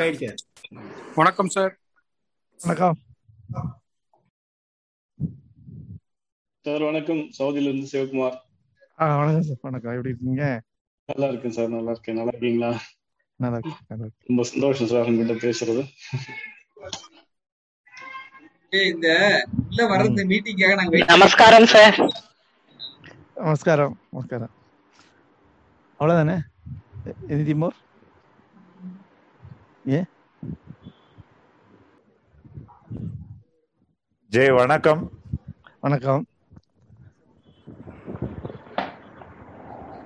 வணக்கம் சார். வணக்கம் சார். வணக்கம், சவுதியில இருந்து சிவகுமார். வணக்கம் சார். வணக்கம், எப்படி இருக்கீங்க? நல்லா இருக்கேன் சார். நல்லா இருக்கேன். நல்லா இருக்கீங்களா? நல்லா இருக்கேன். ரொம்ப சந்தோஷம் சார் உங்ககிட்ட பேசுறது. இந்த இல்ல வரது மீட்டிங்காக நாங்க. நமஸ்காரம் சார். நமஸ்காரம். நமஸ்காரம். அவ்வளவுதானே? Anything more? ஏ ஜெய். வணக்கம். வணக்கம்.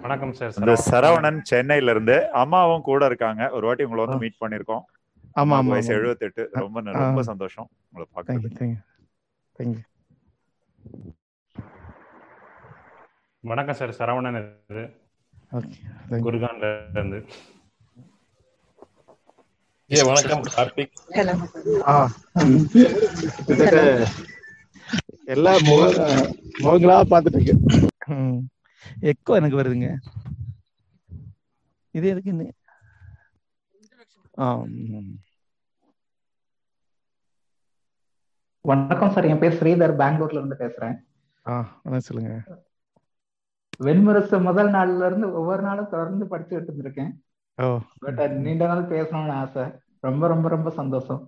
வணக்கம் சார். இந்த சரவணன் சென்னையில இருந்து, அம்மாவும் கூட இருக்காங்க. ஒரு வாட்டி உங்களை வந்து மீட் பண்ணிருக்கோம். ஆமா ஆமா. 78. ரொம்ப ரொம்ப சந்தோஷம் உங்களை பார்க்க. Thank you. வணக்கம் சார். சரவணன் இருந்து, குர்கான்ல இருந்து. வணக்கம் கார்த்திக். கிட்டத்தட்ட எல்லா முகங்களா பாத்துட்டு இருக்கேன். எக்கோ எனக்கு வருதுங்க. இது எதுக்கு? வணக்கம் சார். என் பேர் ஸ்ரீதர், பெங்களூர்ல இருந்து பேசுறேன். சொல்லுங்க. வெண்முரசு முதல் நாள்ல இருந்து ஒவ்வொரு நாளும் தொடர்ந்து படிச்சுட்டு இருந்திருக்கேன். நீண்ட நாள் பேசணும்னு ஆசை. ரொம்ப ரொம்ப ரொம்ப சந்தோஷம்.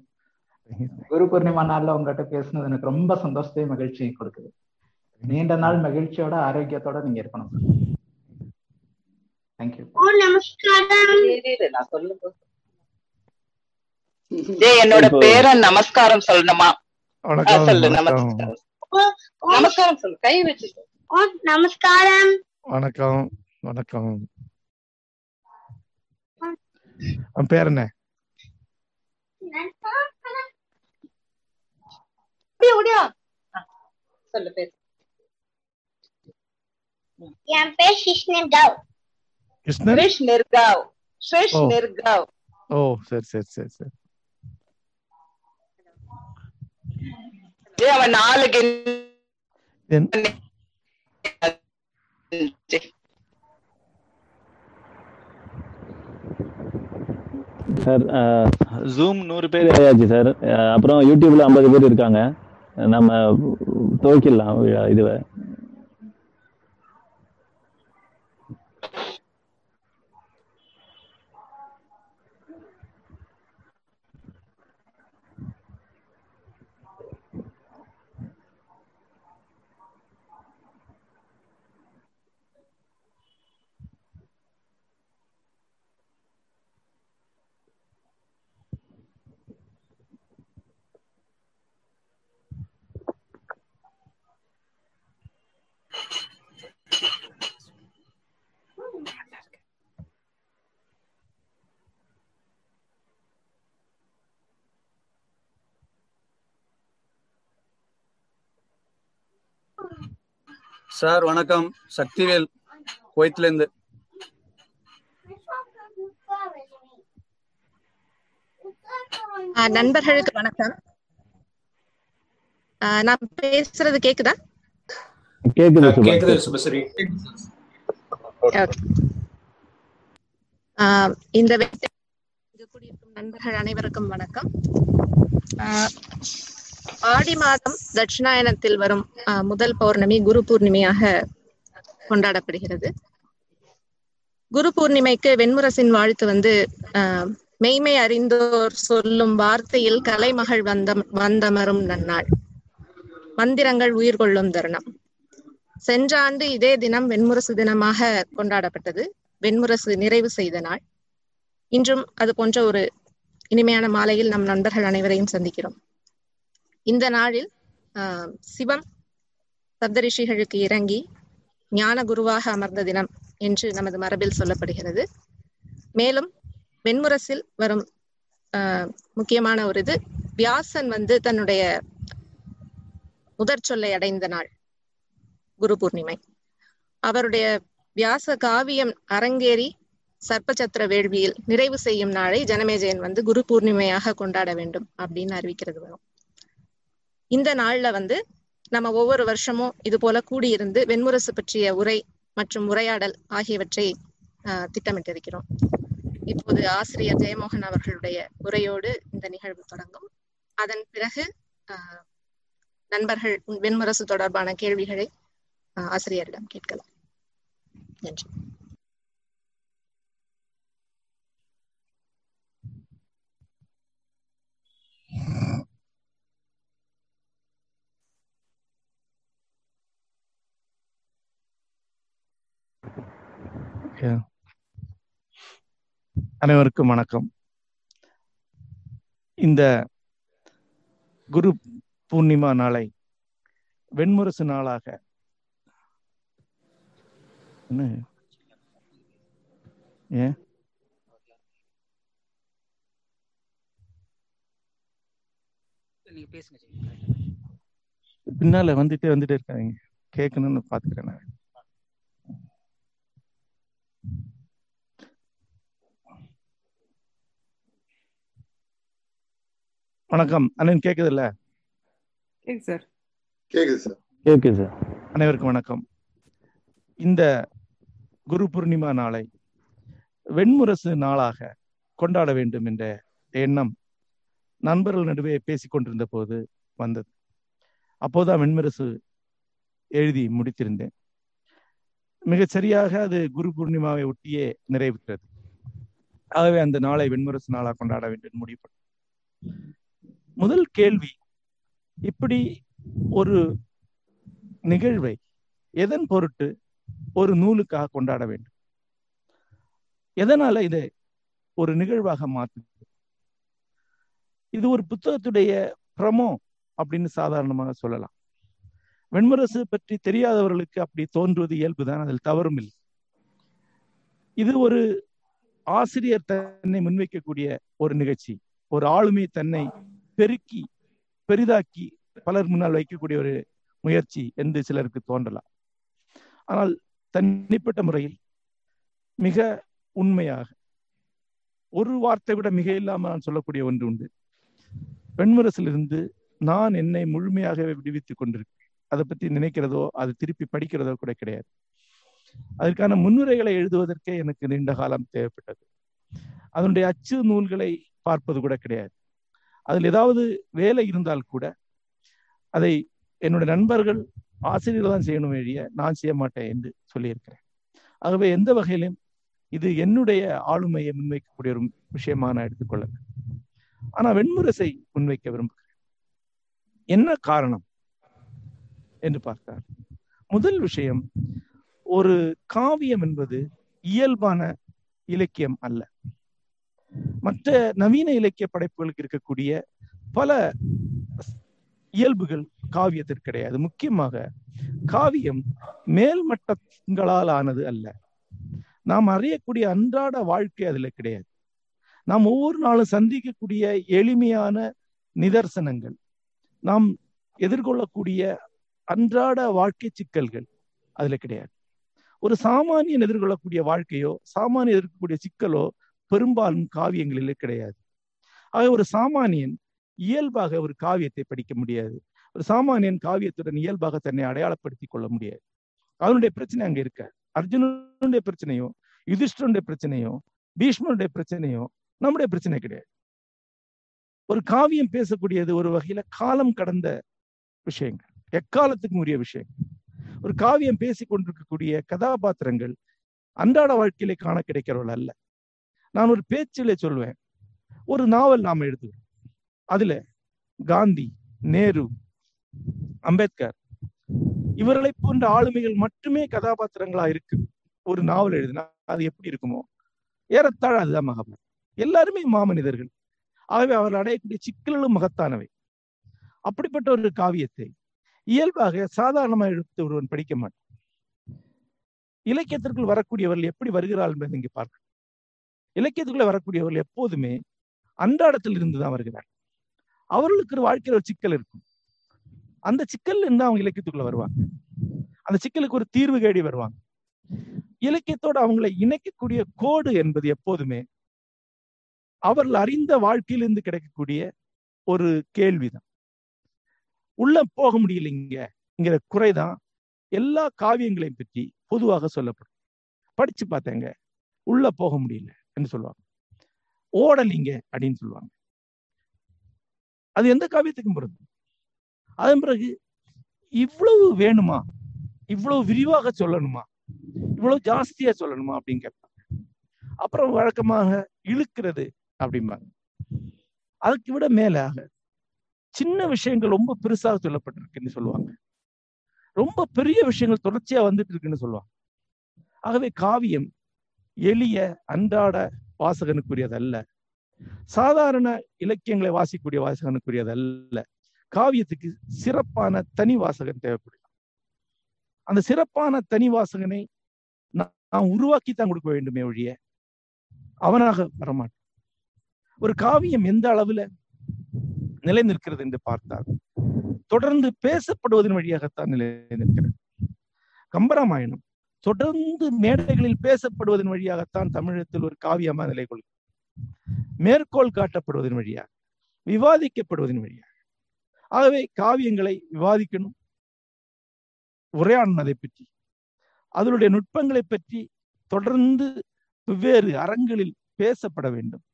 குரு பூர்ணிமா நாள்ல உங்ககிட்ட பேசுனது எனக்கு ரொம்ப சந்தோஷத்தையும் மகிழ்ச்சியும் கொடுக்குது. நீண்ட நாள் மகிழ்ச்சியோட ஆரோக்கியத்தோட நீங்க இருக்கணும். தேங்க்யூ. என்னோட பேர நமஸ்காரம் சொல்லணுமா? சொல்லு. நமஸ்காரம். நமஸ்காரம் சொல்லு. கை வச்சு. நமஸ்காரம். வணக்கம். வணக்கம். பேர் என்ன? சார், ஜூம் 100 பேர் ஆயாச்சு சார். அப்புறம் யூடியூப்ல 50 பேர் இருக்காங்க. நம்ம துவக்கிடலாம் இதுவே. சார் வணக்கம். சக்திவேல், கோயத்துல இருந்து. நண்பர்களுக்கு வணக்கம். நான் பேசுறது கேக்குதா? கேக்குது சுபஸ்ரீ. இந்த கூடியிருக்கும் நண்பர்கள் அனைவருக்கும் வணக்கம். ஆடி மாதம் தட்சிணாயனத்தில் வரும் முதல் பௌர்ணமி குரு பூர்ணிமையாக கொண்டாடப்படுகிறது. குரு பூர்ணிமைக்கு வெண்முரசின் வாழ்த்து வந்து மெய்மை அறிந்தோர் சொல்லும் வார்த்தையில் கலைமகள் வந்தமரும் நன்னாள், மந்திரங்கள் உயிர் கொள்ளும் தருணம். சென்ற ஆண்டு இதே தினம் வெண்முரசு தினமாக கொண்டாடப்பட்டது. வெண்முரசு நிறைவு செய்த நாள். இன்றும் அது போன்ற ஒரு இனிமையான மாலையில் நம் நண்பர்கள் அனைவரையும் சந்திக்கிறோம். இந்த நாளில் சிவம் சப்தரிஷிகளுக்கு இறங்கி ஞான குருவாக அமர்ந்த தினம் என்று நமது மரபில் சொல்லப்படுகிறது. மேலும் வெண்முரசில் வரும் முக்கியமான ஒரு இது, வியாசன் வந்து தன்னுடைய முதற் சொல்லை அடைந்த நாள் குரு பூர்ணிமை. அவருடைய வியாச காவியம் அரங்கேறி சர்ப்பச்சத்திர வேள்வியில் நிறைவு செய்யும் நாளை ஜனமேஜயன் வந்து குரு பூர்ணிமையாக கொண்டாட வேண்டும் அப்படின்னு அறிவிக்கிறது வரும். இந்த நாள்ல வந்து நம்ம ஒவ்வொரு வருஷமும் இது போல கூடியிருந்து வெண்முரசு பற்றிய உரை மற்றும் உரையாடல் ஆகியவற்றை திட்டமிட்டிருக்கிறோம். இப்போது ஆசிரியர் ஜெயமோகன் அவர்களுடைய உரையோடு இந்த நிகழ்வு தொடங்கும். அதன் பிறகு நண்பர்கள் வெண்முரசு தொடர்பான கேள்விகளை ஆசிரியரிடம் கேட்கலாம். நன்றி. அனைவருக்கும் வணக்கம். இந்த குரு பூர்ணிமா நாளை வெண்முரசு நாளாக பின்னால வந்துட்டே இருக்காங்க, கேட்கணும்னு பாத்துக்கிறேன். வணக்கம் அண்ணன், கேக்குதுல்ல? கேக்குது சார். அனைவருக்கும் வணக்கம். இந்த குரு பூர்ணிமா நாளை வெண்முரசு நாளாக கொண்டாட வேண்டும் என்ற எண்ணம் நண்பர்கள் நடுவே பேசிக்கொண்டிருந்த போது வந்தது. அப்போதான் வெண்முரசு எழுதி முடித்திருந்தேன். மிகச் சரியாக அது குரு பூர்ணிமாவை ஒட்டியே நிறைவேற்றது. ஆகவே அந்த நாளை வெண்முரசு நாளாக கொண்டாட வேண்டும் முடிவு. முதல் கேள்வி, இப்படி ஒரு நிகழ்வை எதன் பொருட்டு ஒரு நூலுக்காக கொண்டாட வேண்டும்? எதனால இதை ஒரு நிகழ்வாக மாற்று? இது ஒரு புத்தகத்துடைய பிரமோ அப்படின்னு சாதாரணமாக சொல்லலாம். வெண்முரசு பற்றி தெரியாதவர்களுக்கு அப்படி தோன்றுவது இயல்புதான், அதில் தவறும் இல்லை. இது ஒரு ஆசிரியர் தன்னை முன்வைக்கக்கூடிய ஒரு நிகழ்ச்சி, ஒரு ஆளுமை தன்னை பெருக்கி பெரிதாக்கி பலர் முன்னால் வைக்கக்கூடிய ஒரு முயற்சி என்று சிலருக்கு தோன்றலாம். ஆனால் தனிப்பட்ட முறையில் மிக உண்மையாக ஒரு வார்த்தை விட மிக இல்லாமல் நான் சொல்லக்கூடிய ஒன்று உண்டு. வெண்முரசிலிருந்து நான் என்னை முழுமையாகவே விடுவித்துக் கொண்டிருக்கேன். அதை பற்றி நினைக்கிறதோ அது திருப்பி படிக்கிறதோ கூட கிடையாது. அதற்கான முன்னுரைகளை எழுதுவதற்கே எனக்கு நீண்ட காலம் தேவைப்பட்டது. அதனுடைய அச்சு நூல்களை பார்ப்பது கூட கிடையாது. அதில் ஏதாவது வேலை இருந்தால் கூட அதை என்னுடைய நண்பர்கள் ஆசிரியர்கள் தான் செய்யணும் எழிய நான் செய்ய மாட்டேன் என்று சொல்லியிருக்கிறேன். ஆகவே எந்த வகையிலும் இது என்னுடைய ஆளுமையை முன்வைக்கக்கூடிய ஒரு விஷயமா நான் எடுத்துக்கொள்ளேன். ஆனால் வெண்முரசை முன்வைக்க விரும்புகிறேன். என்ன காரணம் என்று பார்த்தார். முதல் விஷயம், ஒரு காவியம் என்பது இயல்பான இலக்கியம் அல்ல. மற்ற நவீன இலக்கிய படைப்புகளுக்கு இருக்கக்கூடிய பல இயல்புகள் காவியத்திற்கு கிடையாது. முக்கியமாக காவியம் மேல்மட்டங்களால் ஆனது அல்ல. நாம் அறியக்கூடிய அன்றாட வாழ்க்கை அதுல கிடையாது. நாம் ஒவ்வொரு நாளும் சந்திக்கக்கூடிய எளிமையான நிதர்சனங்கள், நாம் எதிர்கொள்ளக்கூடிய அன்றாட வாழ்க்கை சிக்கல்கள் அதுல கிடையாது. ஒரு சாமானியன் எதிர்கொள்ளக்கூடிய வாழ்க்கையோ சாமானியன் எதிர்க்கக்கூடிய சிக்கலோ பெரும்பாலும் காவியங்களிலே கிடையாது. ஆக ஒரு சாமானியன் இயல்பாக ஒரு காவியத்தை படிக்க முடியாது. ஒரு சாமானியன் காவியத்துடன் இயல்பாக தன்னை அடையாளப்படுத்திக் கொள்ள முடியாது. அவனுடைய பிரச்சனை அங்க இருக்க. அர்ஜுனனுடைய பிரச்சனையோ யுதிஷ்டனுடைய பிரச்சனையோ பீஷ்மனுடைய பிரச்சனையோ நம்முடைய பிரச்சனை கிடையாது. ஒரு காவியம் பேசக்கூடியது ஒரு வகையில காலம் கடந்த விஷயங்கள், எக்காலத்துக்கு உரிய விஷயங்கள். ஒரு காவியம் பேசிக்கொண்டிருக்கக்கூடிய கதாபாத்திரங்கள் அன்றாட வாழ்க்கையிலே காண கிடைக்கிறவர்கள் அல்ல. நான் ஒரு பேச்சிலே சொல்வேன், ஒரு நாவல் நாம் எழுதுகிறோம். அதுல காந்தி, நேரு, அம்பேத்கர் இவர்களை போன்ற ஆளுமைகள் மட்டுமே கதாபாத்திரங்களா இருக்கு. ஒரு நாவல் எழுதுனா அது எப்படி இருக்குமோ ஏறத்தாழ அதுதான் மகாபாரதம். எல்லாருமே மாமனிதர்கள். ஆகவே அவர்கள் அடையக்கூடிய சிக்கல்களும் மகத்தானவை. அப்படிப்பட்ட ஒரு காவியத்தை இயல்பாக சாதாரணமாக எழுத்து ஒருவன் படிக்க மாட்டான். இலக்கியத்திற்குள் வரக்கூடியவர்கள் எப்படி வருகிறார்கள் என்பதை இங்கே பார்க்க. இலக்கியத்துக்குள்ள வரக்கூடியவர்கள் எப்போதுமே அன்றாடத்தில் இருந்துதான் வருகிறார். அவர்களுக்கு ஒரு வாழ்க்கையில் ஒரு சிக்கல் இருக்கும். அந்த சிக்கல் இருந்தா அவங்க இலக்கியத்துக்குள்ள வருவாங்க. அந்த சிக்கலுக்கு ஒரு தீர்வு கேடி வருவாங்க. இலக்கியத்தோடு அவங்களை இணைக்கக்கூடிய கோடு என்பது எப்போதுமே அவர்கள் அறிந்த வாழ்க்கையிலிருந்து கிடைக்கக்கூடிய ஒரு கேள்விதான். உள்ள போக முடியலைங்கிற குறைதான் எல்லா காவியங்களையும் பற்றி பொதுவாக சொல்லப்படும். படிச்சு பார்த்தேங்க, உள்ள போக முடியல என்று சொல்லுவாங்க. ஓடலிங்க அப்படின்னு சொல்லுவாங்க. அது எந்த காவியத்துக்கும் பொருது. அதன் பிறகு இவ்வளவு வேணுமா, இவ்வளவு விரிவாக சொல்லணுமா, இவ்வளவு ஜாஸ்தியா சொல்லணுமா அப்படின்னு கேட்பாங்க. அப்புறம் வழக்கமாக இழுக்கிறது அப்படிம்பாங்க. அதுக்கு விட மேலாக சின்ன விஷயங்கள் ரொம்ப பெருசாக சொல்லப்பட்டிருக்குன்னு சொல்லுவாங்க, ரொம்ப பெரிய விஷயங்கள் தொடர்ச்சியா வந்துட்டு இருக்குன்னு சொல்லுவாங்க. ஆகவே காவியம் எளிய அன்றாட வாசகனுக்குரியதல்ல, சாதாரண இலக்கியங்களை வாசிக்கக்கூடிய வாசகனுக்குரியதல்ல. காவியத்துக்கு சிறப்பான தனி வாசகன் தேவைப்படுது. அந்த சிறப்பான தனி வாசகனை நான் உருவாக்கித்தான் கொடுக்க வேண்டுமே ஒழிய அவனாக வரமாட்டான். ஒரு காவியம் எந்த அளவுல நிலை நிற்கிறது என்று பார்த்தால் தொடர்ந்து பேசப்படுவதன் வழியாகத்தான் நிலை நிற்கிறது. கம்பராமாயணம் தொடர்ந்து மேடைகளில் பேசப்படுவதன் வழியாகத்தான் தமிழகத்தில் ஒரு காவியமா நிலை கொள்கிறது. மேற்கோள் காட்டப்படுவதன் வழியாக, விவாதிக்கப்படுவதன் வழியாக. ஆகவே காவியங்களை விவாதிக்கணும், உரையாடினதை பற்றி, அதனுடைய நுட்பங்களை பற்றி தொடர்ந்து வெவ்வேறு அரங்குகளில் பேசப்பட வேண்டும்.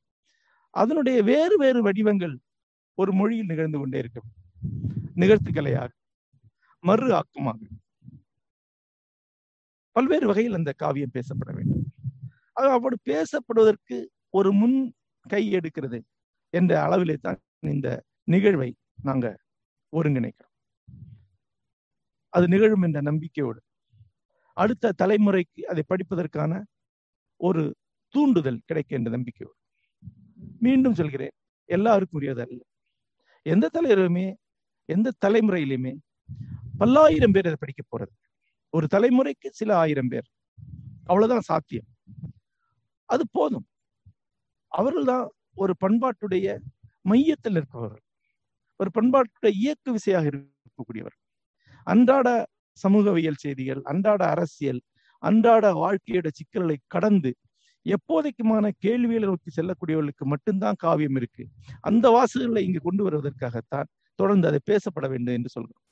அதனுடைய வேறு வேறு வடிவங்கள் ஒரு மொழியில் நிகழ்ந்து கொண்டே இருக்கும். நிகழ்த்துக்கலையாக, மறு ஆக்கமாக, பல்வேறு வகையில் அந்த காவியம் பேசப்பட வேண்டும். அது அப்படி பேசப்படுவதற்கு ஒரு முன் கை எடுக்கிறது என்ற அளவிலே தான் இந்த நிகழ்வை நாங்க ஒருங்கிணைக்கிறோம். அது நிகழும் என்ற நம்பிக்கையோடு அடுத்த தலைமுறைக்கு அதை படிப்பதற்கான ஒரு தூண்டுதல் கிடைக்க என்ற நம்பிக்கையோடு மீண்டும் சொல்கிறேன், எல்லாருக்கும் உரியதல்ல. எந்த தலைவருமே எந்த தலைமுறையிலுமே பல்லாயிரம் பேர் அதை படிக்க போறது, ஒரு தலைமுறைக்கு சில ஆயிரம் பேர், அவ்வளவுதான் சாத்தியம். அது போதும். அவர்கள் தான் ஒரு பண்பாட்டுடைய மையத்தில் இருப்பவர்கள், ஒரு பண்பாட்டுடைய இயக்கு விசையாக இருக்கக்கூடியவர்கள். அன்றாட சமூகவியல் செய்திகள், அன்றாட அரசியல், அன்றாட வாழ்க்கையோட சிக்கல்களை கடந்து எப்போதைக்குமான கேள்விகளை நோக்கி செல்லக்கூடியவர்களுக்கு மட்டும்தான் காவியம் இருக்கு. அந்த வாசகங்களை இங்கு கொண்டு வருவதற்காகத்தான் தொடர்ந்து அதை பேசப்பட வேண்டும் என்று சொல்கிறோம்.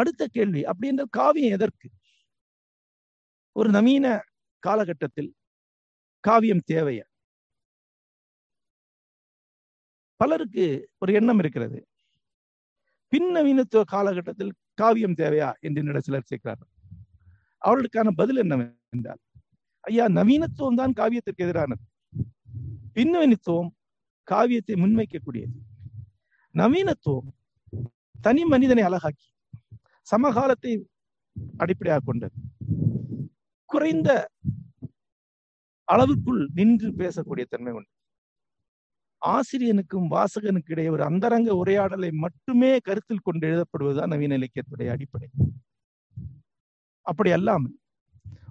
அடுத்த கேள்வி, அப்படி என்றால் காவியம் எதற்கு? ஒரு நவீன காலகட்டத்தில் காவியம் தேவையா? பலருக்கு ஒரு எண்ணம் இருக்கிறது, பின்னவீனத்துவ காலகட்டத்தில் காவியம் தேவையா என்று சிலர் கேட்கிறார்கள். அவர்களுக்கான பதில் என்னவென்றால், ஐயா, நவீனத்துவம் தான் காவியத்திற்கு எதிரானது, பின்னவீனத்துவம் காவியத்தை முன்வைக்கக்கூடியது. நவீனத்துவம் தனி மனிதனை அழகாக்கி சமகாலத்தை அடிப்படையாக கொண்டது, குறைந்த அளவுக்குள் நின்று பேசக்கூடிய தன்மை உண்டு. ஆசிரியனுக்கும் வாசகனுக்கு இடையே ஒரு அந்தரங்க உரையாடலை மட்டுமே கருத்தில் கொண்டு எழுதப்படுவதுதான் நவீன இலக்கியத்துடைய அடிப்படை. அப்படி அல்லாமல்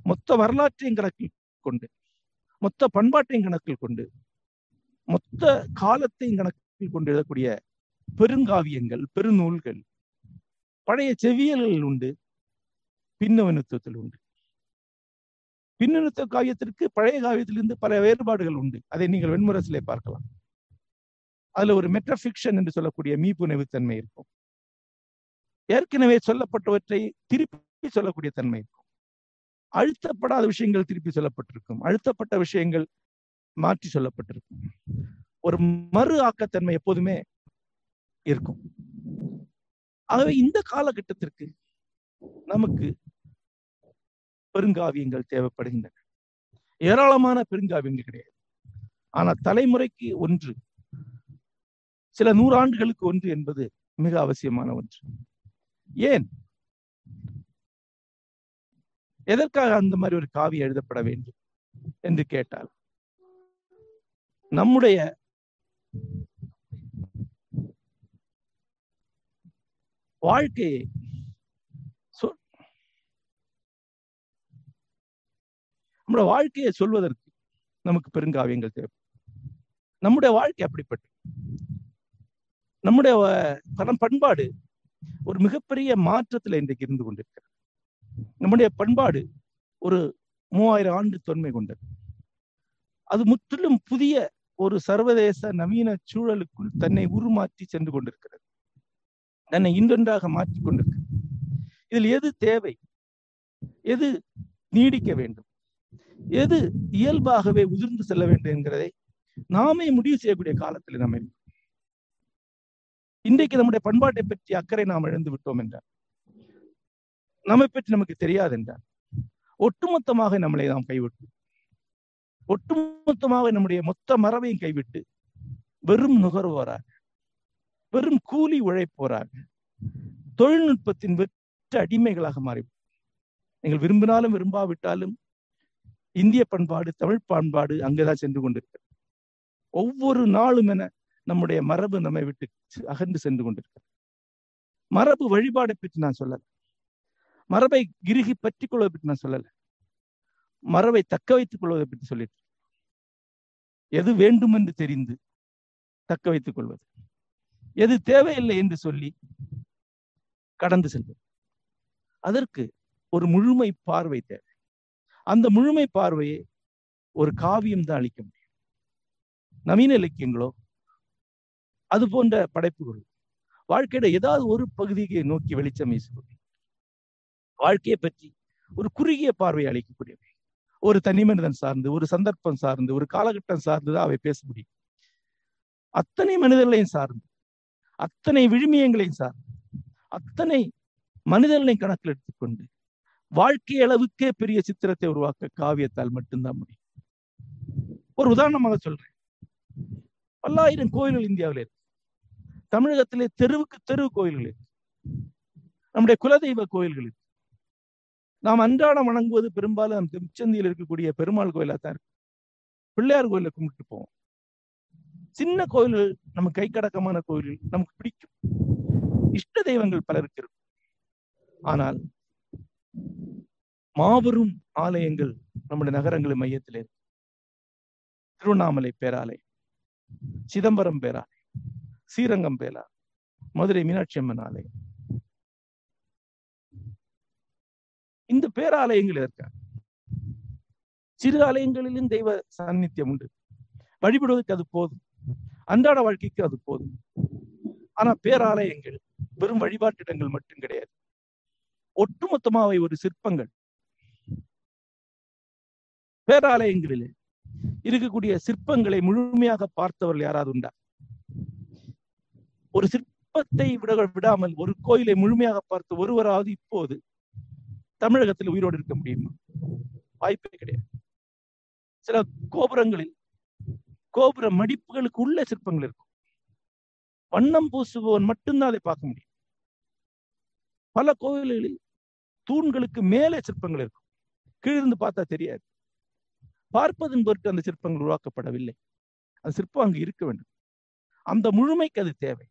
மொத்த வரலாற்றையும் கணக்கில் கொண்டு, மொத்த பண்பாட்டையும் கணக்கில் கொண்டு, மொத்த காலத்தையும் கணக்கில் கொண்டு எழுதக்கூடிய பெருங்காவியங்கள், பெருநூல்கள், பழைய செவியல்கள் உண்டு, பின்னவனுத்துவத்தில் உண்டு. பின்னணித்துவ காவியத்திற்கு பழைய காவியத்திலிருந்து பல வேறுபாடுகள் உண்டு. அதை நீங்கள் வெண்முரசிலே பார்க்கலாம். அதுல ஒரு மெட்டாஃபிக்ஷன் என்று சொல்லக்கூடிய மீப்புணர்வு தன்மை இருக்கும், ஏற்கனவே சொல்லப்பட்டவற்றை திருப்பி சொல்லக்கூடிய தன்மை இருக்கும், அழுத்தப்படாத விஷயங்கள் திருப்பி சொல்லப்பட்டிருக்கும், அழுத்தப்பட்ட விஷயங்கள் மாற்றி சொல்லப்பட்டிருக்கும், ஒரு மறு ஆக்கத்தன்மை எப்போதுமே இருக்கும். ஆகவே இந்த காலகட்டத்திற்கு நமக்கு பெருங்காவியங்கள் தேவைப்படுகின்றன. ஏராளமான பெருங்காவியங்கள் கிடையாது, ஆனால் தலைமுறைக்கு ஒன்று, சில நூறாண்டுகளுக்கு ஒன்று என்பது மிக அவசியமான ஒன்று. ஏன், எதற்காக அந்த மாதிரி ஒரு காவியம் எழுதப்பட வேண்டும் என்று கேட்டால், நம்முடைய வாழ்க்கையை நம்முடைய வாழ்க்கையை சொல்வதற்கு நமக்கு பெருங்காவியங்கள் தேவை. நம்முடைய வாழ்க்கை அப்படிப்பட்ட நம்முடைய பண்பாடு ஒரு மிகப்பெரிய மாற்றத்துல இன்றைக்கு இருந்து கொண்டிருக்கிறது. நம்முடைய பண்பாடு ஒரு 3000 ஆண்டு தொன்மை கொண்டது. அது முற்றிலும் புதிய ஒரு சர்வதேச நவீன சூழலுக்குள் தன்னை உருமாற்றி சென்று கொண்டிருக்கிறது, தன்னை இன்றொன்றாக மாற்றி கொண்டிருக்கிறது. இதில் எது தேவை, எது நீடிக்க வேண்டும், எது இயல்பாகவே உதிர்ந்து செல்ல வேண்டும் என்கிறதை நாமே முடிவு செய்யக்கூடிய காலத்துல நாம் இன்றைக்கு நம்முடைய பண்பாட்டை பற்றி அக்கறை நாம் இழந்து விட்டோம் என்றார். நம்மை பற்றி நமக்கு தெரியாது என்றார். ஒட்டுமொத்தமாக நம்மளை நாம் கைவிட்டு, ஒட்டுமொத்தமாக நம்முடைய மொத்த மரபையும் கைவிட்டு வெறும் நுகர்வோராக, வெறும் கூலி உழைப்போராக, தொழில்நுட்பத்தின் வெற்ற அடிமைகளாக மாறிவிடும். நீங்கள் விரும்பினாலும் விரும்பாவிட்டாலும் இந்திய பண்பாடு, தமிழ் பண்பாடு அங்கேதான் சென்று கொண்டிருக்கிறது. ஒவ்வொரு நாளும் என நம்முடைய மரபு நம்மை விட்டு அகன்று சென்று கொண்டிருக்கிறது. மரபு வழிபாடை பற்றி நான் சொல்லலை, மரபை கிருகி பற்றிக் கொள்வதை பற்றி நான் சொல்லலை, மரபை தக்க வைத்துக் கொள்வதை பற்றி சொல்லிட்டு எது வேண்டும் என்று தெரிந்து தக்க வைத்துக் கொள்வது, எது தேவையில்லை என்று சொல்லி கடந்து செல்வது. அதற்கு ஒரு முழுமை பார்வை தேவை. அந்த முழுமை பார்வையை ஒரு காவியம் தான் அளிக்க முடியும். நவீன இலக்கியங்களோ அது போன்ற படைப்புகள் வாழ்க்கையில ஏதாவது ஒரு பகுதியை நோக்கி வெளிச்சம் வீசக்கூடிய, வாழ்க்கையை பற்றி ஒரு குறுகிய பார்வையை அளிக்கக்கூடியவை, ஒரு தனி மனிதன் சார்ந்து, ஒரு சந்தர்ப்பம் சார்ந்து, ஒரு காலகட்டம் சார்ந்துதான் அவை பேச முடியும். அத்தனை மனிதர்களையும் சார்ந்து, அத்தனை விழுமியங்களையும் சார்ந்து, அத்தனை மனிதர்களையும் கணக்கில் எடுத்துக்கொண்டு வாழ்க்கை அளவுக்கே பெரிய சித்திரத்தை உருவாக்க காவியத்தால் மட்டும்தான் முடியும். ஒரு உதாரணமாக சொல்றேன், பல்லாயிரம் கோயில்கள் இந்தியாவில் இருக்கு. தமிழகத்திலே தெருவுக்கு தெரு கோயில்கள் இருக்கு. நம்முடைய குலதெய்வ கோயில்கள் இருக்கு. நாம் அன்றாடம் வணங்குவது பெரும்பாலும் நம் திருச்சந்தியில் இருக்கக்கூடிய பெருமாள் கோயிலா தான் இருக்கு. பிள்ளையார் கோயில கும்பிட்டு போவோம். சின்ன கோயில்கள், நமக்கு கை கடக்கமான கோயில்கள் நமக்கு பிடிக்கும். இஷ்ட தெய்வங்கள் பலருக்கு இருக்கும். ஆனால் மாபெரும் ஆலயங்கள் நம்முடைய நகரங்களின் மையத்தில் இருக்கு. திருவண்ணாமலை பேராலயம், சிதம்பரம் பேராலயம், ஸ்ரீரங்கம் பேராலயம், மதுரை மீனாட்சி அம்மன் ஆலயம், இந்த பேராலயங்கள் இருக்காங்க. சிறு ஆலயங்களிலும் தெய்வ சாநித்தியம் உண்டு. வழிபடுவதற்கு அது போதும், அன்றாட வாழ்க்கைக்கு அது போதும். ஆனா பேராலயங்கள் வெறும் வழிபாட்டிடங்கள் மட்டும் கிடையாது. ஒட்டுமொத்தமாக ஒரு சிற்பங்கள். பேராலயங்களிலே இருக்கக்கூடிய சிற்பங்களை முழுமையாக பார்த்தவர்கள் யாராவது உண்டா? ஒரு சிற்பத்தை விடாமல் ஒரு கோயிலை முழுமையாக பார்த்து ஒருவராவது இப்போது தமிழகத்தில் உயிரோடு இருக்க முடியுமா? வாய்ப்பே கிடையாது. சில கோபுரங்களில் கோபுர மடிப்புகளுக்கு உள்ள சிற்பங்கள் இருக்கும். வண்ணம் பூசுபவன் மட்டும்தான் அதை பார்க்க முடியும். பல கோவில்களில் தூண்களுக்கு மேலே சிற்பங்கள் இருக்கும். கீழிருந்து பார்த்தா தெரியாது. பார்ப்பதன் பொருட்டு அந்த சிற்பங்கள் உருவாக்கப்படவில்லை. அந்த சிற்பம் அங்கு இருக்க வேண்டும். அந்த முழுமைக்கு அது தேவை.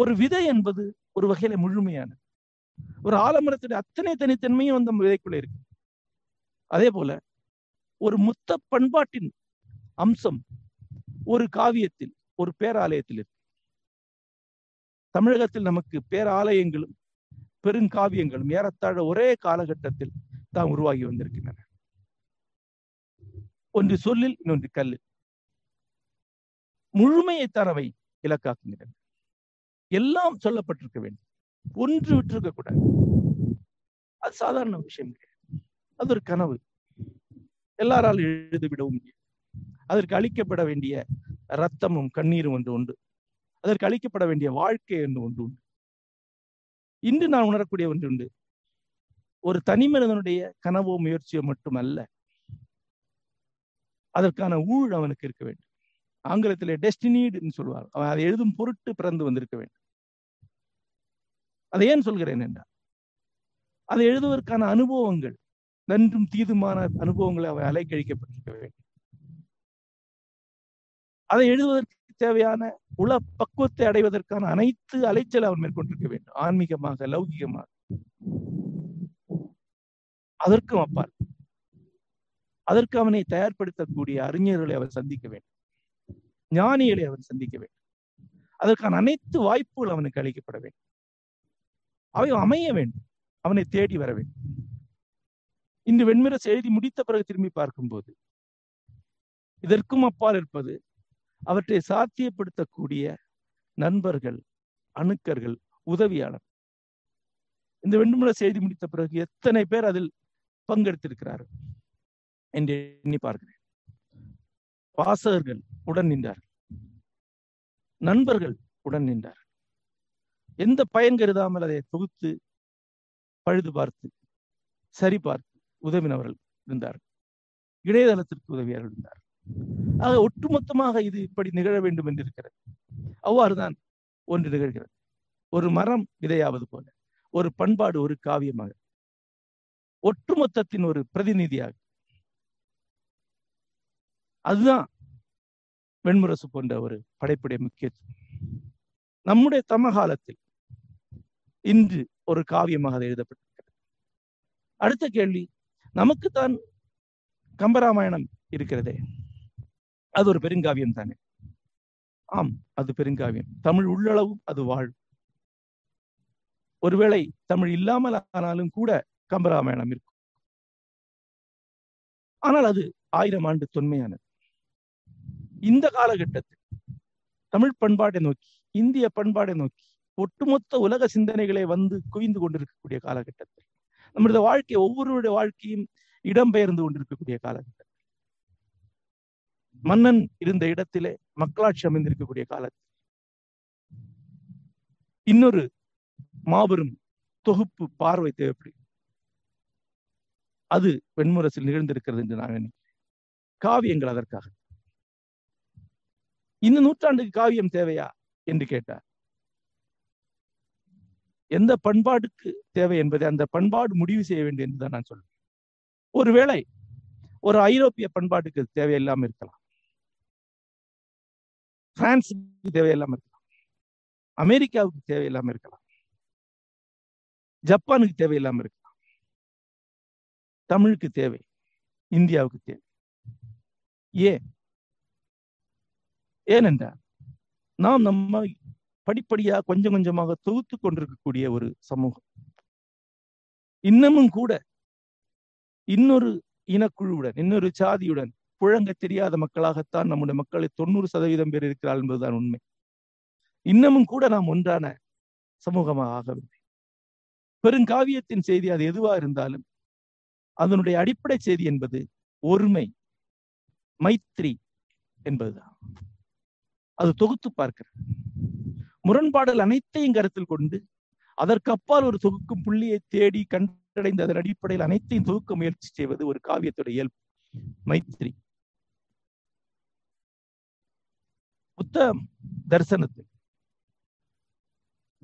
ஒரு விதை என்பது ஒரு வகையில முழுமையானது. ஒரு ஆலமரத்துடைய அத்தனை தனித்தன்மையும் அந்த விதைக்குள்ள இருக்கு. அதே போல ஒரு மொத்த பண்பாட்டின் அம்சம் ஒரு காவியத்தில், ஒரு பேராலயத்தில் இருக்கு. தமிழகத்தில் நமக்கு பேராலயங்களும் பெருங்காவியங்களும் ஏறத்தாழ ஒரே காலகட்டத்தில் தான் உருவாகி வந்திருக்கின்றன. ஒன்று சொல்லில், இன்னொன்று கல்லில். முழுமையை தரவை இலக்காக்குகின்றன. எல்லாம் சொல்லப்பட்டிருக்க வேண்டும், ஒன்று விட்டிருக்க கூடாது. அது சாதாரண விஷயம் கிடையாது. அது ஒரு கனவு, எல்லாராலும் எழுதிவிடவும் முடியாது. அதற்கு அளிக்கப்பட வேண்டிய ரத்தமும் கண்ணீரும் ஒன்று உண்டு. அதற்கு அளிக்கப்பட வேண்டிய வாழ்க்கை என்று ஒன்று உண்டு. இன்று நான் உணரக்கூடிய ஒன்று உண்டு. ஒரு தனி மனிதனுடைய கனவோ முயற்சியோ மட்டுமல்ல, அதற்கான ஊழ் அவனுக்கு இருக்க வேண்டும். ஆங்கிலத்திலே டெஸ்டினின்னு சொல்வார். அவன் அதை எழுதும் பொருட்டு பிறந்து வந்திருக்க வேண்டும். அதை ஏன் சொல்கிறேன் என்றால், அதை எழுதுவதற்கான அனுபவங்கள், நன்றும் தீதுமான அனுபவங்களை அவன் அலைக்கழிக்கப்பட்டிருக்க வேண்டும். அதை எழுதுவதற்கு தேவையான உள பக்குவத்தை அடைவதற்கான அனைத்து அலைச்சல் அவன் மேற்கொண்டிருக்க வேண்டும். ஆன்மீகமாக, லௌகிகமாக, அதற்கும் அப்பால் அதற்கு அவனை தயார்படுத்தக்கூடிய அறிஞர்களை அவர் சந்திக்க வேண்டும், ஞானிகளை அவன் சந்திக்க வேண்டும். அதற்கான அனைத்து வாய்ப்புகள் அவனுக்கு அளிக்கப்பட வேண்டும். அவை அமைய வேண்டும், அவனை தேடி வர வேண்டும். இன்று வெண்மிரசு எழுதி முடித்த பிறகு திரும்பி பார்க்கும்போது இதற்கும் அப்பால் இருப்பது அவற்றை சாத்தியப்படுத்தக்கூடிய நண்பர்கள், அணுக்கர்கள், உதவியாளர். இந்த வெண்மிரசு எழுதி முடித்த பிறகு எத்தனை பேர் அதில் பங்கெடுத்திருக்கிறார்கள் என்று எண்ணி பார்க்கிறேன். வாசகர்கள் உடன் நின்றார்கள், நண்பர்கள் உடன் நின்றார். எந்த பயன் கருதாமல் அதை தொகுத்து பழுது பார்த்து சரி பார்த்து உதவினவர்கள் இருந்தார், இணையதளத்திற்கு உதவியார்கள் இருந்தார். ஆக ஒட்டுமொத்தமாக இது இப்படி நிகழ வேண்டும் என்று இருக்கிறது. அவ்வாறுதான் ஒன்று நிகழ்கிறது. ஒரு மரம் விதையாவது போல ஒரு பண்பாடு ஒரு காவியமாக ஒட்டுமொத்தத்தின் ஒரு பிரதிநிதியாக, அதுதான் வெண்முரசு போன்ற ஒரு படைப்புடைய முக்கியத்துவம். நம்முடைய சமகாலத்தில் இன்று ஒரு காவியமாக அது எழுதப்பட்டிருக்கிறது. அடுத்த கேள்வி, நமக்குத்தான் கம்பராமாயணம் இருக்கிறதே, அது ஒரு பெருங்காவியம் தானே? ஆம், அது பெருங்காவியம். தமிழ் உள்ளளவும் அது வாழும். ஒருவேளை தமிழ் இல்லாமல் ஆனாலும் கூட கம்பராமாயணம் இருக்கும். ஆனால் அது 1000 ஆண்டு தொன்மையானது. இந்த காலகட்டத்தில் தமிழ் பண்பாட்டை நோக்கி, இந்திய பண்பாட்டை நோக்கி ஒட்டுமொத்த உலக சிந்தனைகளை வந்து குவிந்து கொண்டிருக்கக்கூடிய காலகட்டத்தில், நம்முடைய வாழ்க்கை ஒவ்வொருவருடைய வாழ்க்கையும் இடம்பெயர்ந்து கொண்டிருக்கக்கூடிய காலகட்டத்தில், மன்னன் இருந்த இடத்திலே மக்களாட்சி அமைந்திருக்கக்கூடிய காலத்தில், இன்னொரு மாபெரும் தொகுப்பு பார்வை தேவைப்படுகிறது. அது வெண்முரசில் நிகழ்ந்திருக்கிறது என்று நான் நினைக்கிறேன். காவியங்கள் அதற்காக. இந்த நூற்றாண்டுக்கு காவியம் தேவையா என்று கேட்டார். எந்த பண்பாட்டுக்கு தேவை என்பதை அந்த பண்பாடு முடிவு செய்ய வேண்டும் என்றுதான் நான் சொல்றேன். ஒருவேளை ஒரு ஐரோப்பிய பண்பாட்டுக்கு தேவையில்லாம இருக்கலாம், பிரான்ஸுக்கு தேவையில்லாம இருக்கலாம், அமெரிக்காவுக்கு தேவையில்லாம இருக்கலாம், ஜப்பானுக்கு தேவையில்லாம இருக்கலாம். தமிழுக்கு தேவை, இந்தியாவுக்கு தேவை. ஏனென்றால் நாம் நம்ம படிப்படியாக கொஞ்சம் கொஞ்சமாக தொகுத்து கொண்டிருக்கக்கூடிய ஒரு சமூகம். இன்னமும் கூட இன்னொரு இனக்குழுவுடன், இன்னொரு சாதியுடன் புழங்க தெரியாத மக்களாகத்தான் நம்முடைய மக்களை 90% பேர் இருக்கிறார் என்பதுதான் உண்மை. இன்னமும் கூட நாம் ஒன்றான சமூகமாக ஆகவில்லை. பெருங்காவியத்தின் செய்தி அது எதுவா இருந்தாலும் அதனுடைய அடிப்படை செய்தி என்பது ஒருமை, மைத்திரி என்பதுதான். அது தொகுத்து பார்க்கிறது. முரண்பாடல் அனைத்தையும் கருத்தில் கொண்டு அதற்கப்பால் ஒரு தொகுக்கும் புள்ளியை தேடி கண்டடைந்து அதன் அடிப்படையில் அனைத்தையும் தொகுக்க முயற்சி செய்வது ஒரு காவியத்துடைய இயல்பு, மைத்திரி. புத்த தரிசனத்தில்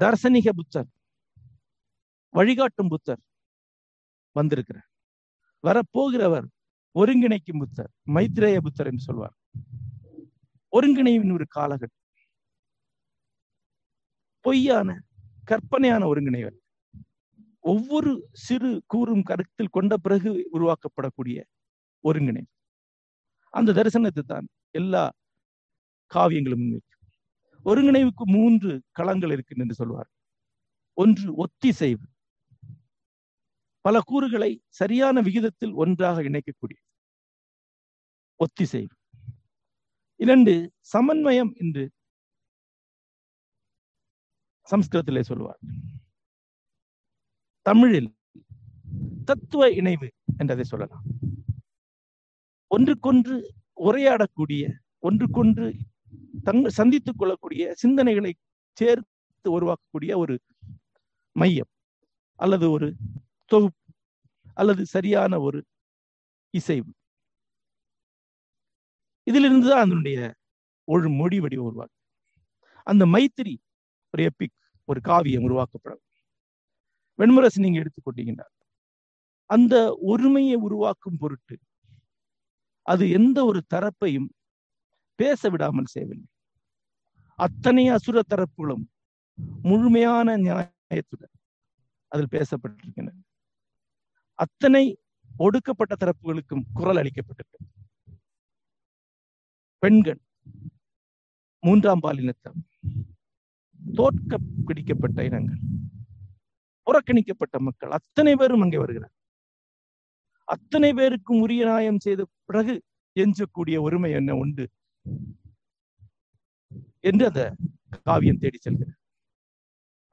தார்சனிக புத்தர், வழிகாட்டும் புத்தர் வந்திருக்கிறார். வரப்போகிறவர் ஒருங்கிணைக்கும் புத்தர், மைத்ரேய புத்தர் என்று சொல்வார். ஒருங்கிணைவின் ஒரு காலகட்டம், பொய்யான கற்பனையான ஒருங்கிணைவன், ஒவ்வொரு சிறு கூறும் கருத்தில் கொண்ட பிறகு உருவாக்கப்படக்கூடிய ஒருங்கிணை. அந்த தரிசனத்தை தான் எல்லா காவியங்களும் முன்வைக்கும். ஒருங்கிணைவுக்கு 3 களங்கள் இருக்கு என்று சொல்வார். ஒன்று ஒத்திசைவு, பல கூறுகளை சரியான விகிதத்தில் ஒன்றாக இணைக்கக்கூடிய ஒத்திசைவு. 2 சமன்வயம் என்று சம்ஸ்கிருதத்திலே சொல்வார். தமிழில் தத்துவ இணைவு என்றதை சொல்லலாம். ஒன்றுக்கொன்று உரையாடக்கூடிய, ஒன்றுக்கொன்று சந்தித்துக் கொள்ளக்கூடிய, சிந்தனைகளை சேர்த்து உருவாக்கக்கூடிய ஒரு மையம் அல்லது ஒரு தொகுப்பு அல்லது சரியான ஒரு இசைவு. இதிலிருந்துதான் அதனுடைய ஒரு மொழி வடிவம் உருவாக்கும். அந்த மைத்திரி ஒரு எப்பிக், ஒரு காவியம் உருவாக்கப்படும். வெண்முரசு நீங்க எடுத்துக்கொண்டீங்கன்னா அந்த ஒருமையை உருவாக்கும் பொருட்டு அது எந்த ஒரு தரப்பையும் பேச விடாமல் செய்யவில்லை. அத்தனை அசுர தரப்புகளும் முழுமையான நியாயத்துடன் அதில் பேசப்பட்டிருக்கின்றன. அத்தனை ஒடுக்கப்பட்ட தரப்புகளுக்கும் குரல் அளிக்கப்பட்டிருக்கிறது. பெண்கள், 3ஆம் பாலினத்தம், தோற்க பிடிக்கப்பட்ட இனங்கள், புறக்கணிக்கப்பட்ட மக்கள் அத்தனை பேரும் அங்கே வருகிறார். அத்தனை பேருக்கும் உரிய நியாயம் செய்த பிறகு எஞ்சக்கூடிய ஒருமை என்ன உண்டு என்று அந்த காவியம் தேடி செல்கிறது.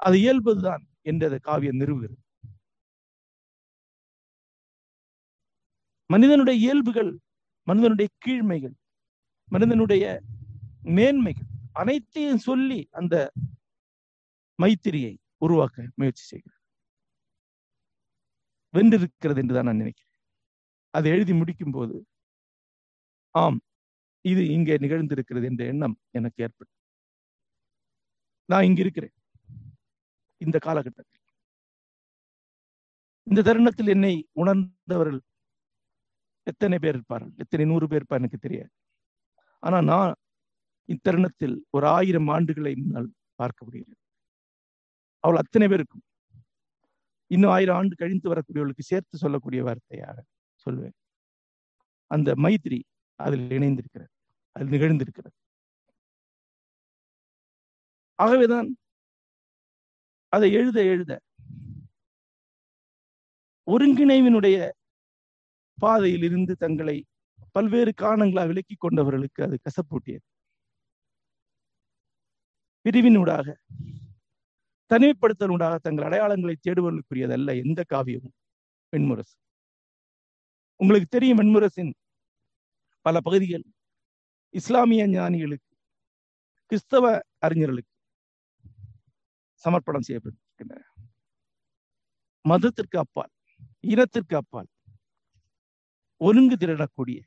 அது இயல்புதான் என்று அந்த காவியம் நிறுவுகிறது. மனிதனுடைய இயல்புகள், மனிதனுடைய கீழ்மைகள், மனிதனுடைய மேன்மைகள் அனைத்தையும் சொல்லி அந்த மைத்திரியை உருவாக்க முயற்சி செய்கிறார். வென்றிருக்கிறது என்றுதான் நான் நினைக்கிறேன். அதை எழுதி முடிக்கும் போது ஆம், இது இங்கே நிகழ்ந்திருக்கிறது என்ற எண்ணம் எனக்கு ஏற்படும். நான் இங்கு இருக்கிறேன். இந்த காலகட்டத்தில், இந்த தருணத்தில் என்னை உணர்ந்தவர்கள் எத்தனை பேர் இருப்பார்கள், எத்தனை 100 பேர் இருப்பார் எனக்கு தெரியாது. ஆனா நான் இத்தருணத்தில் 1000 ஆண்டுகளை முன்னால் பார்க்க முடிகிறது. அவள் அத்தனை பேருக்கும் இன்னும் 1000 ஆண்டு கழிந்து வரக்கூடியவர்களுக்கு சேர்த்து சொல்லக்கூடிய வார்த்தையாக சொல்வேன், அந்த மைத்திரி அதில் இணைந்திருக்கிறது, அது நிகழ்ந்திருக்கிறது. ஆகவேதான் அதை எழுத எழுத ஒருங்கிணைவினுடைய பாதையில் இருந்து தங்களை பல்வேறு காரணங்களாக விலக்கி கொண்டவர்களுக்கு அது கசப்பூட்டியது. பிரிவினூடாக, தனிமைப்படுத்தலூடாக தங்கள் அடையாளங்களை தேடுவதற்குரியதல்ல எந்த காவியமும். வெண்முரசு, உங்களுக்கு தெரியும், வெண்முரசின் பல பகுதிகள் இஸ்லாமிய ஞானிகளுக்கு, கிறிஸ்தவ அறிஞர்களுக்கு சமர்ப்பணம் செய்யப்பட்டிருக்கின்றன. மதத்திற்கு அப்பால், இனத்திற்கு அப்பால் ஒருங்கு திரளக்கூடிய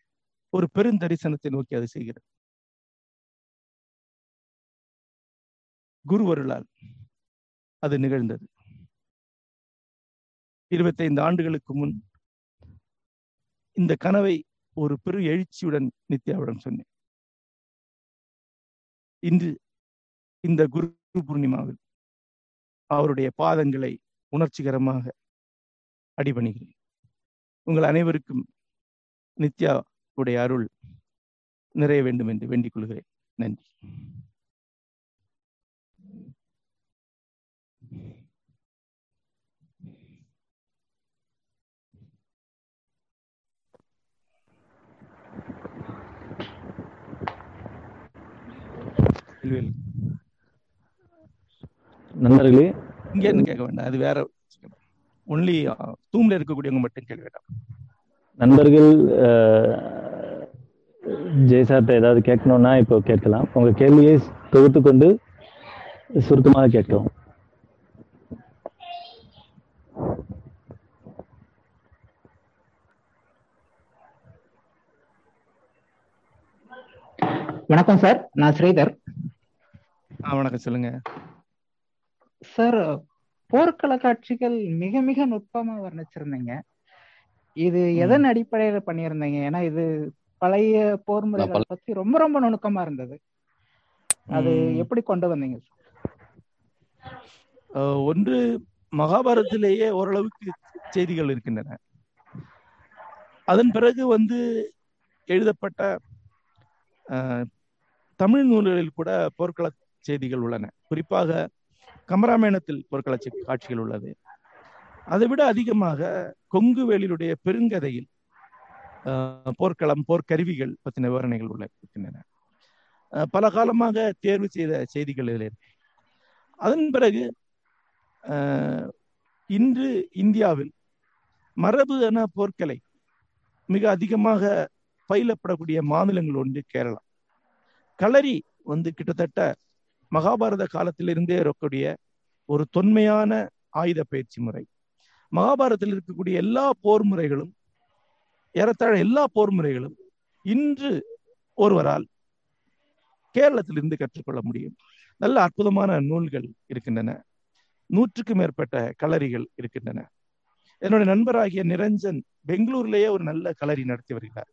ஒரு பெருந்தரிசனத்தை நோக்கி அது செய்கிறது. குருவருளால் அது நிகழ்ந்தது. 25 ஆண்டுகளுக்கு முன் இந்த கனவை ஒரு பெரு எழுச்சியுடன் நித்யாவிடம் சொன்னேன். இன்று இந்த குரு பூர்ணிமாவில் அவருடைய பாதங்களை உணர்ச்சிகரமாக அடிபணிகிறேன். உங்கள் அனைவருக்கும் நித்யாவுடைய அருள் நிறைய வேண்டும் என்று வேண்டிக் கொள்கிறேன். நன்றி. நண்பர்களே, இங்க என்ன கேட்க வேண்டாம், அது வேற ஒன்லி தூம்ல இருக்கக்கூடியவங்க மட்டும் கேட்க வேண்டாம். நண்பர்கள் ஜெயசார்ட்ட ஏதாவது கேட்கணும்னா இப்போ கேட்கலாம். உங்க கேள்வியை தொகுத்து கொண்டு சுருக்கமாக கேட்கலாம். வணக்கம் சார், நான் ஸ்ரீதர். வணக்கம், சொல்லுங்க சார். போர்க்கள காட்சிகள் மிக மிக நுட்பமா வர்ணிச்சிருந்தீங்க. இது எதன் அடிப்படையில பண்ணியிருந்தீங்க? ஏன்னா இது பழைய போர் முறைகளை பத்தி ரொம்ப ரொம்ப நுணுக்கமா இருந்தது. அது எப்படி கொண்டு வந்தீங்க சார்? ஒன்று, மகாபாரதத்திலேயே ஓரளவுக்கு செய்திகள் இருக்கின்றன. அதன் பிறகு எழுதப்பட்ட தமிழ் நூல்களில் கூட போர்க்கள செய்திகள் உள்ளன. குறிப்பாக கம்பராமாயணத்தில் போர்க்கள காட்சிகள் உள்ளது. அதை விட அதிகமாக கொங்கு வேலினுடைய பெருங்கதையில் போர்க்களம், போர்க்கருவிகள் பற்றின விவரணைகள் உள்ளன. பல காலமாக தேர்வு செய்த செய்திகள் இதில். அதன் பிறகு இன்று இந்தியாவில் மரபு என போர்க்கலை மிக அதிகமாக பயிலப்படக்கூடிய மாநிலங்கள் ஒன்று கேரளா. களரி கிட்டத்தட்ட மகாபாரத காலத்திலிருந்தே இருக்கக்கூடிய ஒரு தொன்மையான ஆயுத பயிற்சி முறை. மகாபாரதத்தில் இருக்கக்கூடிய எல்லா போர் முறைகளும், ஏறத்தாழ எல்லா போர் முறைகளும் இன்று ஒருவரால் கேரளத்திலிருந்து கற்றுக்கொள்ள முடியும். நல்ல அற்புதமான நூல்கள் இருக்கின்றன. 100க்கும் மேற்பட்ட களரிகள் இருக்கின்றன. என்னுடைய நண்பராகிய நிரஞ்சன் பெங்களூர்லேயே ஒரு நல்ல களரி நடத்தி வருகிறார்.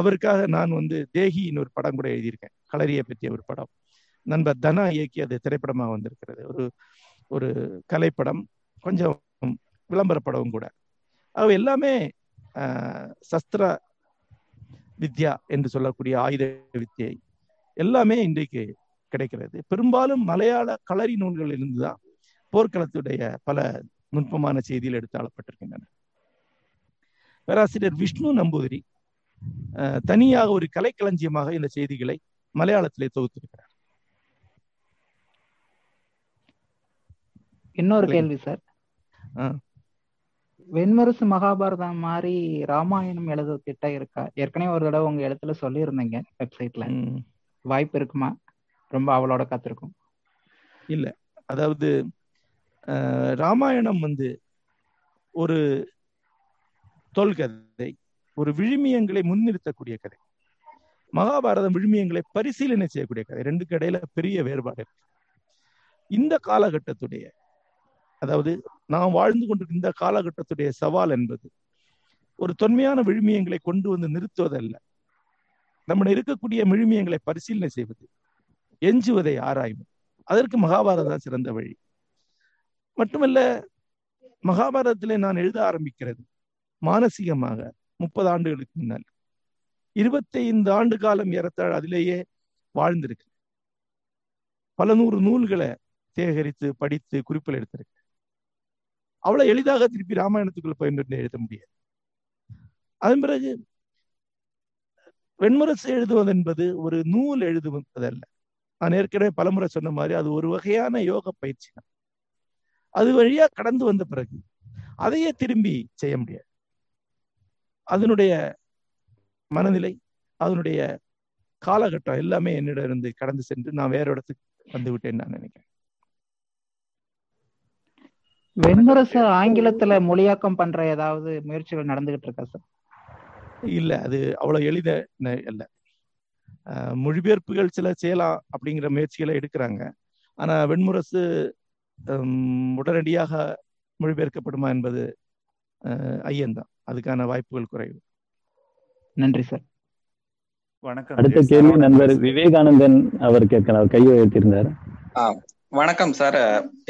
அவருக்காக நான் தேகின்னு ஒரு படம் கூட எழுதியிருக்கேன், களரியை பற்றிய ஒரு படம். நண்பர் தனா இயக்கி அது திரைப்படமாக வந்திருக்கிறது. ஒரு ஒரு கலைப்படம், கொஞ்சம் விளம்பர படமும் கூட. அவை எல்லாமே சஸ்திர வித்யா என்று சொல்லக்கூடிய ஆயுத வித்தியை எல்லாமே இன்றைக்கு கிடைக்கிறது. பெரும்பாலும் மலையாள களரி நூல்களிலிருந்து தான் போர்க்களத்துடைய பல நுட்பமான செய்தியில் எடுத்தாளப்பட்டிருக்கின்றன. பேராசிரியர் விஷ்ணு நம்பூதிரி தனியாக ஒரு கலைக்களஞ்சியமாக இந்த செய்திகளை மலையாளத்திலே தொகுத்திருக்கிறார். இன்னொரு கேள்வி சார், வெண்மரசு மகாபாரதம் மாதிரி ராமாயணம் எழுத திட்டம் இருக்கா? ஏற்கனவே ஒரு தடவை உங்க எழுத்துல சொல்லியிருந்தீங்க வெப்சைட்ல. வாய்ப்பு இருக்குமா? ரொம்ப அவளோட காத்திருக்கும். இல்ல, அதாவது ராமாயணம் வந்து ஒரு தொல்கதை, ஒரு விழுமியங்களை முன்னிறுத்தக்கூடிய கதை. மகாபாரதம் விழுமியங்களை பரிசீலனை செய்யக்கூடிய கதை. ரெண்டுக்கு இடையில பெரிய வேறுபாடு. இந்த காலகட்டத்துடைய, அதாவது நாம் வாழ்ந்து கொண்டிருக்கிற இந்த காலகட்டத்துடைய சவால் என்பது ஒரு தொன்மையான விழுமியங்களை கொண்டு வந்து நிறுத்துவதல்ல, நம்முடைய இருக்கக்கூடிய விழுமியங்களை பரிசீலனை செய்வது, எஞ்சுவதை ஆராய்வு. அதற்கு மகாபாரதம் சிறந்த வழி. மட்டுமல்ல, மகாபாரதத்திலே நான் எழுத ஆரம்பிக்கிறது மானசீகமாக 30 ஆண்டுகளுக்கு முன்னால். 25 ஆண்டு காலம் ஏறத்தாழ் அதிலேயே வாழ்ந்திருக்கு. பல நூறு நூல்களை சேகரித்து படித்து குறிப்பில் எடுத்திருக்க. அவ்வளவு எளிதாக திருப்பி ராமாயணத்துக்குள்ள பயின்று எழுத முடியாது. அதன் பிறகு வெண்முரசு எழுதுவது என்பது ஒரு நூல் எழுதுவதல்ல. நான் ஏற்கனவே பலமுறை சொன்ன மாதிரி அது ஒரு வகையான யோக பயிற்சி தான். அது வழியா கடந்து வந்த பிறகு அதையே திரும்பி செய்ய முடியாது. அதனுடைய மனநிலை, அதனுடைய காலகட்டம் எல்லாமே என்னிடம் இருந்து கடந்து சென்று நான் வேற இடத்துக்கு வந்துவிட்டேன்னு நான் நினைக்கிறேன். வெண்முரசு ஆங்கிலத்துல மொழியாக்கம் பண்ற ஏதாவது முயற்சிகள் நடந்துகிட்டு இருக்கா சார்? இல்ல, அது அவ்வளவு எளித இல்ல. மொழிபெயர்ப்புகள் சில செய்யலாம் அப்படிங்கிற முயற்சிகளை எடுக்கிறாங்க. ஆனா வெண்முரசு உடனடியாக மொழிபெயர்க்கப்படுமா என்பது ஐயந்தான். அதுக்கான வாய்ப்புகள் குறைவு. நன்றி சார். வணக்கம். அடுத்த கேள்வி நண்பர் விவேகானந்தன் அவர் கேட்கலாம். கையை உயர்த்திருந்தார். வணக்கம் சார்,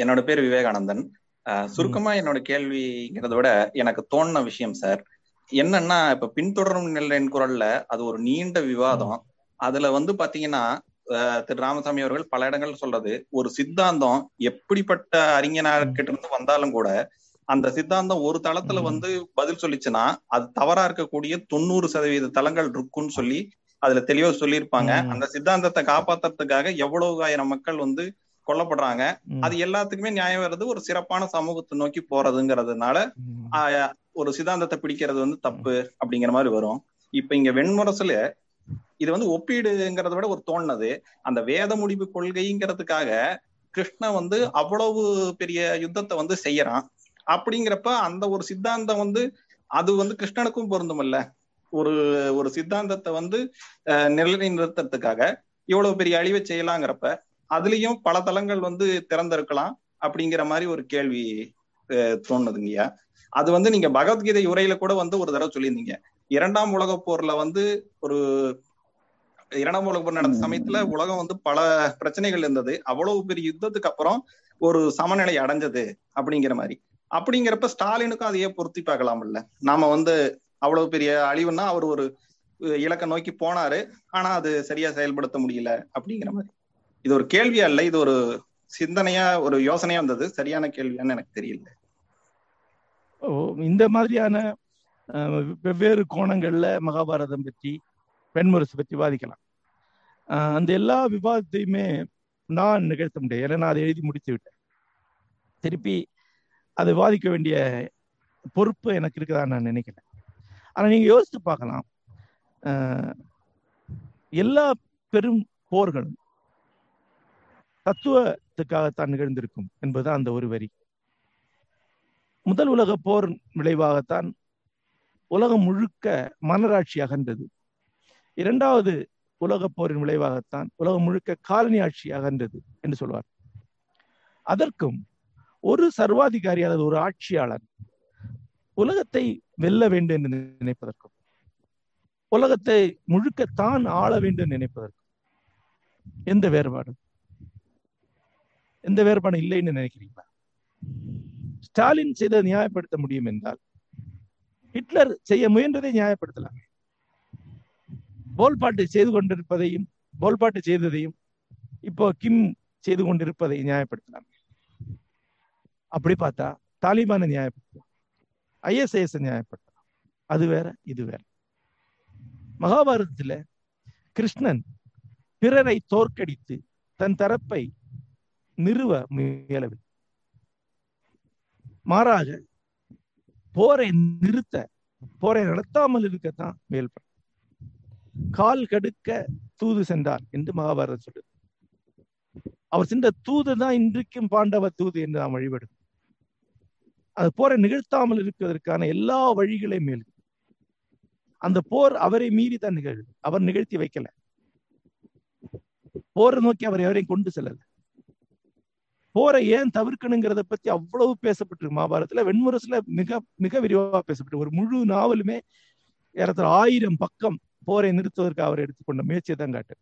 என்னோட பேர் விவேகானந்தன். சுருக்கமா என்னோட கேள்விங்கிறத விட எனக்கு தோணின விஷயம் சார் என்னன்னா, இப்ப பின்தொடரும் நிலையின் குரல்ல அது ஒரு நீண்ட விவாதம். அதுல வந்து பாத்தீங்கன்னா திரு ராமசாமி அவர்கள் பல இடங்கள் சொல்றது, ஒரு சித்தாந்தம் எப்படிப்பட்ட அறிஞனாகிட்ட இருந்து வந்தாலும் கூட அந்த சித்தாந்தம் ஒரு தளத்துல வந்து பதில் சொல்லிச்சுன்னா அது தவறா இருக்கக்கூடிய 90% தளங்கள் இருக்குன்னு சொல்லி அதுல தெளிவா சொல்லியிருப்பாங்க. அந்த சித்தாந்தத்தை காப்பாத்துறதுக்காக எவ்வளவு ஆயிரம் மக்கள் வந்து கொல்லப்படுறாங்க. அது எல்லாத்துக்குமே நியாயம் வருது. ஒரு சிறப்பான சமூகத்தை நோக்கி போறதுங்கிறதுனால ஒரு சித்தாந்தத்தை பிடிக்கிறது வந்து தப்பு அப்படிங்கிற மாதிரி வரும். இப்ப இங்க வெண்முரசுல இது வந்து ஒப்பீடுங்கிறத விட ஒரு தோணுது. அந்த வேத முடிவு கொள்கைங்கிறதுக்காக கிருஷ்ணன் வந்து அவ்வளவு பெரிய யுத்தத்தை வந்து செய்யறான். அப்படிங்கிறப்ப அந்த ஒரு சித்தாந்தம் வந்து அது வந்து கிருஷ்ணனுக்கும் பொருந்தும்ல. ஒரு சித்தாந்தத்தை வந்து நிலைநிறுத்துறதுக்காக இவ்வளவு பெரிய அழிவை செய்யலாங்கிறப்ப அதுலயும் பல தளங்கள் வந்து திறந்திருக்கலாம் அப்படிங்கிற மாதிரி ஒரு கேள்வி தோணுதுங்கய்யா. அது வந்து நீங்க பகவத்கீதை உரையில கூட வந்து ஒரு தடவை சொல்லியிருந்தீங்க, 2ஆம் உலகப் போர்ல வந்து ஒரு 2ஆம் உலகப் போர் நடந்த சமயத்துல உலகம் வந்து பல பிரச்சனைகள் இருந்தது, அவ்வளவு பெரிய யுத்தத்துக்கு அப்புறம் ஒரு சமநிலை அடைஞ்சது அப்படிங்கிற மாதிரி. அப்படிங்கிறப்ப ஸ்டாலினுக்கும் அதையே பொருத்தி பார்க்கலாம்ல. நாம வந்து அவ்வளவு பெரிய அழிவுன்னா அவர் ஒரு இலக்கை நோக்கி போனாரு, ஆனா அது சரியா செயல்படுத்த முடியல அப்படிங்கிற மாதிரி. இது ஒரு கேள்வியா இல்ல, இது ஒரு சிந்தனையா, ஒரு யோசனையா இருந்தது. சரியான கேள்வியான்னு எனக்கு தெரியல. இந்த மாதிரியான வெவ்வேறு கோணங்கள்ல மகாபாரதம் பற்றி, வெண்முரசு பற்றி வாதிக்கலாம். அந்த எல்லா விவாதத்தையுமே நான் நிகழ்த்த முடியாது, ஏன்னா நான் அதை எழுதி முடித்து விட்டேன். திருப்பி அதை வாதிக்க வேண்டிய பொறுப்பு எனக்கு இருக்குதான்னு நான் நினைக்கிறேன். ஆனா நீங்க யோசித்து பார்க்கலாம், எல்லா பெரும் போர்களும் தத்துவத்துக்காகத்தான் நிகழ்ந்திருக்கும் என்பது அந்த ஒரு வரி. முதல் உலக போர் விளைவாகத்தான் உலகம் முழுக்க மன்னராட்சி அகன்றது. 2ஆவது உலகப் போரின் விளைவாகத்தான் உலகம் முழுக்க காலனி ஆட்சி அகன்றது என்று சொல்வார். அதற்கும் ஒரு சர்வாதிகாரி அல்லது ஒரு ஆட்சியாளர் உலகத்தை வெல்ல வேண்டும் என்று நினைப்பதற்கும், உலகத்தை முழுக்க தான் ஆள வேண்டும் என்று நினைப்பதற்கும் எந்த வேறுபாடு இல்லைன்னு நினைக்கிறீங்களா? ஸ்டாலின் செய்ததை நியாயப்படுத்த முடியும் என்றால் ஹிட்லர் செய்ய முயன்றதை நியாயப்படுத்தலாம். போல்பாட்டு செய்து கொண்டிருப்பதையும் போல்பாட்டு செய்ததையும் இப்போ கிம் செய்து கொண்டிருப்பதை நியாயப்படுத்தலாம். அப்படி பார்த்தா தாலிபானை நியாயப்படுத்தலாம், ISIS நியாயப்படுத்தலாம். அது வேற, இது வேற. மகாபாரதத்துல கிருஷ்ணன் பிறரை தோற்கடித்து தன் தரப்பை நிறுவ முயலவில்லை. மாறாக போரை நிறுத்த, போரை நடத்தாமல் இருக்கத்தான் முயல்வார். கால் கடுக்க தூது சென்றார் என்று மகாபாரதம் சொல்லுது. அவர் சென்ற தூது தான் இன்றைக்கும் பாண்டவ தூது என்று நாம் வழிபடும். அது போரை நிகழ்த்தாமல் இருப்பதற்கான எல்லா வழிகளையும் மேலும் அந்த போர் அவரை மீறி தான் நிகழ்வு. அவர் நிகழ்த்தி வைக்கல, போரை நோக்கி அவர் எவரையும் கொண்டு செல்லல. போரை ஏன் தவிர்க்கணுங்கிறத பத்தி அவ்வளவு பேசப்பட்டிருக்கு மகாபாரதத்துல. வெண்முரசுல மிக மிக விரிவாக பேசப்பட்டு ஒரு முழு நாவலுமே ஏறத்தாழ 1000 பக்கம் போரை நிறுத்துவதற்கு அவர் எடுத்துக்கொண்ட முயற்சியை தான் காட்டு.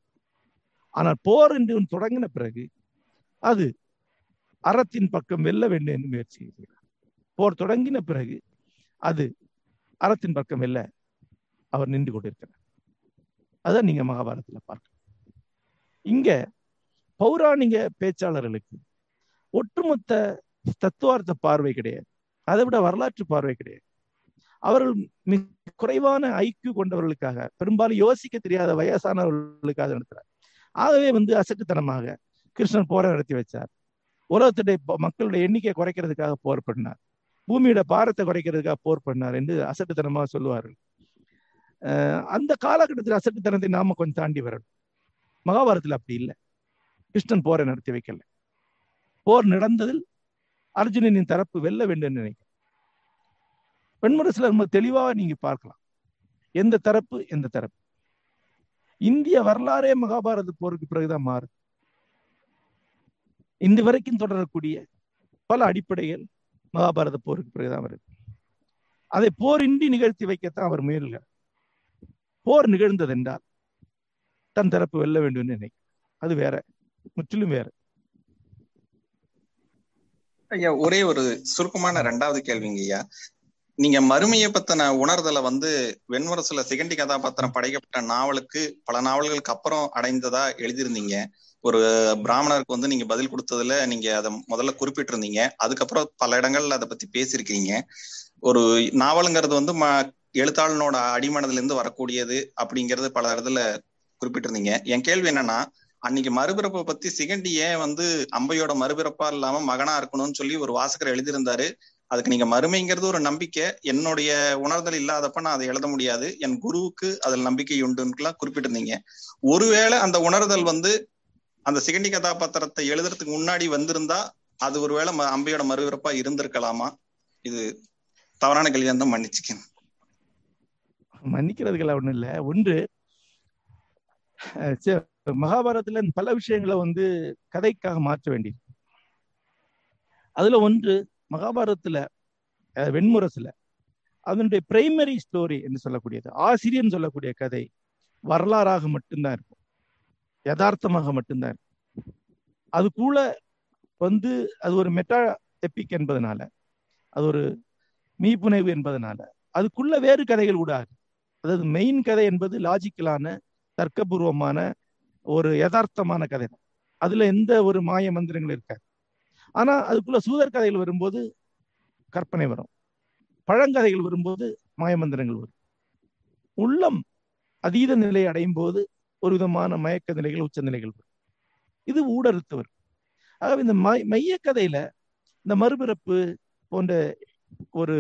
ஆனால் போர் என்று தொடங்கின பிறகு அது அறத்தின் பக்கம் வெல்ல வேண்டும் என்று முயற்சி. போர் தொடங்கின பிறகு அது அறத்தின் பக்கம் வெல்ல அவர் நின்று கொண்டிருக்கிறார். அதான் நீங்க மகாபாரதத்துல பார்க்க. இங்க பௌராணிக பேச்சாளர்களுக்கு ஒட்டுமொத்த தத்துவார்த்த பார்வை கிடையாது, அதை விட வரலாற்று பார்வை கிடையாது. அவர்கள் மிக குறைவான ஐக்கியம் கொண்டவர்களுக்காக, பெரும்பாலும் யோசிக்க தெரியாத வயசானவர்களுக்காக நடத்துறார். ஆகவே அசட்டுத்தனமாக கிருஷ்ணன் போரை நடத்தி வச்சார். உலகத்துடைய மக்களுடைய எண்ணிக்கையை குறைக்கிறதுக்காக போர் பண்ணார், பூமியோட பாரத்தை குறைக்கிறதுக்காக போர் பண்ணார் என்று அசட்டுத்தனமாக சொல்லுவார்கள். அந்த காலகட்டத்தில் அசட்டுத்தனத்தை நாம கொஞ்சம் தாண்டி வரணும். மகாபாரதத்தில் அப்படி இல்லை. கிருஷ்ணன் போரை நடத்தி வைக்கல. போர் நடந்ததில் அர்ஜுனனின் தரப்பு வெல்ல வேண்டும் நினைக்கிறேன். வெண்முரசுல ரொம்ப தெளிவாக நீங்க பார்க்கலாம் எந்த தரப்பு எந்த தரப்பு. இந்திய வரலாறே மகாபாரத போருக்கு பிறகுதான் மாறுது. இந்த வரைக்கும் தொடரக்கூடிய பல அடிப்படைகள் மகாபாரத போருக்கு பிறகுதான் வருது. அதை போரின்றி நிகழ்த்தி வைக்கத்தான் அவர் முயல்கிறார். போர் நிகழ்ந்தது என்றால் தன் தரப்பு வெல்ல வேண்டும் நினைக்க, அது வேற, முற்றிலும் வேற. ஐயா, ஒரே ஒரு சுருக்கமான 2வது கேள்விங்க ஐயா. நீங்க மறுமையை பத்தின உணர்தலை வெண்முரசுல சிகண்டி கதாபாத்திரம் படைக்கப்பட்ட நாவலுக்கு பல நாவல்களுக்கு அப்புறம் அடைந்ததா எழுதியிருந்தீங்க. ஒரு பிராமணருக்கு நீங்க பதில் கொடுத்ததுல நீங்க அதை முதல்ல குறிப்பிட்டிருந்தீங்க. அதுக்கப்புறம் பல இடங்கள்ல அதை பத்தி பேசியிருக்கீங்க. ஒரு நாவலுங்கிறது எழுத்தாளனோட அடிமனதுல இருந்து வரக்கூடியது அப்படிங்கிறது பல இடத்துல குறிப்பிட்டிருந்தீங்க. என் கேள்வி என்னன்னா, அன்னைக்கு மறுபிறப்பை பத்தி சிகண்டி ஏன் அம்பையோட மறுபிறப்பா இல்லாம மகனா இருக்கணும்னு சொல்லி ஒரு வாசகர் எழுதியிருந்தாரு. அதுக்கு நீங்க மறுமைங்கிறது ஒரு நம்பிக்கை, என்னுடைய உணர்தல் இல்லாதப்ப நான் அதை எழுத முடியாது, என் குருவுக்கு அதில் நம்பிக்கை உண்டுன்னுலாம் குறிப்பிட்டிருந்தீங்க. ஒருவேளை அந்த உணர்தல் அந்த சிகண்டி கதாபாத்திரத்தை எழுதுறதுக்கு முன்னாடி வந்திருந்தா அது ஒருவேளை அம்பையோட மறுபிறப்பா இருந்திருக்கலாமா? இது தவறான கேள்வியா இருந்தா மன்னிச்சுக்கணும். மன்னிக்கிறதுக்கெல்லாம் ஒண்ணும் இல்லை. ஒன்று, மகாபாரதத்துல பல விஷயங்களை கதைக்காக மாற்ற வேண்டியது. அதுல ஒன்று, மகாபாரதத்துல வெண்முரசுல அதனுடைய பிரைமரி ஸ்டோரி என்று சொல்லக்கூடியது, ஆசிரியன் சொல்லக்கூடிய கதை வரலாறாக மட்டும்தான் இருக்கும், யதார்த்தமாக மட்டும்தான் இருக்கும். அது கூட அது ஒரு மெட்டா எபிக் என்பதனால, அது ஒரு மீப்புனைவு என்பதனால அதுக்குள்ள வேறு கதைகள் கூடாது. அதாவது மெயின் கதை என்பது லாஜிக்கலான தர்க்கபூர்வமான ஒரு யதார்த்தமான கதை தான். அதுல எந்த ஒரு மாய மந்திரங்களும் இருக்காது. ஆனா அதுக்குள்ள சூதர் கதைகள் வரும்போது கற்பனை வரும், பழங்கதைகள் வரும்போது மாயமந்திரங்கள் வரும். உள்ளம் அதீத நிலை அடையும் போது ஒரு விதமான மயக்க நிலைகள், உச்ச நிலைகள் வரும். இது ஊடறுத்து வரும். ஆகவே இந்த மைய கதையில இந்த மறுபிறப்பு போன்ற ஒரு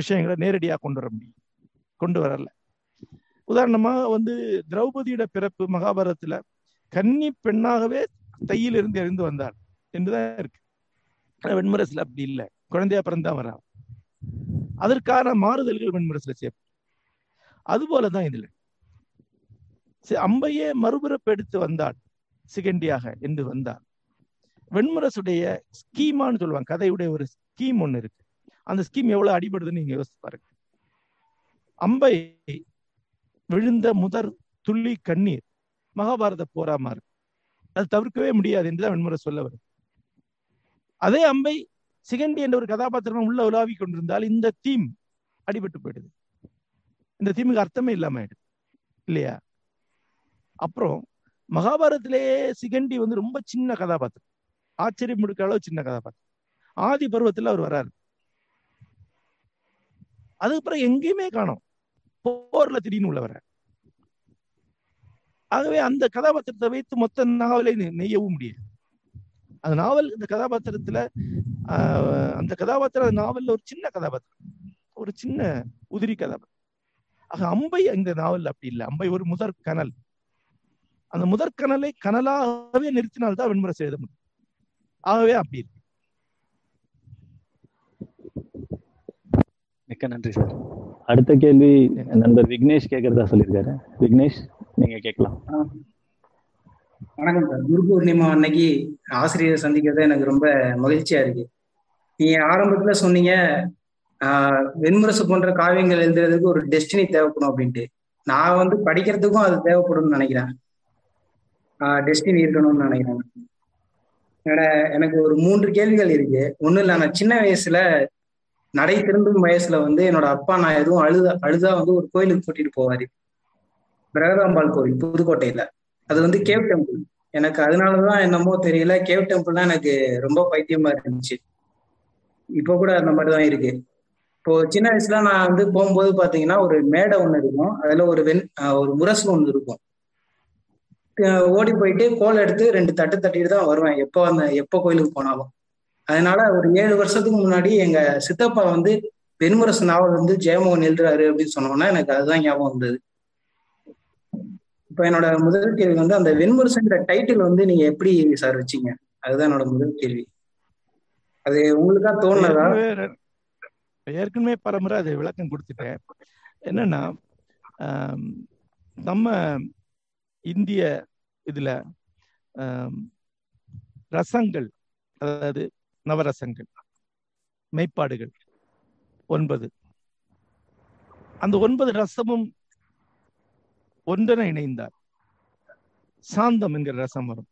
விஷயங்களை நேரடியா கொண்டு வரல. உதாரணமாக திரௌபதியோட பிறப்பு மகாபாரதத்துல கன்னி பெண்ணாகவே தையிலிருந்து எரிந்து வந்தாள் என்றுதான் இருக்கு. வெண்முரசுல அப்படி இல்லை, குழந்தையா பிறந்தான் வரா. அதற்கான மாறுதல்கள் வெண்முரசுல சேர்ப்பு. அது போலதான் இதுல அம்பையே மறுபிறப்பு எடுத்து வந்தாள், சிகண்டியாக என்று வந்தாள். வெண்முரசுடைய ஸ்கீமான்னு சொல்லுவாங்க, கதையுடைய ஒரு ஸ்கீம் ஒண்ணு இருக்கு. அந்த ஸ்கீம் எவ்வளவு அடிபடுதுன்னு நீங்க யோசிச்சு பாருங்க. அம்பை விழுந்த முதற் துள்ளி கண்ணீர் மகாபாரத போராமா இருக்கு. அது தவிர்க்கவே முடியாது என்றுதான் வெண்முரசு சொல்ல வரும். அதே அம்பை சிகண்டி என்ற ஒரு கதாபாத்திரமா உள்ள உலாவி கொண்டிருந்தால் இந்த தீம் அடிபட்டு போயிடுது, இந்த தீமுக்கு அர்த்தமே இல்லாம ஆயிடுது இல்லையா? அப்புறம் மகாபாரதத்திலேயே சிகண்டி ரொம்ப சின்ன கதாபாத்திரம், ஆச்சரியம் கொடுக்க அளவு சின்ன கதாபாத்திரம். ஆதி பருவத்துல அவர் வராரு. அதுக்கப்புறம் எங்கேயுமே காணோம், போர்ல திடீர்னு உள்ள வர. ஆகவே அந்த கதாபாத்திரத்தை வைத்து மொத்த நாவலை நெய்யவும் முடியாது. அந்த நாவல், இந்த கதாபாத்திரத்துல அந்த கதாபாத்திரம் நாவல்ல ஒரு சின்ன கதாபாத்திரம். ஒரு சின்ன உதிரி கதவு. ஆக அம்பை இந்த நாவல் அப்படி இல்லை. அம்பை ஒரு முதற்கனல். அந்த முதற்கனலை கனலாகவே நிறுத்தினால்தான் வெண்முரசு எழுத முடியும். ஆகவே அப்படி இருக்கு. மிக்க நன்றி சார். அடுத்த கேள்வி நண்பர் விக்னேஷ் கேட்கறதா சொல்லியிருக்காரு. விக்னேஷ் நீங்க கேட்கலாம். வணக்கம் சார். குரு பூர்ணிமா அன்னைக்கு ஆசிரியர் சந்திக்கிறத எனக்கு ரொம்ப மகிழ்ச்சியா இருக்கு. நீங்க ஆரம்பத்துல சொன்னீங்க வெண்முரசு போன்ற காவியங்கள் எழுதுறதுக்கு ஒரு டெஸ்டினி தேவைப்படும் அப்படின்ட்டு. நான் வந்து படிக்கிறதுக்கும் அது தேவைப்படும்னு நினைக்கிறேன். டெஸ்டினி இருக்கணும்னு நினைக்கிறேன். எனக்கு ஒரு 3 கேள்விகள் இருக்கு. ஒன்னும் இல்லை, நான் சின்ன வயசுல நடை திரும்பும் வயசுல வந்து என்னோட அப்பா நான் எதுவும் அழுதா வந்து ஒரு கோயிலுக்கு கூட்டிட்டு போவாரு. பிரகதாம்பாள் கோவில் புதுக்கோட்டையில. அது வந்து கேவ் டெம்பிள். எனக்கு அதனாலதான் என்னமோ தெரியல, கேவ் டெம்பிள்னா எனக்கு ரொம்ப பைத்தியமா இருந்துச்சு. இப்போ கூட அந்த மாதிரிதான் இருக்கு. இப்போ சின்ன வயசுல நான் வந்து போகும்போது பாத்தீங்கன்னா ஒரு மேடை ஒண்ணு இருக்கும். அதுல ஒரு முரசு ஒண்ணு இருக்கும். ஓடி போயிட்டு கோல் எடுத்து 2 தட்டு தட்டிட்டு தான் வருவேன் எப்போ கோயிலுக்கு போனாலும். அதனால ஒரு 7 வருஷத்துக்கு முன்னாடி எங்க சித்தப்பா வந்து வெண்முரசு நாவல் வந்து ஜெயமோகன் எழுதுறாரு அப்படின்னு சொன்னோம்னா எனக்கு அதுதான் ஞாபகம் வந்தது. இப்ப என்னோட முதல் கேள்வி வந்து அந்த வெண்முரசுங்கிற டைட்டில் வந்து நீங்க எப்படி சார் வச்சீங்க? அதுதான் என்னோட முதல் கேள்வி. அது உங்களுக்கா தோணுதா? ஏற்கனவே பரம்பரை அது விளக்கம் கொடுத்துட்டேன். என்னன்னா நம்ம இந்திய இதுல ரசங்கள், அதாவது நவரசங்கள், மெய்ப்பாடுகள் 9. அந்த 9 ரசமும் ஒன்றென இணைந்தார் சாந்தம் என்கிற ரசம் வரும்.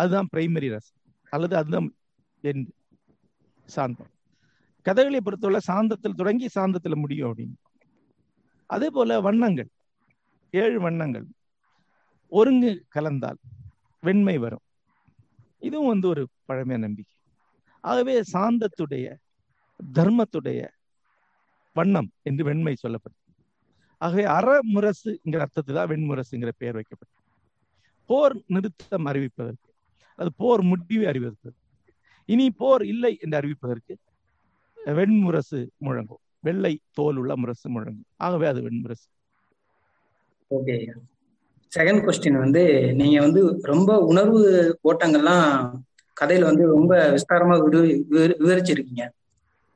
அதுதான் பிரைமரி ரசம், அல்லது அதுதான் என் சாந்தம். கதைகளை பொறுத்தவரை சாந்தத்தில் தொடங்கி சாந்தத்தில் முடியும் அப்படின்னு. அதே போல வண்ணங்கள், 7 வண்ணங்கள் ஒருங்கு கலந்தால் வெண்மை வரும். இதுவும் வந்து ஒரு பழமையான நம்பிக்கை. ஆகவே சாந்தத்துடைய தர்மத்துடைய வண்ணம் என்று வெண்மை சொல்லப்படும். ஆகவே அறமுரசுங்கிற அர்த்தத்தில் தான் வெண்முரசுங்கிற பெயர் வைக்கப்பட்டது. போர் நிறுத்தம் அறிவிப்பதற்கு, அது போர் முடிவை அறிவிப்பதற்கு, இனி போர் இல்லை என்று அறிவிப்பதற்கு வெண்முரசு முழங்கும். வெள்ளை தோல் உள்ள முரசு முழங்கும். ஆகவே அது வெண்முரசு. ஓகே. செகண்ட் கொஸ்டின் வந்து நீங்க வந்து ரொம்ப உணர்வு ஓட்டங்கள்லாம் கதையில வந்து ரொம்ப விஸ்தாரமா விவரிச்சிருக்கீங்க.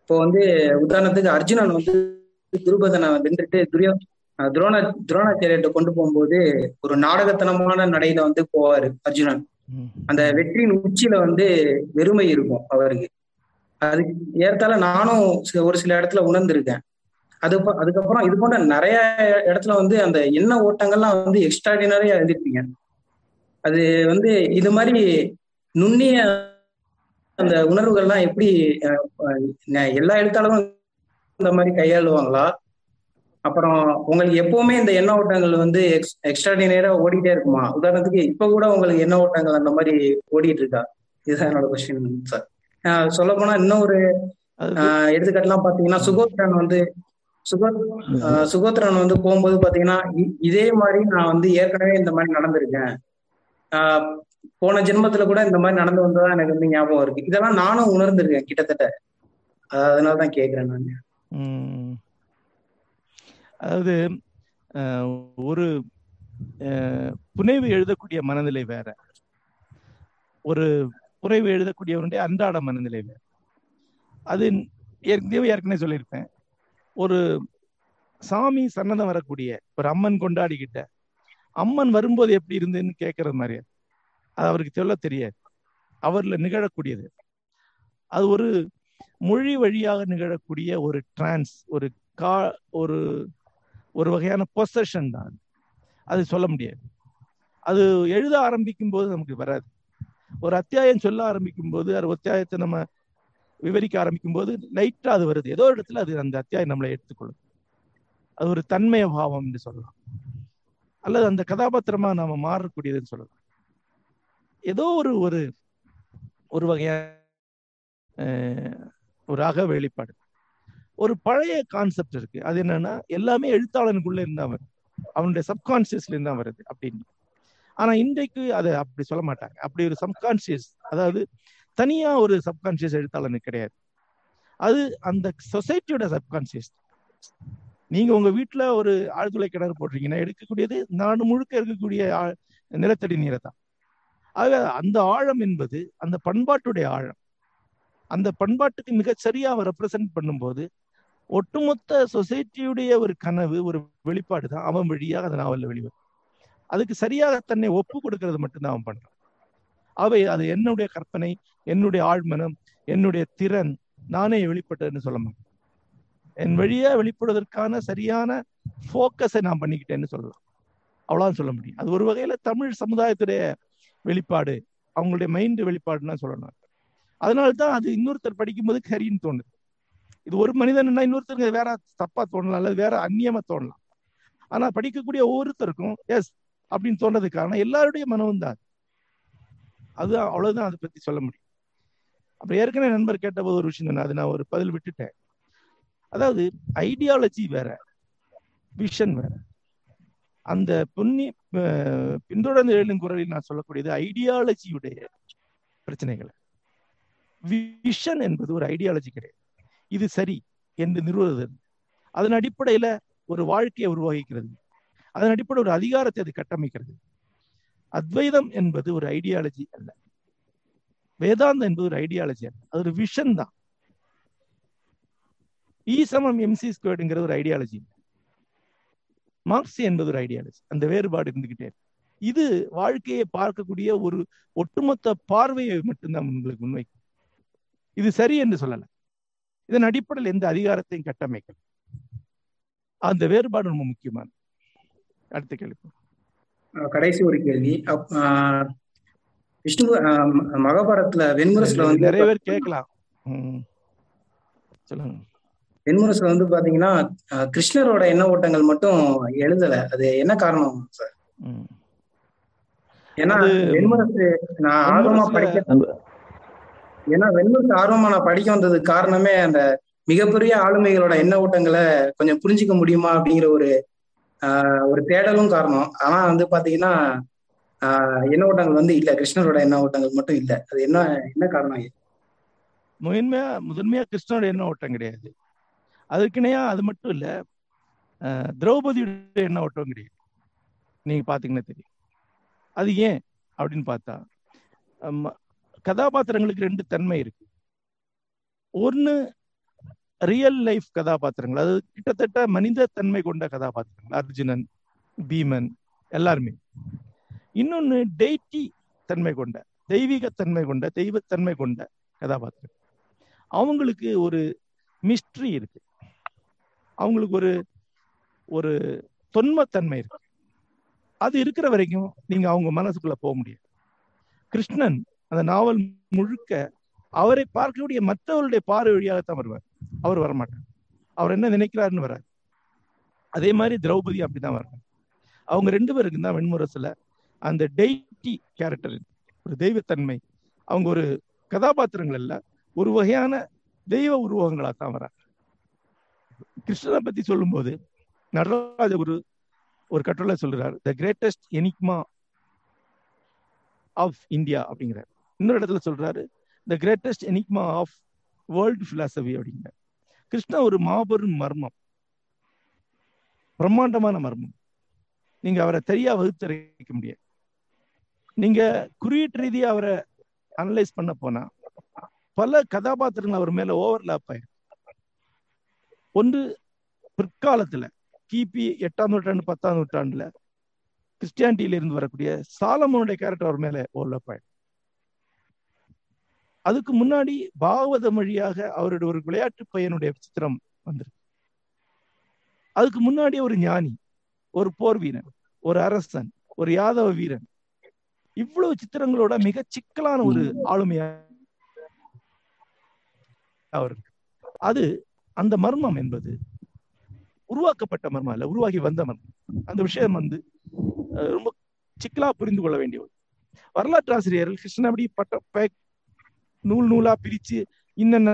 இப்போ வந்து உதாரணத்துக்கு அர்ஜுனன் வந்து துருபதனை வென்றுட்டு துரோணாச்சாரியர்கிட்ட கொண்டு போகும்போது ஒரு நாடகத்தனமான நடையில வந்து போவாரு அர்ஜுனன். அந்த வெற்றியின் உச்சியில வந்து வெறுமை இருக்கும் அவருக்கு. அது ஏற்றால நானும் ஒரு சில இடத்துல உணர்ந்திருக்கேன். அதுக்கப்புறம் இது போன்ற நிறைய இடத்துல வந்து அந்த எண்ண ஓட்டங்கள்லாம் வந்து எக்ஸ்ட்ராடினரியா எழுதிருப்பீங்க. அது வந்து இது மாதிரி நுண்ணிய அந்த உணர்வுகள்லாம் எப்படி எல்லா எழுத்தாளரும் இந்த மாதிரி கையாளுவாங்களா? அப்புறம் உங்களுக்கு எப்பவுமே இந்த எண்ண ஓட்டங்கள் வந்து எக்ஸ்ட்ராடினரியா ஓடிட்டே இருக்குமா? உதாரணத்துக்கு இப்ப கூட உங்களுக்கு எண்ண ஓட்டங்கள் அந்த மாதிரி ஓடிட்டு இருக்கா? இதுதான் என்னோட கொஸ்டின் சார். சொல்ல போனா இன்னொரு எடுத்துக்காட்டுலாம் பாத்தீங்கன்னா சுகோத்திரன் வந்து போகும்போது பாத்தீங்கன்னா இதே மாதிரி நான் வந்து ஏற்கனவே இந்த மாதிரி நடந்திருக்கேன், போன ஜென்மத்துல கூட இந்த மாதிரி நடந்து வந்ததா எனக்கு வந்து ஞாபகம் இருக்கு. இதெல்லாம் நானும் உணர்ந்திருக்கேன் கிட்டத்தட்ட. அதனாலதான் கேக்குறேன் நான். அதாவது ஒரு புனைவு எழுதக்கூடிய மனநிலை வேற, ஒரு புனைவு எழுதக்கூடியவருடைய அன்றாட மனநிலை வேற. அது ஏற்கனவே சொல்லியிருப்பேன். ஒரு சாமி சன்னதம் வரக்கூடிய ஒரு அம்மன் கொண்டாடிக்கிட்ட அம்மன் வரும்போது எப்படி இருந்துன்னு கேட்கறது மாதிரி அது அவருக்கு சொல்ல தெரியாது. அவர்ல நிகழக்கூடியது அது ஒரு மொழி வழியாக நிகழக்கூடிய ஒரு டிரான்ஸ், ஒரு வகையான பொசஷன் தான். அது சொல்ல முடியாது. அது எழுத ஆரம்பிக்கும் போது நமக்கு வராது. ஒரு அத்தியாயம் சொல்ல ஆரம்பிக்கும் போது, ஒரு அத்தியாயத்தை நம்ம விவரிக்க ஆரம்பிக்கும் போது லைட்டா அது வருது. ஏதோ இடத்துல அது அந்த அத்தியாயம் நம்மளை எடுத்துக்கொள்ளும். அது ஒரு தன்மைய பாவம் என்று சொல்லலாம், அல்லது அந்த கதாபாத்திரமா நாம மாறக்கூடியதுன்னு சொல்லலாம். ஏதோ ஒரு ஒரு வகையான ஒரு அக வெளிப்பாடு. ஒரு பழைய கான்செப்ட் இருக்கு. அது என்னன்னா எல்லாமே எழுத்தாளனுக்குள்ள இருந்தா வரும், அவனுடைய சப்கான்சியஸ்ல இருந்தா வருது அப்படின்னு. ஆனா இன்றைக்கு அதை அப்படி சொல்ல மாட்டாங்க. அப்படி ஒரு சப்கான்சியஸ், அதாவது தனியா ஒரு சப்கான்சியஸ் எழுத்தாளனுக்கு கிடையாது. அது அந்த சொசைட்டியோட சப்கான்சியஸ். நீங்க உங்க வீட்டுல ஒரு ஆழ்துளை கிணறு போடுறீங்கன்னா எடுக்கக்கூடியது நாடு முழுக்க இருக்கக்கூடிய நிலத்தடி நீரை தான். ஆக அந்த ஆழம் என்பது அந்த பண்பாட்டுடைய ஆழம். அந்த பண்பாட்டுக்கு மிகச்சரியா அவன் ரெப்ரசன்ட் பண்ணும்போது ஒட்டுமொத்த சொசைட்டியுடைய ஒரு கனவு, ஒரு வெளிப்பாடு தான் அவன் வழியாக அந்த நாவல்ல வெளிவரும். அதுக்கு சரியாக தன்னை ஒப்பு கொடுக்கறது மட்டும்தான் அவன் பண்றான். அவை அது என்னுடைய கற்பனை, என்னுடைய ஆழ்மனம், என்னுடைய திறன், நானே வெளிப்பட்டதுன்னு சொல்ல மாட்டேன். என் வழியா வெளிப்படுவதற்கான சரியான போக்கஸை நான் பண்ணிக்கிட்டேன்னு சொல்லலாம். அவ்வளோதான் சொல்ல முடியும். அது ஒரு வகையில தமிழ் சமுதாயத்துடைய வெளிப்பாடு, அவங்களுடைய மைண்டு வெளிப்பாடுன்னா சொல்லணும். அதனால்தான் அது இன்னொருத்தர் படிக்கும்போது சரின்னு தோணுது. இது ஒரு மனிதன்னா இன்னொருத்தருக்கு வேற தப்பா தோணலாம், அல்லது வேற அந்நியமா தோணலாம். ஆனா படிக்கக்கூடிய ஒவ்வொருத்தருக்கும் எஸ் அப்படின்னு தோன்றதுக்கு காரணம் எல்லாருடைய மனமும் தான். அது அவ்வளவுதான் அதை பத்தி சொல்ல முடியும். அப்புறம் ஏற்கனவே நண்பர் கேட்டபோது ஒரு விஷயம் சொன்னேன், அது நான் ஒரு பதில் விட்டுட்டேன். அதாவது ஐடியாலஜி வேற, விஷன் வேற. அந்த பொன்னி பின்தொடர்ந்து எழும் குரலில் நான் சொல்லக்கூடியது ஐடியாலஜியுடைய பிரச்சனைகளை. விஷன் என்பது ஒரு ஐடியாலஜி கிடையாது, இது சரி என்று நிறுவுறது. அதன் அடிப்படையில ஒரு வாழ்க்கையை உருவாகிக்கிறது, அதன் அடிப்படை ஒரு அதிகாரத்தை அது கட்டமைக்கிறது. அத்வைதம் என்பது ஒரு ஐடியாலஜி அல்ல, வேதாந்தம் என்பது ஒரு ஐடியாலஜி அல்ல, அது ஒரு விஷன் தான். E = mc² ஒரு ஐடியாலஜி, மார்க்ஸ் என்பது ஒரு ஐடியாலஜி. அந்த வேறுபாடு இருந்துகிட்டே இருக்கு. இது வாழ்க்கையை பார்க்கக்கூடிய ஒரு ஒட்டுமொத்த பார்வையை மட்டும்தான் உங்களுக்கு முன்வைக்கும். இது சரி என்று சொல்லலை, இதன் அடிப்படையில் எந்த அதிகாரத்தையும் கட்டமைக்கல. அந்த வேறுபாடு ரொம்ப முக்கியமானது. அடுத்த கேள்வி, கடைசி ஒரு கேள்வி. விஷ்ணு மகாபாரத்துல வெண்முரசுல வந்து நிறைய பேர் கேட்கலாம் சொல்லுங்க. வெண்முரசுல வந்து பாத்தீங்கன்னா கிருஷ்ணரோட எண்ண ஓட்டங்கள் மட்டும் எழுதல, அது என்ன காரணம் சார்? ஏன்னா வெண்முரசு நான் ஆர்வமா படிக்க வந்ததுக்கு காரணமே அந்த மிகப்பெரிய ஆளுமைகளோட எண்ண ஓட்டங்களை கொஞ்சம் புரிஞ்சுக்க முடியுமா அப்படிங்கிற ஒரு தேடலும் காரணம். ஆனா வந்து பாத்தீங்கன்னா எண்ண ஓட்டங்கள் வந்து இல்ல, கிருஷ்ணரோட எண்ண ஓட்டங்கள் மட்டும் இல்ல. அது என்ன காரணம்? முதன்மையா கிருஷ்ணரோட எண்ண ஓட்டம் கிடையாது, அதுக்குனையா. அது மட்டும் இல்ல, திரௌபதியுடைய எண்ண ஓட்டம் கிடையாது. நீங்க பாத்தீங்கன்னா தெரியும். அது ஏன் அப்படின்னு பார்த்தா கதாபாத்திரங்களுக்கு 2 தன்மை இருக்கு. ஒன்னு ரியல் லைஃப் கதாபாத்திரங்கள், அது கிட்டத்தட்ட மனித தன்மை கொண்ட கதாபாத்திரங்கள், அர்ஜுனன், பீமன் எல்லாருமே. இன்னொன்னு டெய்டி தன்மை கொண்ட, தெய்வீகத்தன்மை கொண்ட, தெய்வத்தன்மை கொண்ட கதாபாத்திரம். அவங்களுக்கு ஒரு மிஸ்ட்ரி இருக்கு, அவங்களுக்கு ஒரு தொன்மத்தன்மை இருக்கு. அது இருக்கிற வரைக்கும் நீங்க அவங்க மனசுக்குள்ள போக முடியாது. கிருஷ்ணன் அந்த நாவல் முழுக்க அவரை பார்க்கக்கூடிய மற்றவருடைய பார்வை வழியாகத்தான் வருவார். அவர் வரமாட்டார், அவர் என்ன நினைக்கிறாருன்னு வராது. அதே மாதிரி திரௌபதி அப்படிதான் வர்றாங்க. அவங்க 2 பேருக்கும் தான் வெண்முரசுல அந்த டெய்டி கேரக்டர், ஒரு தெய்வத்தன்மை. அவங்க ஒரு கதாபாத்திரங்கள் அல்ல, ஒரு வகையான தெய்வ உருவகங்களா தான் வராங்க. கிருஷ்ணனை பத்தி சொல்லும் போது நடராஜ ஒரு கட்டுரை சொல்றாரு, the greatest enigma of India அப்படிங்கிறார். இன்னொரு இடத்துல சொல்றாரு, the greatest enigma of world philosophy அப்படிங்கிறார். கிருஷ்ணன் ஒரு மாபெரும் மர்மம், பிரம்மாண்டமான மர்மம். நீங்க அவரை தெரியா வகுத்தரைக்க முடியாது. நீங்க குறியீட்டு ரீதியா அவரை அனலைஸ் பண்ண போனா பல கதாபாத்திரங்கள் அவர் மேல ஓவர்லாப் ஆயிருக்கு. ஒன்று பிற்காலத்துல கிபி 8ஆம் நூற்றாண்டு 10ஆம் நூற்றாண்டுல கிறிஸ்டியானிட்டியில இருந்து வரக்கூடிய சாலமோனுடைய கேரக்டர் அவர் மேல ஓவர்லாப் ஆயிருக்கு. அதுக்கு முன்னாடி பாகவத மொழியாக அவருடைய ஒரு விளையாட்டு பையனுடைய சித்திரம் வந்திருக்கு. அதுக்கு முன்னாடி ஒரு ஞானி, ஒரு போர் வீரன், ஒரு அரசன், ஒரு யாதவ வீரன், இவ்வளவு சித்திரங்களோட மிக சிக்கலான ஒரு ஆளுமையா அவருக்கு. அது அந்த மர்மம் என்பது உருவாக்கப்பட்ட மர்மம் அல்ல, உருவாகி வந்த மர்மம். அந்த விஷயம் வந்து ரொம்ப சிக்கலா புரிந்து கொள்ள வேண்டிய ஒரு வரலாற்று ஆசிரியர்கள் கிருஷ்ணன் அப்படி பட்ட நூல் நூலா பிரிச்சு இன்னென்ன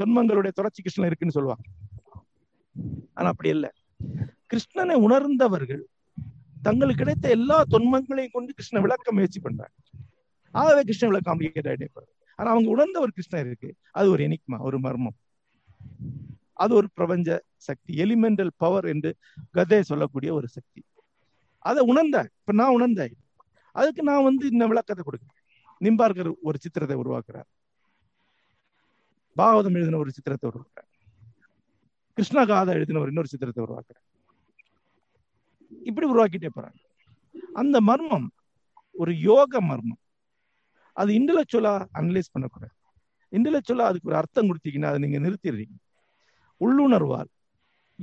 தொன்மங்களுடைய தொடர்ச்சி கிருஷ்ணன் இருக்குன்னு சொல்லுவாங்க. ஆனா அப்படி இல்லை. கிருஷ்ணனை உணர்ந்தவர்கள் தங்களுக்கு கிடைத்த எல்லா தொன்மங்களையும் கொண்டு கிருஷ்ண விளக்க முயற்சி பண்றாங்க. ஆகவே கிருஷ்ண விளக்கம் காம்ப்ளிகேட் ஆகிட்டே போறாங்க. ஆனா அவங்க உணர்ந்த ஒரு கிருஷ்ணன் இருக்கு, அது ஒரு எனிக்மா, ஒரு மர்மம். அது ஒரு பிரபஞ்ச சக்தி, எலிமெண்டல் பவர் என்று கதை சொல்லக்கூடிய ஒரு சக்தி. அதை உணர்ந்தேன். இப்ப நான் உணர்ந்தேன். அதுக்கு நான் வந்து இந்த விளக்கத்தை கொடுக்குறேன். நிம்பார்கர் ஒரு சித்திரத்தை உருவாக்குறார், பாகவதம் எழுதின ஒரு சித்திரத்தை உருவாக்குறார், கிருஷ்ணகாதை எழுதின ஒரு இன்னொரு சித்திரத்தை உருவாக்குறார். இப்படி உருவாக்கிட்டே போறாங்க. அந்த மர்மம் ஒரு யோக மர்மம். அது இன்டலெக்சுவலா அனலைஸ் பண்ணக்கூடாது. இன்டலெக்சுவலா அதுக்கு ஒரு அர்த்தம் கொடுத்தீங்கன்னா அதை நீங்க நிறுத்திடுறீங்க. உள்ளுணர்வால்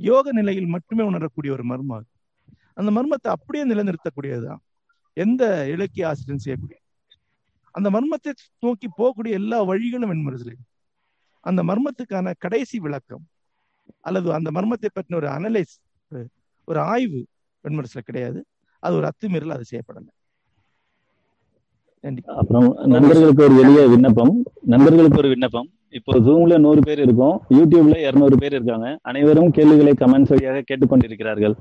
யோக நிலையில் மட்டுமே உணரக்கூடிய ஒரு மர்மம். அந்த மர்மத்தை அப்படியே நிலைநிறுத்தக்கூடியதுதான் எந்த இலக்கிய ஆசிரியன் செய்யக்கூடிய. அந்த மர்மத்தை நோக்கி போகக்கூடிய எல்லா வழிகளும் வெண்மரசிலே அந்த மர்மத்துக்கான கடைசி விளக்கம் அல்லது அந்த மர்மத்தை பற்றின ஒரு அனலைஸ், ஒரு ஆய்வு வெண்மரசில கிடையாது. அது ஒரு அத்துமீறல், அது செய்யப்படலை. அப்புறம் நண்பர்களுக்கு ஒரு எளிய விண்ணப்பம், இப்போ ஜூம்ல 100 பேர் இருக்கும், யூடியூப்ல 200 பேர் இருக்காங்க. அனைவரும் கேள்விகளை கமெண்ட்ஸ் வழியாக கேட்டுக்கொண்டிருக்கிறார்கள்.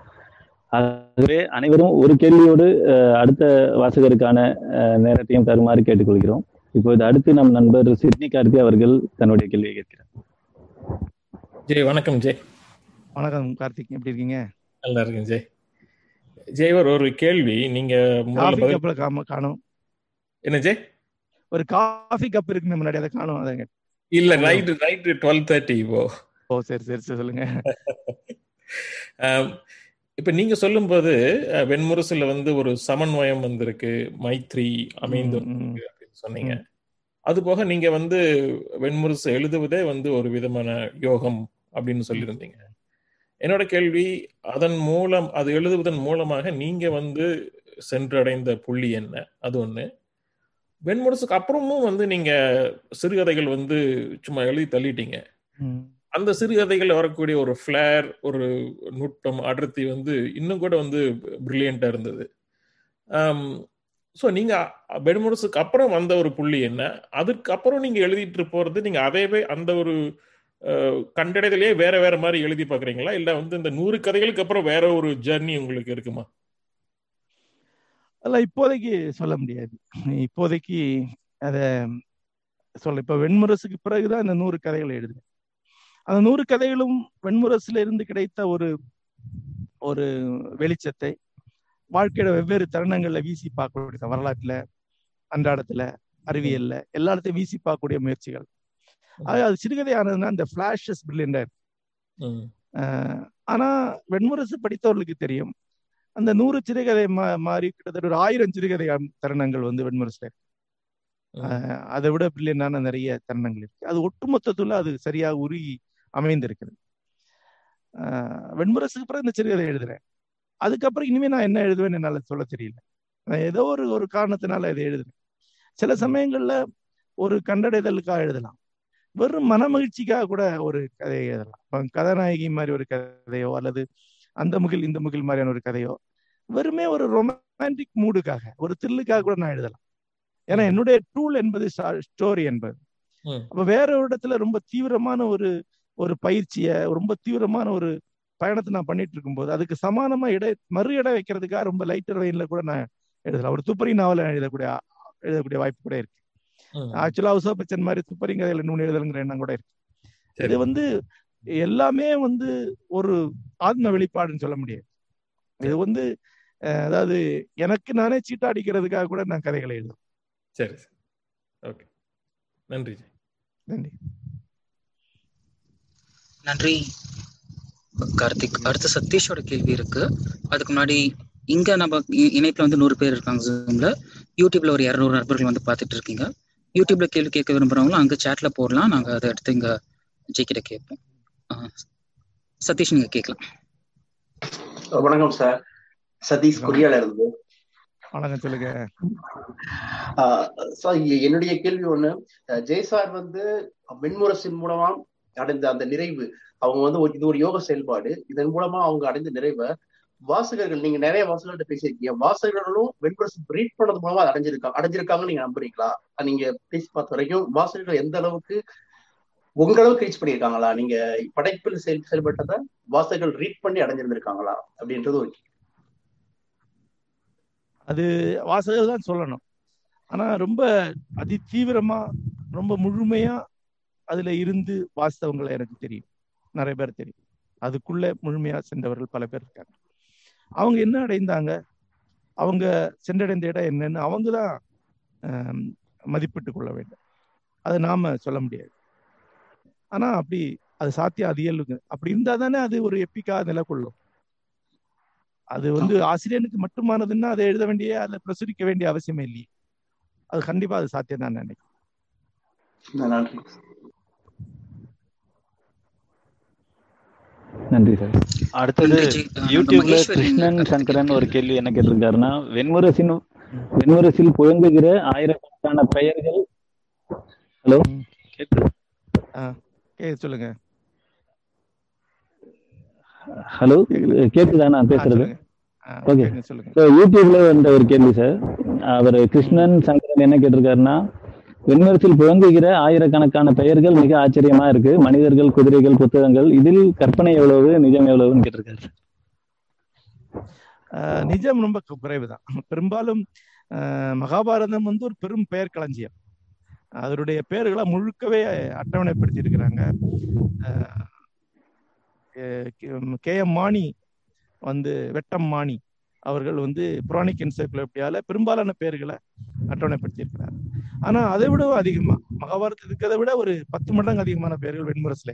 ஆகவே அனைவரும் ஒரு கேள்வியோடு அடுத்த வாசகருக்கான நேரத்தையும் தருமாறு கேட்டுக்கொள்கிறோம். இப்போது அடுத்து நம் நண்பர் சிட்னி கார்த்தி அவர்கள் தன்னுடைய கேள்வியை கேட்கிறார். ஜெய் வணக்கம். ஜெய் வணக்கம் கார்த்திக், எப்படி இருக்கீங்க? நல்லா இருக்கேன் ஜெய். ஜெய்வர், ஒரு கேள்வி. நீங்க காணும் என்ன ஜெய்? ஒரு காஃபி கப் இருக்கு முன்னாடி, அதை காணும். அதாங்க இல்ல, நைட் 12:30 இப்போ. ஓ சரி சரி சரி, சொல்லுங்க. இப்ப நீங்க சொல்லும் போது வெண்முரசுல வந்து ஒரு சமன்வயம் வந்திருக்கு, மைத்ரி அமைந்து அப்படின்னு சொன்னீங்க. அது போக நீங்க வந்து வெண்முரசு எழுதுவதே வந்து ஒரு விதமான யோகம் அப்படின்னு சொல்லியிருந்தீங்க. என்னோட கேள்வி, அதன் மூலம் அது எழுதுவதன் மூலமாக நீங்க வந்து சென்றடைந்த புள்ளி என்ன? அது ஒண்ணு. வெண்முரசுக்கு அப்புறமும் வந்து நீங்க சிறுகதைகள் வந்து சும்மா எழுதி தள்ளிட்டீங்க. அந்த சிறுகதைகள் வரக்கூடிய ஒரு ஃபிளேர், ஒரு நுட்பம், அடர்த்தி வந்து இன்னும் கூட வந்து பிரில்லியண்டா இருந்தது. ஸோ நீங்க வெண்முரசுக்கு அப்புறம் வந்த ஒரு புள்ளி என்ன? அதுக்கப்புறம் நீங்க எழுதிட்டு போறது, நீங்க அதேவே அந்த ஒரு கண்டடைதலையே வேற வேற மாதிரி எழுதி பாக்குறீங்களா, இல்ல வந்து இந்த 100 கதைகளுக்கு அப்புறம் வேற ஒரு ஜர்னி உங்களுக்கு இருக்குமா? அதெல்லாம் இப்போதைக்கு சொல்ல முடியாது. இப்போதைக்கு அதை சொல்ல, இப்போ வெண்முரசுக்கு பிறகுதான் இந்த 100 கதைகளை எழுதுவேன். அந்த 100 கதைகளும் வெண்முரசுல இருந்து கிடைத்த ஒரு ஒரு வெளிச்சத்தை வாழ்க்கையோட வெவ்வேறு தருணங்கள்ல வீசி பார்க்கக்கூடிய, வரலாற்றுல, அன்றாடத்துல, அறிவியல்ல, எல்லா இடத்தையும் வீசி பார்க்கக்கூடிய முயற்சிகள். அது சிறுகதை ஆனதுன்னா இந்த பிளாஷஸ் பிரில்லியண்டா இருக்கு. ஆனா வெண்முரசு படித்தவர்களுக்கு தெரியும், அந்த 100 சிறுகதை மாறி கிட்டத்தட்ட ஒரு 1000 சிறுகதை தருணங்கள் வந்து வெண்முரசுல இருக்கு. அதை விட பிரில்லியண்டான நிறைய தருணங்கள் இருக்கு. அது ஒட்டுமொத்தத்துல அது சரியா உருகி அமைந்திருக்கிறது. வெண்முரசுக்கு அப்புறம் இந்த சிறுகதை எழுதுறேன். அதுக்கப்புறம் இனிமே நான் என்ன எழுதுவேன்னு என்னால சொல்ல தெரியல. ஏதோ ஒரு காரணத்தினால இதை எழுதுறேன். சில சமயங்கள்ல ஒரு கண்டடைதலுக்காக எழுதலாம், வெறும் மன மகிழ்ச்சிக்காக கூட ஒரு கதையை எழுதலாம். கதாநாயகி மாதிரி ஒரு கதையோ அல்லது அந்த முகில் இந்த முகில் மாதிரியான ஒரு கதையோ, வெறுமே ஒரு ரொமான்டிக் மூடுக்காக, ஒரு தில்லுக்காக கூட நான் எழுதலாம். ஏன்னா என்னுடைய டூல் என்பது ஸ்டோரி என்பது. அப்ப வேற ஒரு இடத்துல ரொம்ப தீவிரமான ஒரு பயிற்சியை, ரொம்ப தீவிரமான ஒரு பயணத்தை நான் பண்ணிட்டு இருக்கும்போது அதுக்கு சமானமா மறு இட வைக்கிறதுக்காக ரொம்ப லைட்டர் வெயின்ல கூட நான் எழுதலாம். ஒரு துப்பறி நாவல எழுதக்கூடிய வாய்ப்பு கூட இருக்கு. ஆக்சுவலா உஷா பச்சன் மாதிரி துப்பறி கதையில இன்னொன்று எழுதலுங்கிற எண்ணம் கூட இருக்கு. இது வந்து எல்லாமே வந்து ஒரு ஆத்ம வெளிப்பாடுன்னு சொல்ல முடியாது. இது வந்து அதாவது எனக்கு நானே சீட்டாடிக்கிறதுக்காக கூட நான் கதைகளை எழுதுவேன். சரி சார், ஓகே, நன்றி நன்றி நன்றி கார்த்திக். அடுத்த சதீஷோட கேள்வி இருக்கு. அதுக்கு முன்னாடி இங்க நம்ம இணைப்புல வந்து 100 பேர் இருக்காங்க ஜூம்ல, யூடியூப்ல ஒரு 200 நண்பர்கள் வந்து பாத்துட்டு இருக்கீங்க. யூடியூப்ல கேள்வி கேட்க விரும்புறவங்களும் அங்க சேட்ல போடலாம், நாங்க அதை எடுத்து இங்க ஜெய்கிட்ட கேட்போம். சதீஷ் நீங்க கேட்கலாம். வணக்கம் சார், சதீஷ் கொரியால இருந்து. வணக்கம், சொல்லுங்க. என்னுடைய கேள்வி ஒண்ணு, ஜெய் சார் வந்து வெண்முரசின் மூலமா அடைந்த அந்த நிறைவு, அவங்க வந்து இது ஒரு யோக செயல்பாடு, இதன் மூலமா அவங்க அடைந்த நிறைவை வாசகர்கள், நீங்க நிறைய வாசகர்கள்ட்ட பேசியிருக்கீங்க, வாசகர்களும் வெண்முரசு ரீட் பண்ணது மூலமா அடைஞ்சிருக்காங்கன்னு நீங்க நம்புறீங்களா? நீங்க பேசி பார்த்த வரைக்கும் வாசகர்கள் எந்த அளவுக்கு உங்களவுக்கு ரீச் பண்ணியிருக்காங்களா? நீங்க படைப்பில் செயல்பட்டதை வாசகர்கள் ரீட் பண்ணி அடைஞ்சிருந்திருக்காங்களா அப்படின்றது ஒரு, அது வாசகர்கள் தான் சொல்லணும். ஆனா ரொம்ப அதிதீவிரமா, ரொம்ப முழுமையா அதுல இருந்து வாஸ்தவங்களை எனக்கு தெரியும், நிறைய பேர் தெரியும். அதுக்குள்ள முழுமையா சென்றவர்கள் பல பேர் இருக்காங்க. அவங்க என்ன அடைந்தாங்க, அவங்க சென்றடைந்த இடம் என்னன்னு அவங்க தான் மதிப்பிட்டு கொள்ள வேண்டும். அதை நாம சொல்ல முடியாது. ஆனா அப்படி அது சாத்தியம், அது இயலுங்க. அப்படி இருந்தா தானே அது ஒரு எப்பிக்கா நிலை கொள்ளும். அது வந்து ஆசிரியனுக்கு மட்டுமானதுன்னா அதை எழுத வேண்டிய, அதை பிரசுரிக்க வேண்டிய அவசியமே இல்லையே. அது கண்டிப்பா அது சாத்தியம் தான் நினைக்கிறேன். நன்றி சார். அடுத்தது யூடியூப்ல கிருஷ்ணன் சங்கரன் ஒரு கேள்வி என்ன கேட்டிருக்காருன்னா, வெண்முரசில் புழங்குகிற ஆயிரக்கணக்கான பெயர்கள். ஹலோ சொல்லுங்க. ஹலோ கேக்குதா நான் பேசுறது? ஓகே யூடியூப்ல வந்த ஒரு கேள்வி சார். அவர் கிருஷ்ணன் சங்கரன் என்ன கேட்டிருக்காருன்னா, வெண்மரத்தில் புழங்குகிற ஆயிரக்கணக்கான பெயர்கள் மிக ஆச்சரியமா இருக்கு. மனிதர்கள், குதிரைகள், புத்தகங்கள், இதில் கற்பனை எவ்வளவு, நிஜம் எவ்வளவுன்னு கேட்டிருக்காரு. நிஜம் ரொம்ப குறைவுதான். பெரும்பாலும் மகாபாரதம் வந்து ஒரு பெரும் பெயர் களஞ்சியம். அதனுடைய பெயர்களை முழுக்கவே அட்டவணைப்படுத்தி இருக்கிறாங்க. கே.எம். மாணி வந்து வெட்டம் மாணி அவர்கள் வந்து புராணிக் என்சைக்ளோபீடியால பெரும்பாலான பெயர்களை அட்டவணைப்படுத்தியிருக்கிறார். ஆனா அதை விட அதிகமா, மகாபாரதத்துக்கு அதை விட ஒரு 10 மடங்கு அதிகமான பெயர்கள் வெண்முரசுல.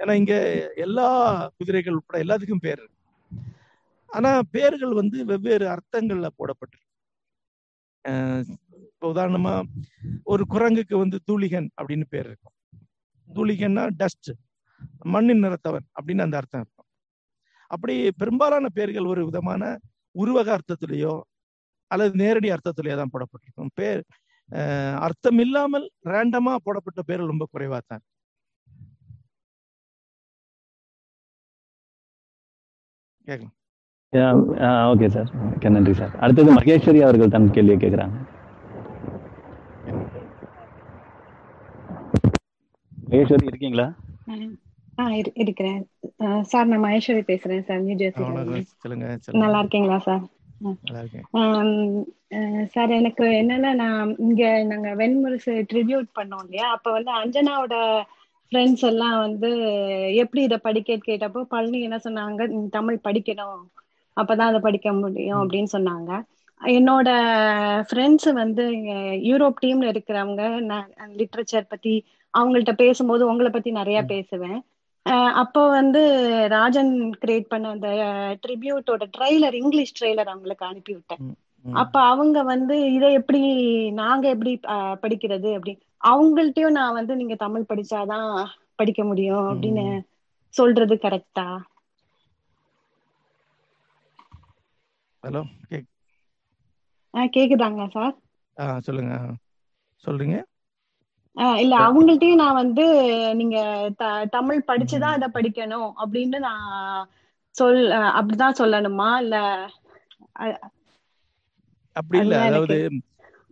ஏன்னா இங்க எல்லா குதிரைகள் உட்பட எல்லாத்துக்கும் பேர். ஆனா பெயர்கள் வந்து வெவ்வேறு அர்த்தங்கள்ல போடப்பட்டிருக்கு. இப்போ உதாரணமா ஒரு குரங்குக்கு வந்து தூளிகன் அப்படின்னு பேர் இருக்கும். தூளிகன்னா டஸ்ட், மண்ணின் நிறத்தவன் அப்படின்னு அந்த அர்த்தம் இருக்கும். அப்படி பெரும்பாலான பெயர்கள் ஒரு விதமான உருவக அர்த்தத்திலேயோ அல்லது நேரடி அர்த்தத்திலேயோ தான் போடப்பட்டிருக்கும். பேர் அர்த்தம் இல்லாமல் ரேண்டமா போடப்பட்ட பெயர்கள் ரொம்ப குறைவா தான். ஓகே சார், நன்றி சார். அடுத்தது மகேஸ்வரி அவர்கள் தன் கேள்வியை கேட்கிறாங்க. மகேஸ்வரி இருக்கீங்களா? இருக்கிறேன் சார். நான் மகேஸ்வரி பேசுறேன் சார், நியூ ஜெர்சி. நல்லா இருக்கீங்களா சார்? சார் எனக்கு என்னன்னா, நான் இங்க நாங்க வெண்முரசு ட்ரிபியூட் பண்ணோம் இல்லையா, அப்ப வந்து அஞ்சனாவோட ஃப்ரெண்ட்ஸ் எல்லாம் வந்து எப்படி இதை படிக்க கேட்டப்போ பழனி என்ன சொன்னாங்க, தமிழ் படிக்கணும் அப்பதான் அதை படிக்க முடியும் அப்படின்னு சொன்னாங்க. என்னோட ஃப்ரெண்ட்ஸ் வந்து யூரோப் டீம்ல இருக்கிறவங்க, நான் லிட்ரேச்சர் பத்தி அவங்கள்ட்ட பேசும்போது உங்களை பத்தி நிறைய பேசுவேன். அப்போ வந்து ராஜன் கிரியேட் பண்ண அந்த ட்ரிபியூட்டோட ட்ரெய்லர், இங்கிலீஷ் ட்ரெய்லர் அவங்களுக்கு அனுப்பி விட்டேன். அப்ப அவங்க வந்து இதை எப்படி நாங்க எப்படி படிக்கிறது அப்படி அவங்கள்ட்டையும் நான் வந்து நீங்க தமிழ் படிச்சாதான் படிக்க முடியும் அப்படின்னு சொல்றது கரெக்டா? ஹலோ கேக்குதாங்க சார்? சொல்லுங்க, சொல்றீங்க. இல்ல அவங்கள்ட்டையும் நான் வந்து நீங்க தமிழ் படிச்சுதான் இதை படிக்கணும் அப்படின்னு நான் அப்படிதான் சொல்லணுமா இல்ல அப்படி இல்ல? அதாவது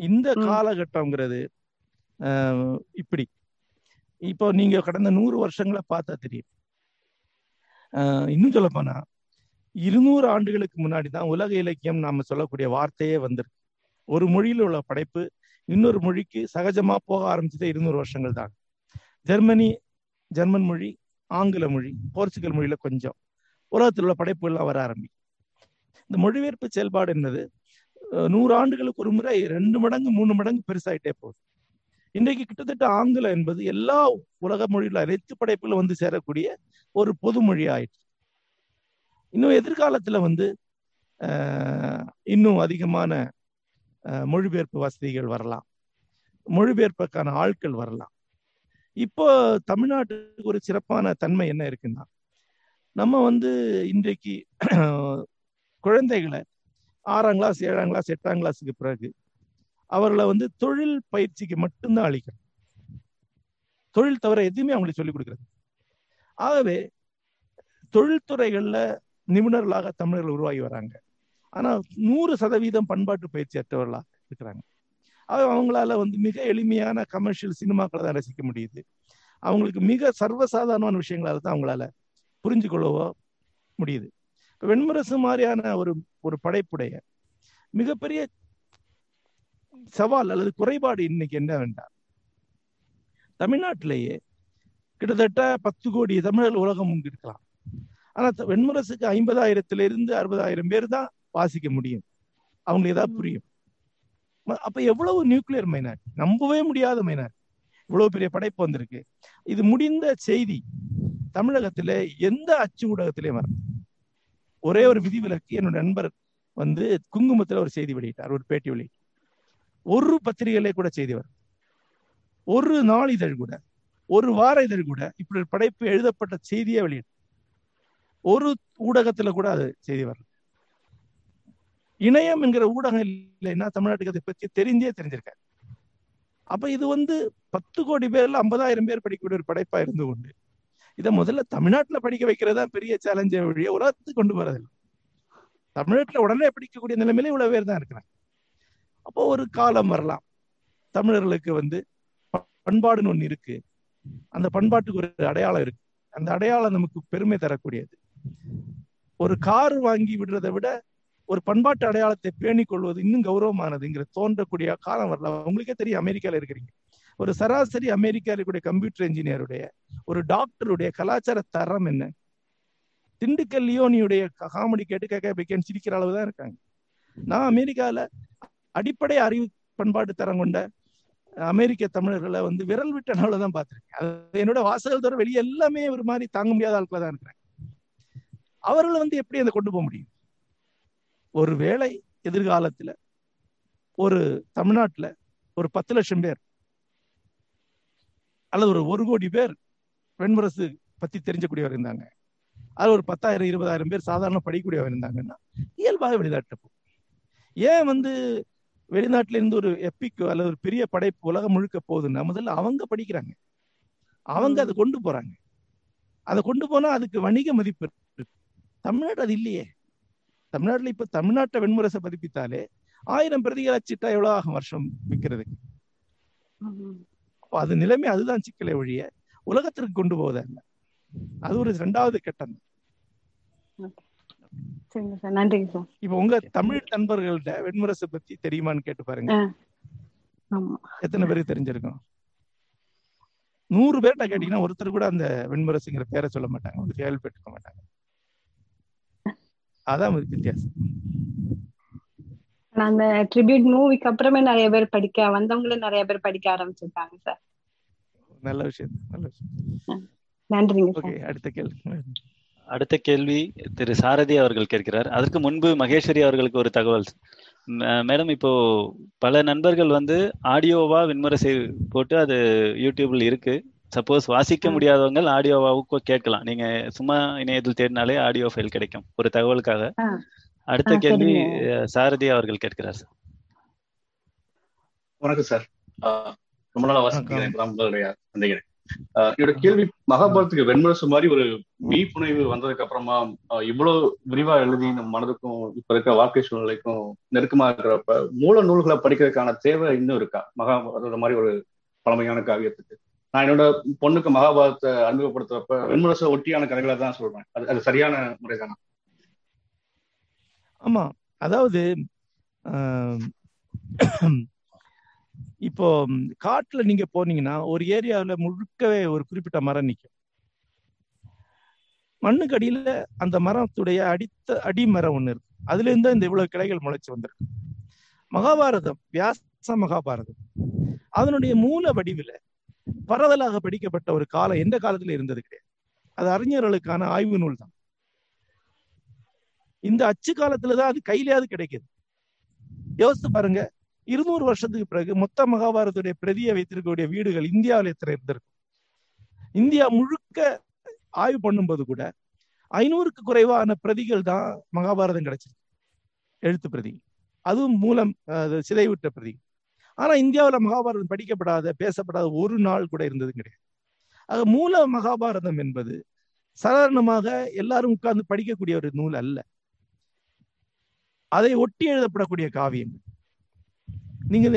இந்த காலகட்டம்ங்கிறது இப்படி இப்போ நீங்க கடந்த 100 வருஷங்களை பார்த்தா தெரியும். இன்னும் சொல்ல போனா 200 ஆண்டுகளுக்கு முன்னாடிதான் உலக இலக்கியம் நாம சொல்லக்கூடிய வார்த்தையே வந்திருக்கு. ஒரு மொழியில உள்ள படைப்பு இன்னொரு மொழிக்கு சகஜமா போக ஆரம்பிச்சதே 200 வருஷங்கள் தான். ஜெர்மன் மொழி, ஆங்கில மொழி, போர்ச்சுகல் மொழியில கொஞ்சம் உலகத்தில் உள்ள படைப்புகள்லாம் வர ஆரம்பிக்கும். இந்த மொழிபெயர்ப்பு செயல்பாடு என்னது 100 ஆண்டுகளுக்கு ஒரு முறை 2 மடங்கு 3 மடங்கு பெருசாயிட்டே போகுது. இன்றைக்கு கிட்டத்தட்ட ஆங்கிலம் என்பது எல்லா உலக மொழியில அனைத்து படைப்புல வந்து சேரக்கூடிய ஒரு பொது மொழி ஆயிடுச்சு. இன்னும் எதிர்காலத்துல வந்து இன்னும் அதிகமான மொழிபெயர்ப்பு வசதிகள் வரலாம், மொழிபெயர்ப்புக்கான ஆட்கள் வரலாம். இப்போ தமிழ்நாட்டுக்கு ஒரு சிறப்பான தன்மை என்ன இருக்குன்னா, நம்ம வந்து இன்றைக்கு குழந்தைகளை 6ஆம் கிளாஸ் 7ஆம் கிளாஸ் 8ஆம் கிளாஸுக்கு பிறகு அவர்களை வந்து தொழில் பயிற்சிக்கு மட்டும்தான் அளிக்கிறோம். தொழில் தவிர எதுவுமே அவங்களுக்கு சொல்லிக் கொடுக்குறது. ஆகவே தொழில்துறைகள்ல நிபுணர்களாக தமிழர்கள் உருவாகி வராங்க. ஆனா 100% பண்பாட்டு பயிற்சி அற்றவர்களாக இருக்கிறாங்க. அவங்களால வந்து மிக எளிமையான கமர்ஷியல் சினிமாக்களை தான் ரசிக்க முடியுது. அவங்களுக்கு மிக சர்வசாதாரணமான விஷயங்களால தான் அவங்களால புரிஞ்சு கொள்ளவோ முடியுது. இப்போ வெண்முரசு மாதிரியான ஒரு படைப்புடைய மிகப்பெரிய சவால் அல்லது குறைபாடு இன்னைக்கு என்ன வேண்டாம், தமிழ்நாட்டிலேயே கிட்டத்தட்ட 10 கோடி தமிழர்கள் உலகம் இருக்கலாம். ஆனால் வெண்முரசுக்கு 50,000 to 60,000 பேர் தான் வாசிக்க முடியும். அவங்களுக்கு ஏதாவது புரியும். அப்போ எவ்வளவு நியூக்ளியர் மைனாரிட்டி, நம்பவே முடியாத மைனாரிட்டி, இவ்வளோ பெரிய படைப்பு வந்திருக்கு. இது முடிந்த செய்தி தமிழகத்தில் எந்த அச்சு ஊடகத்திலையும் வர. ஒரே ஒரு விதிவிலக்கு, என்னோட நண்பர் வந்து குங்குமத்தில் ஒரு செய்தி வெளியிட்டார், ஒரு பேட்டி வெளியிட்டார். ஒரு பத்திரிகையிலே கூட செய்தி வரும், ஒரு நாள் இதழ் கூட, ஒரு வார இதழ் கூட இப்படி படைப்பு எழுதப்பட்ட செய்தியே வெளியிடும். ஒரு ஊடகத்துல கூட அது செய்தி வரல. இணையம் என்கிற ஊடகம் இல்லைன்னா தமிழ்நாட்டுக்கு அதை பற்றி தெரிஞ்சிருக்காரு. அப்ப இது வந்து 10 கோடி பேர்ல 50,000 பேர் படிக்கக்கூடிய ஒரு படைப்பா இருந்து கொண்டு இதை முதல்ல தமிழ்நாட்டுல படிக்க வைக்கிறதா பெரிய சேலஞ்சை வழியை உலகத்துக்கு கொண்டு வரதில்லை. தமிழ்நாட்டுல உடனே படிக்கக்கூடிய நிலைமையில இவ்வளவு பேர் தான் இருக்கிறாங்க. அப்போ ஒரு காலம் வரலாம், தமிழர்களுக்கு வந்து பண்பாடுன்னு ஒண்ணு இருக்கு, அந்த பண்பாட்டுக்கு ஒரு அடையாளம் இருக்கு, அந்த அடையாளம் நமக்கு பெருமை தரக்கூடியது. ஒரு கார் வாங்கி விடுறதை விட ஒரு பண்பாட்டு அடையாளத்தை பேணி கொள்வது இன்னும் கௌரவமானதுங்கிற தோன்றக்கூடிய காலம் வரலாம். உங்களுக்கே தெரியும், அமெரிக்கால இருக்கிறீங்க, ஒரு சராசரி அமெரிக்காவில் இருக்கக்கூடிய கம்ப்யூட்டர் இன்ஜினியருடைய, ஒரு டாக்டருடைய கலாச்சார தரம் என்ன? திண்டுக்கல் லியோனியுடைய காமெடி கேட்டு கேட்க சிரிக்கிற அளவுதான் இருக்காங்க. நான் அமெரிக்கால அடிப்படை அறிவு பண்பாட்டு தரம் கொண்ட அமெரிக்க தமிழர்களை வந்து விரல் விட்ட அளவுலதான் பார்த்திருக்கேன். அது என்னோட வாசகர்கள் தவிர வெளியே எல்லாமே ஒரு மாதிரி தாங்க முடியாத ஆட்கள தான் இருக்கிறாங்க. அவர்களை வந்து எப்படி அதை கொண்டு போக முடியும்? ஒருவேளை எதிர்காலத்துல ஒரு தமிழ்நாட்டுல ஒரு 10 லட்சம் பேர் அல்லது ஒரு 1 கோடி பேர் வெண்முரசு பத்தி தெரிஞ்சக்கூடியவர் இருந்தாங்க, அது ஒரு 10,000 to 20,000 பேர் சாதாரண படிக்கக்கூடியவர் இருந்தாங்கன்னா இயல்பாக வெளிநாட்டுல போகும். ஏன் வந்து வெளிநாட்டுல இருந்து ஒரு எப்பிக்கு அல்லது ஒரு பெரிய படைப்பு உலகம் முழுக்க போகுதுன்னா, முதல்ல அவங்க படிக்கிறாங்க, அவங்க அதை கொண்டு போறாங்க, அதை கொண்டு போனா அதுக்கு வணிக மதிப்பு இருக்கு. தமிழ்நாடு அது இல்லையே. தமிழ்நாட்டுல இப்ப தமிழ்நாட்டை வெண்முரசை பதிப்பித்தாலே 1000 பிரதிகள் அச்சிட்டா எவ்வளவு ஆகும் வருஷம் விற்கிறதுக்கு? அது நிலைமை. அதுதான் சிக்கலை ஒழிய உலகத்திற்கு கொண்டு போவதா இல்லை. அது ஒரு இரண்டாவது கட்டம். இப்ப உங்க தமிழ் நண்பர்கள்ட்ட வெண்முரசை பத்தி தெரியுமான்னு கேட்டு பாருங்க, எத்தனை பேருக்கு தெரிஞ்சிருக்கும்? 100 பேர்ட்ட கேட்டீங்கன்னா ஒருத்தர் கூட அந்த வெண்முரசுங்கிற பேரை சொல்ல மாட்டாங்க, ஒரு கேள்விப்பட்டிருக்க மாட்டாங்க. அதான் வித்தியாசம். அந்த ட்ரிபியூட் மூவிக்கு அப்புறமே நிறைய பேர் படிக்க வந்தவங்களே நிறைய பேர் படிக்க ஆரம்பிச்சிட்டாங்க சார். நல்ல விஷயம், நல்ல விஷயம். நன்றிங்க. ஓகே, அடுத்த கேள்வி திரு சாரதி அவர்கள் கேட்கிறார். அதற்கு முன்பு மகேஸ்வரி அவர்களுக்கு ஒரு தகவல். மேடம், இப்போ பல நண்பர்கள் வந்து ஆடியோவா வெண்முரசை போட்டு அது யூடியூப்ல இருக்கு. சப்போஸ் வாசிக்க முடியாதவங்க ஆடியோவாவுக்கு கேட்கலாம். நீங்க சும்மா இணையத்தில் தேடினாலே ஆடியோ ஃபைல் கிடைக்கும். ஒரு தகவலுக்காக. அடுத்த கேள்வி சாரதி அவர்கள் கேட்கிறார் சார். வணக்கம் சார், ரொம்ப நாள் வசந்திக்கிறேன். என்னோட கேள்வி, மகாபாரத்துக்கு வெண்முரசு மாதிரி ஒரு மீப்புனைவு வந்ததுக்கு அப்புறமா இவ்வளவு விரிவா எழுதி நம்ம மனதுக்கும் இப்ப இருக்கிற வாழ்க்கை சூழ்நிலைக்கும் நெருக்கமா இருக்கிறப்ப மூல நூல்களை படிக்கிறதுக்கான தேவை இன்னும் இருக்கா மகாபாரத மாதிரி ஒரு பழமையான காவியத்துக்கு? நான் என்னோட பொண்ணுக்கு மகாபாரத்தை அறிமுகப்படுத்துறப்ப வெண்முரச ஒட்டியான கதைகளை தான் சொல்றேன். அது சரியான முறைதானா? ஆமா, அதாவது இப்போ காட்டுல நீங்க போனீங்கன்னா ஒரு ஏரியாவில முழுக்கவே ஒரு குறிப்பிட்ட மரம் நிற்கும். மண்ணுக்கு அடியில அந்த மரத்துடைய அடிமரம் ஒண்ணு இருக்கு, அதுல இருந்து இந்த இவ்வளவு கிளைகள் முளைச்சு வந்திருக்கு. மகாபாரதம், வியாச மகாபாரதம் அதனுடைய மூல வடிவில பரவலாக படிக்கப்பட்ட ஒரு காலம் எந்த காலத்துல இருந்தது கிடையாது. அது அறிஞர்களுக்கான ஆய்வு நூல் தான். இந்த அச்சு காலத்துலதான் அது கையிலேயாவது கிடைக்குது. யோசித்து பாருங்க, 200 வருஷத்துக்கு பிறகு மொத்த மகாபாரதத்துடைய பிரதியை வைத்திருக்கக்கூடிய வீடுகள் இந்தியாவில எத்தனை இருந்திருக்கும்? இந்தியா முழுக்க ஆய்வு பண்ணும்போது கூட 500க்கு குறைவான பிரதிகள் தான் மகாபாரதம் கிடைச்சிருக்கு, எழுத்து பிரதி, அதுவும் மூலம் சிதைவிட்ட பிரதி. ஆனா இந்தியாவில மகாபாரதம் படிக்கப்படாத, பேசப்படாத ஒரு நாள் கூட இருந்தது கிடையாது. ஆக மூல மகாபாரதம் என்பது சாதாரணமாக எல்லாரும் உட்கார்ந்து படிக்கக்கூடிய ஒரு நூல் அல்ல. அதை ஒட்டி எழுதப்படக்கூடிய காவியங்கள். நீங்க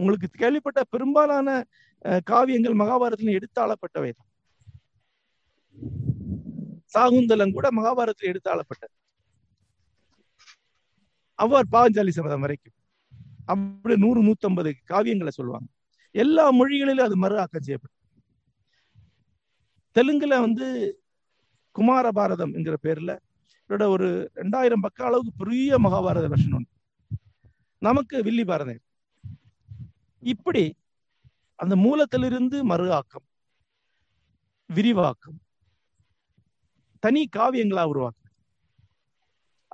உங்களுக்கு கேள்விப்பட்ட பெரும்பாலான காவியங்கள் மகாபாரதத்தில் எடுத்தாளப்பட்டவை தான். சாகுந்தலம் கூட மகாபாரதத்தில் எடுத்தாளப்பட்டது, அவர் பாஞ்சாலி சபதம் வரைக்கும். அப்படி 100-150 காவியங்களை சொல்லுவாங்க. எல்லா மொழிகளிலும் அது மறு ஆக்கம் செய்யப்படும். தெலுங்குல வந்து குமார பாரதம் என்கிற பேர்ல இதோட ஒரு 2000 பக்கம் அளவுக்கு பெரிய மகாபாரத வெர்ஷன் ஒன்று, நமக்கு வில்லி பாரதம். இப்படி அந்த மூலத்திலிருந்து மறு ஆக்கம், விரிவாக்கம், தனி காவியங்களா உருவாக்கம்.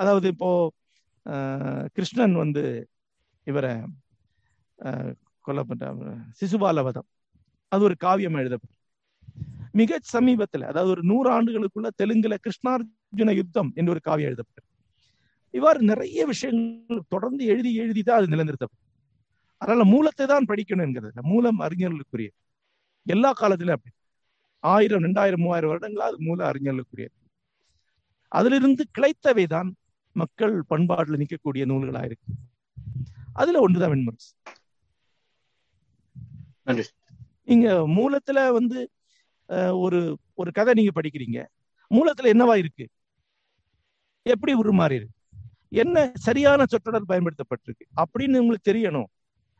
அதாவது இப்போ கிருஷ்ணன் வந்து இவரை கொலை பண்ற சிசுபாலவதம், அது ஒரு காவியம் எழுதப்படும். மிக சமீபத்துல, அதாவது ஒரு 100 ஆண்டுகளுக்குள்ள தெலுங்குல கிருஷ்ணார்ஜுன யுத்தம் என்று ஒரு காவியம் எழுதப்பட்டது. இவ்வாறு நிறைய விஷயங்கள் தொடர்ந்து எழுதி எழுதிதான் அது நிலநிறுத்தப்படும். அதனால மூலத்தை தான் படிக்கணும் என்கிறது, மூலம் அறிஞர்களுக்குரிய எல்லா காலத்திலும் அப்படி 1000, 2000, 3000 வருடங்களா அது மூல அறிஞர்களுக்குரியது. அதிலிருந்து கிளைத்தவை தான் மக்கள் பண்பாட்டில் நிற்கக்கூடிய நூல்களா இருக்கு. அதுல ஒன்றுதான் வெண்முரசு. நீங்க மூலத்துல வந்து ஒரு கதை நீங்க படிக்கிறீங்க, மூலத்துல என்னவா இருக்கு, எப்படி உருமாறி இருக்கு, என்ன சரியான சொற்றொடர் பயன்படுத்தப்பட்டிருக்கு அப்படின்னு உங்களுக்கு தெரியணும்.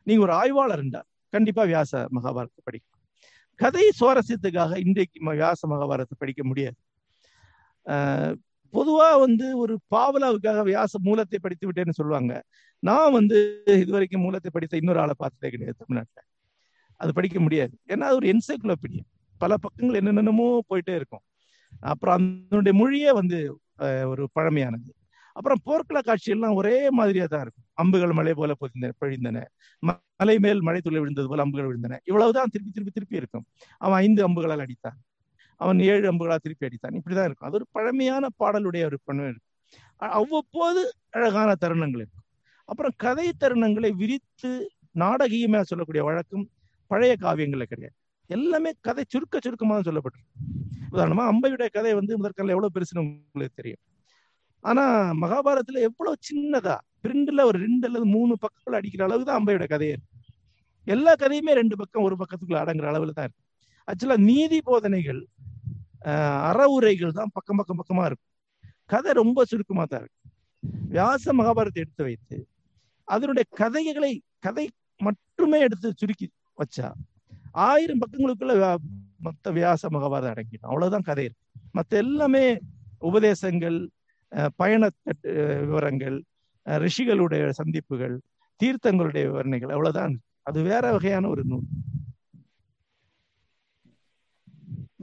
நீங்க ஒரு ஆய்வாளர் இருந்தால் கண்டிப்பா வியாச மகாபாரத்தை படிக்கணும். கதை சுவாரஸ்யத்துக்காக இன்றைக்கு வியாச மகாபாரத்தை படிக்க முடியாது. பொதுவா வந்து ஒரு பாவலாவுக்காக வியாச மூலத்தை படித்து விட்டேன்னு சொல்லுவாங்க. நான் வந்து இதுவரைக்கும் மூலத்தை படித்த இன்னொரு ஆளை பார்த்ததே கிடையாது தமிழ்நாட்டில். அது படிக்க முடியாது, ஏன்னா அது ஒரு என்சைக்ளோபீடியா, பல பக்கங்கள் என்னென்னமோ போயிட்டே இருக்கும். அப்புறம் அதனுடைய மொழியே வந்து ஒரு பழமையானது. அப்புறம் போர்க்கள காட்சியெல்லாம் ஒரே மாதிரியா தான் இருக்கும். அம்புகள் மலை போல பொழிந்தன, மலை மேல் மழை துளி விழுந்தது போல அம்புகள் விழுந்தன, இவ்வளவுதான் திருப்பி இருக்கும். அவன் 5 அம்புகளால் அடித்தான், அவன் 7 அம்புகளா திருப்பி அடித்தான், இப்படிதான் இருக்கும். அது ஒரு பழமையான பாடலுடைய ஒரு பணம் இருக்கும். அவ்வப்போது அழகான தருணங்கள் இருக்கும். அப்புறம் கதை தருணங்களை விரித்து நாடகீயமா சொல்லக்கூடிய வழக்கம் பழைய காவியங்கள்ல கிடையாது. எல்லாமே கதை சுருக்கமாக சொல்லப்பட்டிருக்கு. உதாரணமா அம்பையுடைய கதை வந்து முதற்கல்ல எவ்வளவு பெருசுன்னு உங்களுக்கு தெரியும். ஆனா மகாபாரதத்துல எவ்வளவு சின்னதா பிரிண்ட்ல ஒரு 2 அல்லது 3 பக்கங்கள் அடிக்கிற அளவுக்கு தான் அம்பையோட கதையே இருக்கு. எல்லா கதையுமே 2 பக்கம் 1 பக்கத்துக்குள்ள அடங்குற அளவுல தான் இருக்கு. ஆக்சுவலா நீதி போதனைகள், அறவுரைகள் தான் பக்கமா இருக்கும். கதை ரொம்ப சுருக்கமா தான் இருக்கு. வியாச மகாபாரத்தை எடுத்து வைத்து அதனுடைய கதை மட்டுமே எடுத்து சுருக்கி வச்சா 1000 பக்கங்களுக்குள்ள மொத்த வியாச மகாபாரதம் அடங்கிடும். அவ்வளவுதான் கதை இருக்கு. மற்ற எல்லாமே உபதேசங்கள், பயண விவரங்கள், ரிஷிகளுடைய சந்திப்புகள், தீர்த்தங்களுடைய விவரணைகள், அவ்வளவுதான். அது வேற வகையான ஒரு நூல்.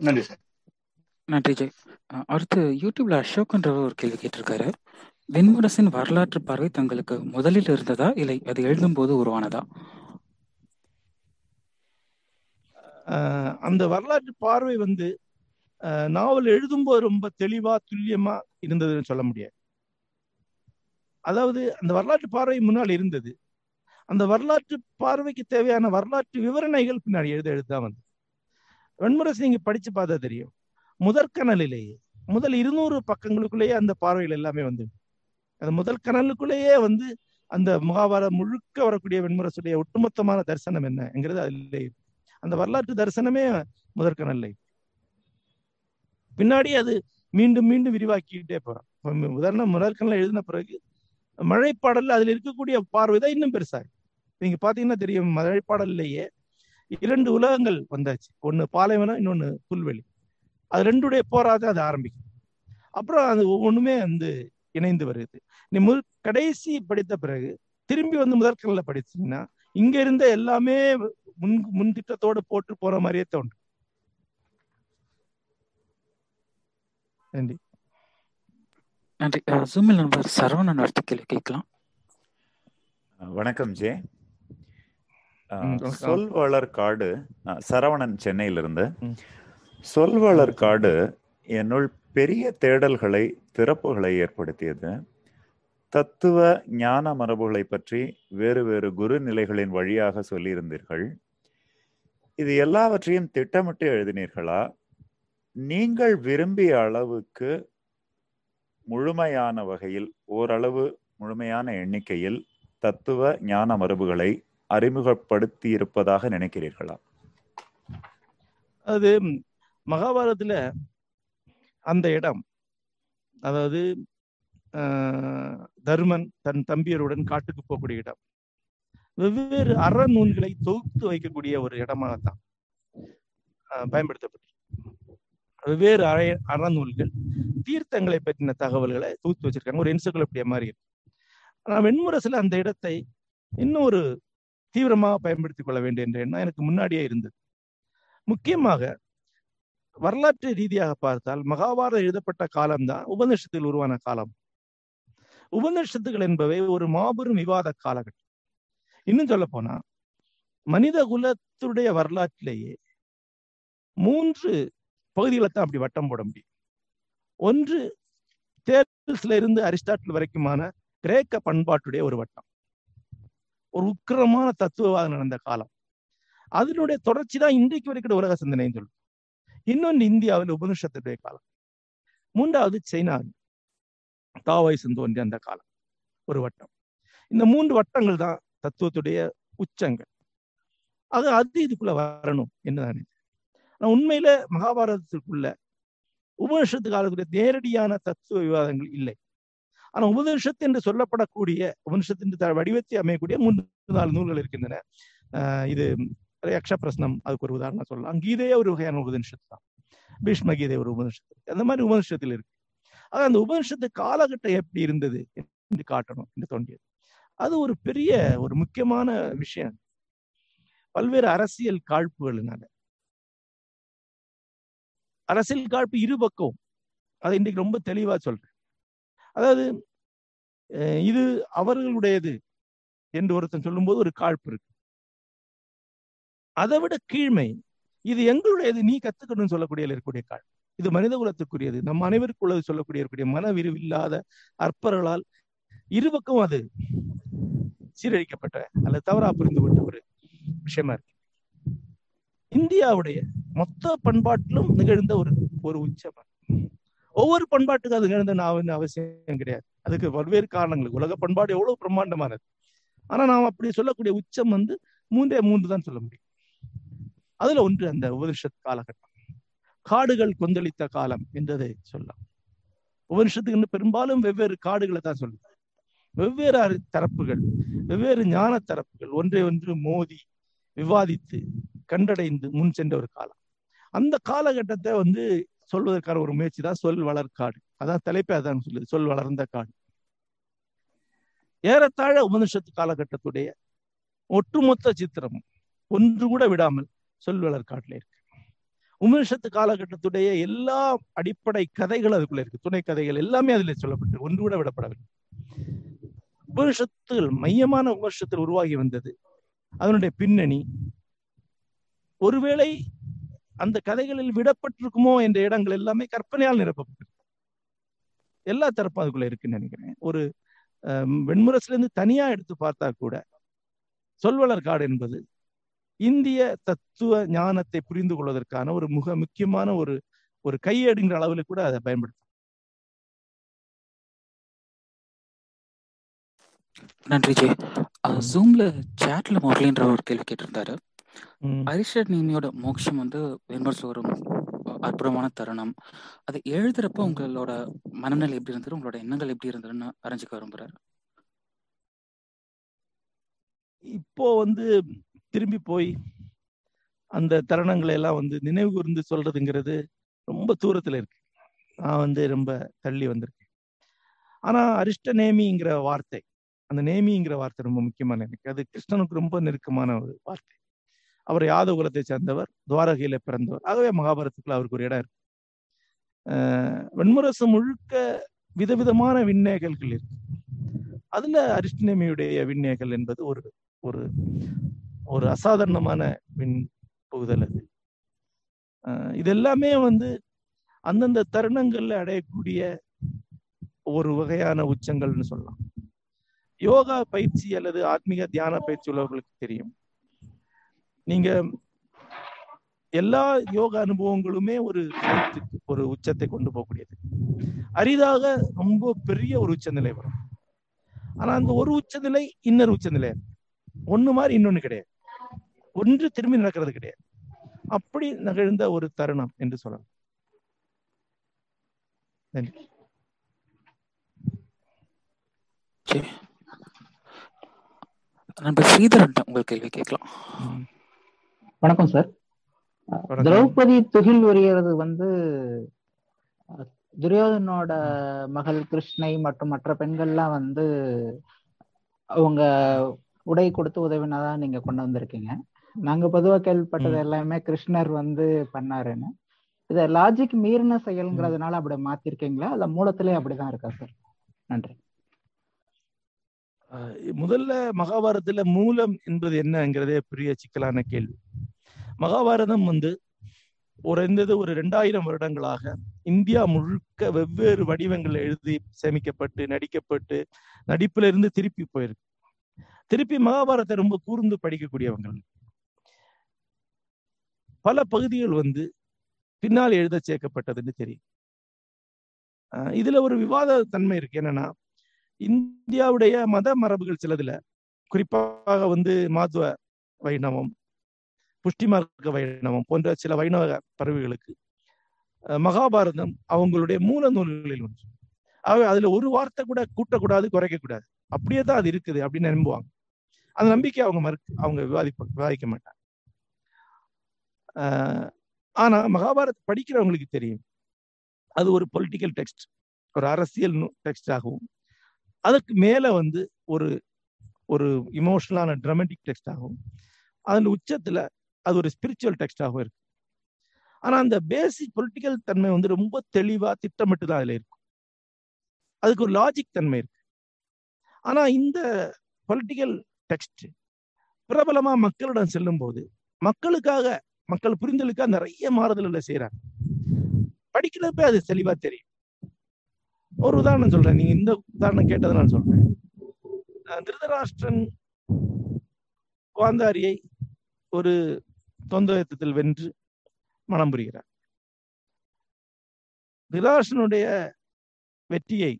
நன்றி சார். நன்றி ஜெய். அடுத்து யூடியூப்ல அசோக்ன்றவர் ஒரு கேள்வி கேட்டிருக்காரு. வெண்முரசின் வரலாற்று பார்வை தங்களுக்கு முதலில் இருந்ததா இல்லை அது எழுதும் போது உருவானதா? அந்த வரலாற்று பார்வை வந்து நாவல் எழுதும்போது ரொம்ப தெளிவா துல்லியமா இருந்ததுன்னு சொல்ல முடியாது. அதாவது அந்த வரலாற்று பார்வை முன்னால் இருந்தது. அந்த வரலாற்று பார்வைக்கு தேவையான வரலாற்று விவரணைகள் பின்னாடி எழுதுதான் வந்து. வெண்முரசு நீங்க படிச்சு பார்த்தா தெரியும், முதற்கனலிலேயே முதல் 200 பக்கங்களுக்குள்ளேயே அந்த பார்வைகள் எல்லாமே வந்து அந்த முதல் கனலுக்குள்ளேயே வந்து அந்த மகாபாரதம் முழுக்க வரக்கூடிய வெண்முரசுடைய ஒட்டுமொத்தமான தரிசனம் என்னங்கிறது அதில். அந்த வரலாற்று தரிசனமே முதற்கனல்ல. பின்னாடி அது மீண்டும் மீண்டும் விரிவாக்கிட்டே போறோம். உதாரணம் முதற்கனல எழுதின பிறகு மழைப்பாடல்ல அதுல இருக்கக்கூடிய பார்வைதான் இன்னும் பெருசாக. நீங்க பாத்தீங்கன்னா தெரியும், மழைப்பாடல்லையே 2 உலகங்கள் வந்தாச்சு. ஒண்ணு பாலைவனம், இன்னொன்னு புல்வெளி. அது ரெண்டுடைய போராட்டம் அது ஆரம்பிக்கும். அப்புறம் அது ஒவ்வொன்றுமே வந்து இணைந்து வருது. நீ கடைசி படித்த பிறகு திரும்பி வந்து முதற்கனல படிச்சீங்கன்னா இங்க இருந்த எல்லாமே முன் திட்டத்தோடு போட்டு போற மாதிரியே தோன்று. நன்றி. நன்றி. ஜூமில் நண்பர் சரவணன் அடுத்த கேள்வி கேட்கலாம். வணக்கம் ஜே. சொல்வளர்காடு, சரவணன் சென்னையிலிருந்து. சொல்வளர்காடு என்னுள் பெரிய தேடல்களை, திறப்புகளை ஏற்படுத்தியது. தத்துவ ஞான மரபுகளை பற்றி வேறு வேறு குரு நிலைகளின் வழியாக சொல்லியிருந்தீர்கள். இது எல்லாவற்றையும் திட்டமிட்டு எழுதினீர்களா? நீங்கள் விரும்பிய அளவுக்கு முழுமையான வகையில், ஓரளவு முழுமையான எண்ணிக்கையில் தத்துவ ஞான மரபுகளை அறிமுகப்படுத்தி இருப்பதாக நினைக்கிறீர்களா? அது மகாபாரதத்துல அந்த இடம், அதாவது தருமன் தன் தம்பியருடன் காட்டுக்கு போகக்கூடிய இடம், வெவ்வேறு அறநூல்களை தொகுத்து வைக்கக்கூடிய ஒரு இடமாகத்தான் பயன்படுத்தப்பட்டு வெவ்வேறு அறநூல்கள் தீர்த்தங்களை பற்றின தகவல்களை தொகுத்து வச்சிருக்காங்க. ஒரு என்சைக்ளோபீடியா மாதிரி இருக்கு. ஆனால் வெண்முரசில் அந்த இடத்தை இன்னும் ஒரு தீவிரமாக பயன்படுத்திக் கொள்ள வேண்டும் என்ற எண்ணம் எனக்கு முன்னாடியே இருந்தது. முக்கியமாக வரலாற்று ரீதியாக பார்த்தால் மகாபாரதம் எழுதப்பட்ட காலம்தான் உபநிஷத்தில் உருவான காலம். உபநிஷத்துகள் என்பவை ஒரு மாபெரும் விவாத காலகட்டம். இன்னும் சொல்ல போனா மனித குலத்துடைய வரலாற்றிலேயே 3 பகுதிகளைத்தான் அப்படி வட்டம் போட முடியும். ஒன்று தேர்ஸ்ல இருந்து அரிஸ்டாட்டில் வரைக்குமான கிரேக்க பண்பாட்டுடைய ஒரு வட்டம், ஒரு உக்கிரமான தத்துவவாதம் நடந்த காலம். அதனுடைய தொடர்ச்சி தான் இன்றைக்கு வரைக்கும் உலக சிந்தனைன்னு சொல்லுவோம். இன்னொன்று இந்தியாவில் உபநிஷத்துடைய காலம். மூன்றாவது சைனாவில் தாவாயிசம் தோன்றிய அந்த காலம் ஒரு வட்டம். இந்த 3 வட்டங்கள் தான் தத்துவத்துடைய உச்சங்கள். அது இதுக்குள்ள வரணும் என்னதான் நான் உண்மையில மகாபாரதத்துக்குள்ள உபநிஷத்து காலத்துடைய நேரடியான தத்துவ விவாதங்கள் இல்லை. ஆனா உபநிஷத்து என்று சொல்லப்படக்கூடிய உபநிஷத்து என்று வடிவத்தை அமையக்கூடிய 3-4 நூல்கள் இருக்கின்றன. இது யக்ஷ பிரஸ்னம் அதுக்கு ஒரு உதாரணம் சொல்லலாம். கீதையே ஒரு வகையான உபநிஷத்து தான், பீஷ்ம கீதை ஒரு உபநிஷத்து, அந்த மாதிரி உபநிஷத்தில் இருக்கு. ஆனா அந்த உபநிஷத்து காலகட்டம் எப்படி இருந்தது என்று காட்டணும் என்று தோன்றியது. அது ஒரு பெரிய ஒரு முக்கியமான விஷயம். பல்வேறு அரசியல் காழ்ப்புகளினால அரசியல் காழ்ப்பு இருபக்கம் அதை இன்றைக்கு ரொம்ப தெளிவா சொல்றேன். அதாவது இது அவர்களுடையது என்று ஒருத்தன் சொல்லும் போது ஒரு காழ்ப்பு இருக்கு. அதை விட கீழ்மை இது எங்களுடையது நீ கத்துக்கணும்னு சொல்லக்கூடிய இருக்கக்கூடிய காழ்ப்பு. இது மனித குலத்துக்குரியது, நம்ம அனைவருக்கு உள்ளது சொல்லக்கூடிய இருக்கக்கூடிய மனவிரிவில்லாத அற்பர்களால் இருபக்கம் அது சீரழிக்கப்பட்ட அல்லது தவறா புரிந்துவிட்ட ஒரு விஷயமா இருக்கு. இந்தியாவுடைய மொத்த பண்பாட்டிலும் நிகழ்ந்த ஒரு உச்சம். ஒவ்வொரு பண்பாட்டுக்கும் அது நிகழ்ந்த நான் அவசியம் கிடையாது, அதுக்கு பல்வேறு காரணங்கள். உலக பண்பாடு எவ்வளவு பிரம்மாண்டமானது. ஆனா நாம் அப்படி சொல்லக்கூடிய உச்சம் 3-3 தான் சொல்ல முடியும். அதுல ஒன்று அந்த உபநிஷத் காலகட்டம், காடுகள் கொந்தளித்த காலம் என்றதை சொல்லலாம். உபநிஷத்துக்கு பெரும்பாலும் வெவ்வேறு காடுகளை தான் சொல்லுது. வெவ்வேறு தரப்புகள், வெவ்வேறு ஞான தரப்புகள் ஒன்றை ஒன்று மோதி விவாதித்து கண்டடைந்து முன் சென்ற ஒரு காலம். அந்த காலகட்டத்தை சொல்வதற்கான ஒரு முயற்சி தான் சொல் வளர்க்காடு. அதான் தலைப்பே அதான் சொல்லுது, சொல் வளர்ந்த காடு. ஏறத்தாழ உபநிஷத்து காலகட்டத்துடைய ஒட்டுமொத்த சித்திரமும் ஒன்று கூட விடாமல் சொல் வளர்க்காட்டுல இருக்கு. உபநிஷத்து காலகட்டத்துடைய எல்லா அடிப்படை கதைகள் அதுக்குள்ள இருக்கு, துணை கதைகள் எல்லாமே அதுல சொல்லப்பட்டு ஒன்று கூட விடப்படவில்லை. உபநிஷத்தில் மையமான உபநிஷத்தில் உருவாகி வந்தது, அதனுடைய பின்னணி, ஒருவேளை அந்த கதைகளில் விடப்பட்டிருக்குமோ என்ற இடங்கள் எல்லாமே கற்பனையால் நிரப்பப்பட்டிருக்கு. எல்லா தரப்பும் அதுக்குள்ள இருக்குன்னு நினைக்கிறேன். ஒரு வெண்முரசுல இருந்து தனியா எடுத்து பார்த்தா கூட சொல்வளர் காடு என்பது இந்திய தத்துவ ஞானத்தை புரிந்து கொள்வதற்கான ஒரு மிக முக்கியமான ஒரு கையேடுங்கிற அளவில் கூட அதை பயன்படுத்தும். நன்றி ஜெய். ஜூம்ல சாட்ல மொர்லின்ற ஒரு கேள்வி கேட்டிருந்தாரு. அரிஸ்டாட் நீமியோட மோட்சம் வெண்முரசு ஒரு அற்புதமான தருணம். அதை எழுதுறப்ப உங்களோட மனநிலை எப்படி இருந்தது, உங்களோட எண்ணங்கள் எப்படி இருந்ததுன்னு அறிஞ்சிக்க விரும்புறாரு. இப்போ திரும்பி போய் அந்த தருணங்களை எல்லாம் நினைவு கூர்ந்து சொல்றதுங்கிறது ரொம்ப தூரத்துல இருக்கு. நான் ரொம்ப தள்ளி வந்திருக்கேன். ஆனா அரிஸ்ட நேமிங்கிற வார்த்தை, அந்த நேமிங்கிற வார்த்தை ரொம்ப முக்கியமான எனக்கு. அது கிருஷ்ணனுக்கு ரொம்ப நெருக்கமான ஒரு வார்த்தை. அவர் யாதவ குலத்தை சேர்ந்தவர், துவாரகையில பிறந்தவர். ஆகவே மகாபாரதத்துக்குள்ள அவருக்கு ஒரு இடம் இருக்கு. வெண்முரசு முழுக்க விதவிதமான விண்ணேகல்கள் இருக்கு. அதுல அரிஷ்ட நேமியுடைய விண்ணேகல் என்பது ஒரு ஒரு அசாதாரணமான விண் புகுதல். அது இதெல்லாமே அந்தந்த தருணங்கள்ல அடையக்கூடிய ஒரு வகையான உச்சங்கள்னு சொல்லலாம். யோகா பயிற்சி அல்லது ஆத்மீக தியான பயிற்சி உள்ளவர்களுக்கு தெரியும், நீங்க எல்லா யோக அனுபவங்களுமே ஒரு உச்சத்தை கொண்டு போகக்கூடியது. அரிதாக ரொம்ப பெரிய ஒரு உச்சநிலை வரும். ஆனா அந்த ஒரு உச்சநிலை இன்னொரு உச்சநிலை ஒண்ணு மாதிரி இன்னொன்னு கிடையாது, ஒன்று திரும்பி நடக்கிறது கிடையாது. அப்படி நிகழ்ந்த ஒரு தருணம் என்று சொல்லலாம். நன்றி. நம்ம ஸ்ரீதரன் உங்களுக்கு கேள்வி கேட்கலாம். வணக்கம் சார். திரௌபதி துகில் உரியது வந்து துரியோதனோட மகள் கிருஷ்ணை மற்றும் மற்ற பெண்கள்லாம் வந்து அவங்க உடை கொடுத்து உதவினாதான் நீங்க கொண்டு வந்திருக்கீங்க. நாங்க பொதுவா கேள்விப்பட்டது எல்லாமே கிருஷ்ணர் வந்து பண்ணாருன்னு. இத லாஜிக் மீறின செயல்ங்கிறதுனால அப்படி மாத்திருக்கீங்களா, அத மூலத்திலே அப்படிதான் இருக்கா சார்? நன்றி. முதல்ல மகாபாரதத்துல மூலம் என்பது என்னங்கிறதே பெரிய சிக்கலான கேள்வி. மகாபாரதம் வந்து குறைந்தது ஒரு 2000 வருடங்களாக இந்தியா முழுக்க வெவ்வேறு வடிவங்கள் எழுதி சேமிக்கப்பட்டு நடிக்கப்பட்டு நடிப்புல இருந்து திருப்பி போயிருக்கு. திருப்பி மகாபாரதத்தை ரொம்ப கூர்ந்து படிக்கக்கூடியவங்க பல பகுதிகள் வந்து பின்னால் எழுத சேர்க்கப்பட்டதுன்னு தெரியும். இதுல ஒரு விவாத தன்மை இருக்கு. என்னன்னா இந்தியாவுடைய மத மரபுகள் சிலதுல, குறிப்பாக வந்து மாத்வ வைணவம், புஷ்டிமார்க்க வைணவம் போன்ற சில வைணவ பறவைகளுக்கு மகாபாரதம் அவங்களுடைய மூல நூல்களில் ஒன்று. ஆகவே அதுல ஒரு வார்த்தை கூட கூட்டக்கூடாது, குறைக்க கூடாது, அப்படியே தான் அது இருக்குது அப்படின்னு நம்புவாங்க. அந்த நம்பிக்கை அவங்க விவாதிக்க மாட்டாங்க. ஆனா மகாபாரத் படிக்கிறவங்களுக்கு தெரியும் அது ஒரு பொலிட்டிக்கல் டெக்ஸ்ட், ஒரு அரசியல் டெக்ஸ்ட் ஆகவும், அதுக்கு மேல வந்து ஒரு ஒரு இமோஷனலான டிராமேட்டிக் டெக்ஸ்ட் ஆகும், அதில் உச்சத்துல அது ஒரு ஸ்பிரிச்சுவல் டெக்ஸ்டாகவும் இருக்கு. ஆனா அந்த பேசிக் பொலிட்டிக்கல் தன்மை வந்து ரொம்ப தெளிவா திட்டமிட்டு தான் அதுல இருக்கும். அதுக்கு ஒரு லாஜிக் தன்மை இருக்கு. ஆனா இந்த பொலிட்டிக்கல் டெக்ஸ்ட் பிரபலமா மக்களிடம் செல்லும் போது மக்களுக்காக, மக்கள் புரிதலுக்காக நிறைய மாறுதல்களை செய்யறாங்க. படிக்கிறப்ப அது தெளிவா தெரியும். ஒரு உதாரணம் சொல்றேன், நீங்க இந்த உதாரணம் கேட்டதுனால சொல்றேன். திருதராஷ்டிரன் காந்தாரியை ஒரு தொந்தரத்தில் வென்று மனம் புரிகிறார். திருதராஷ்டிரனுடைய வெற்றியை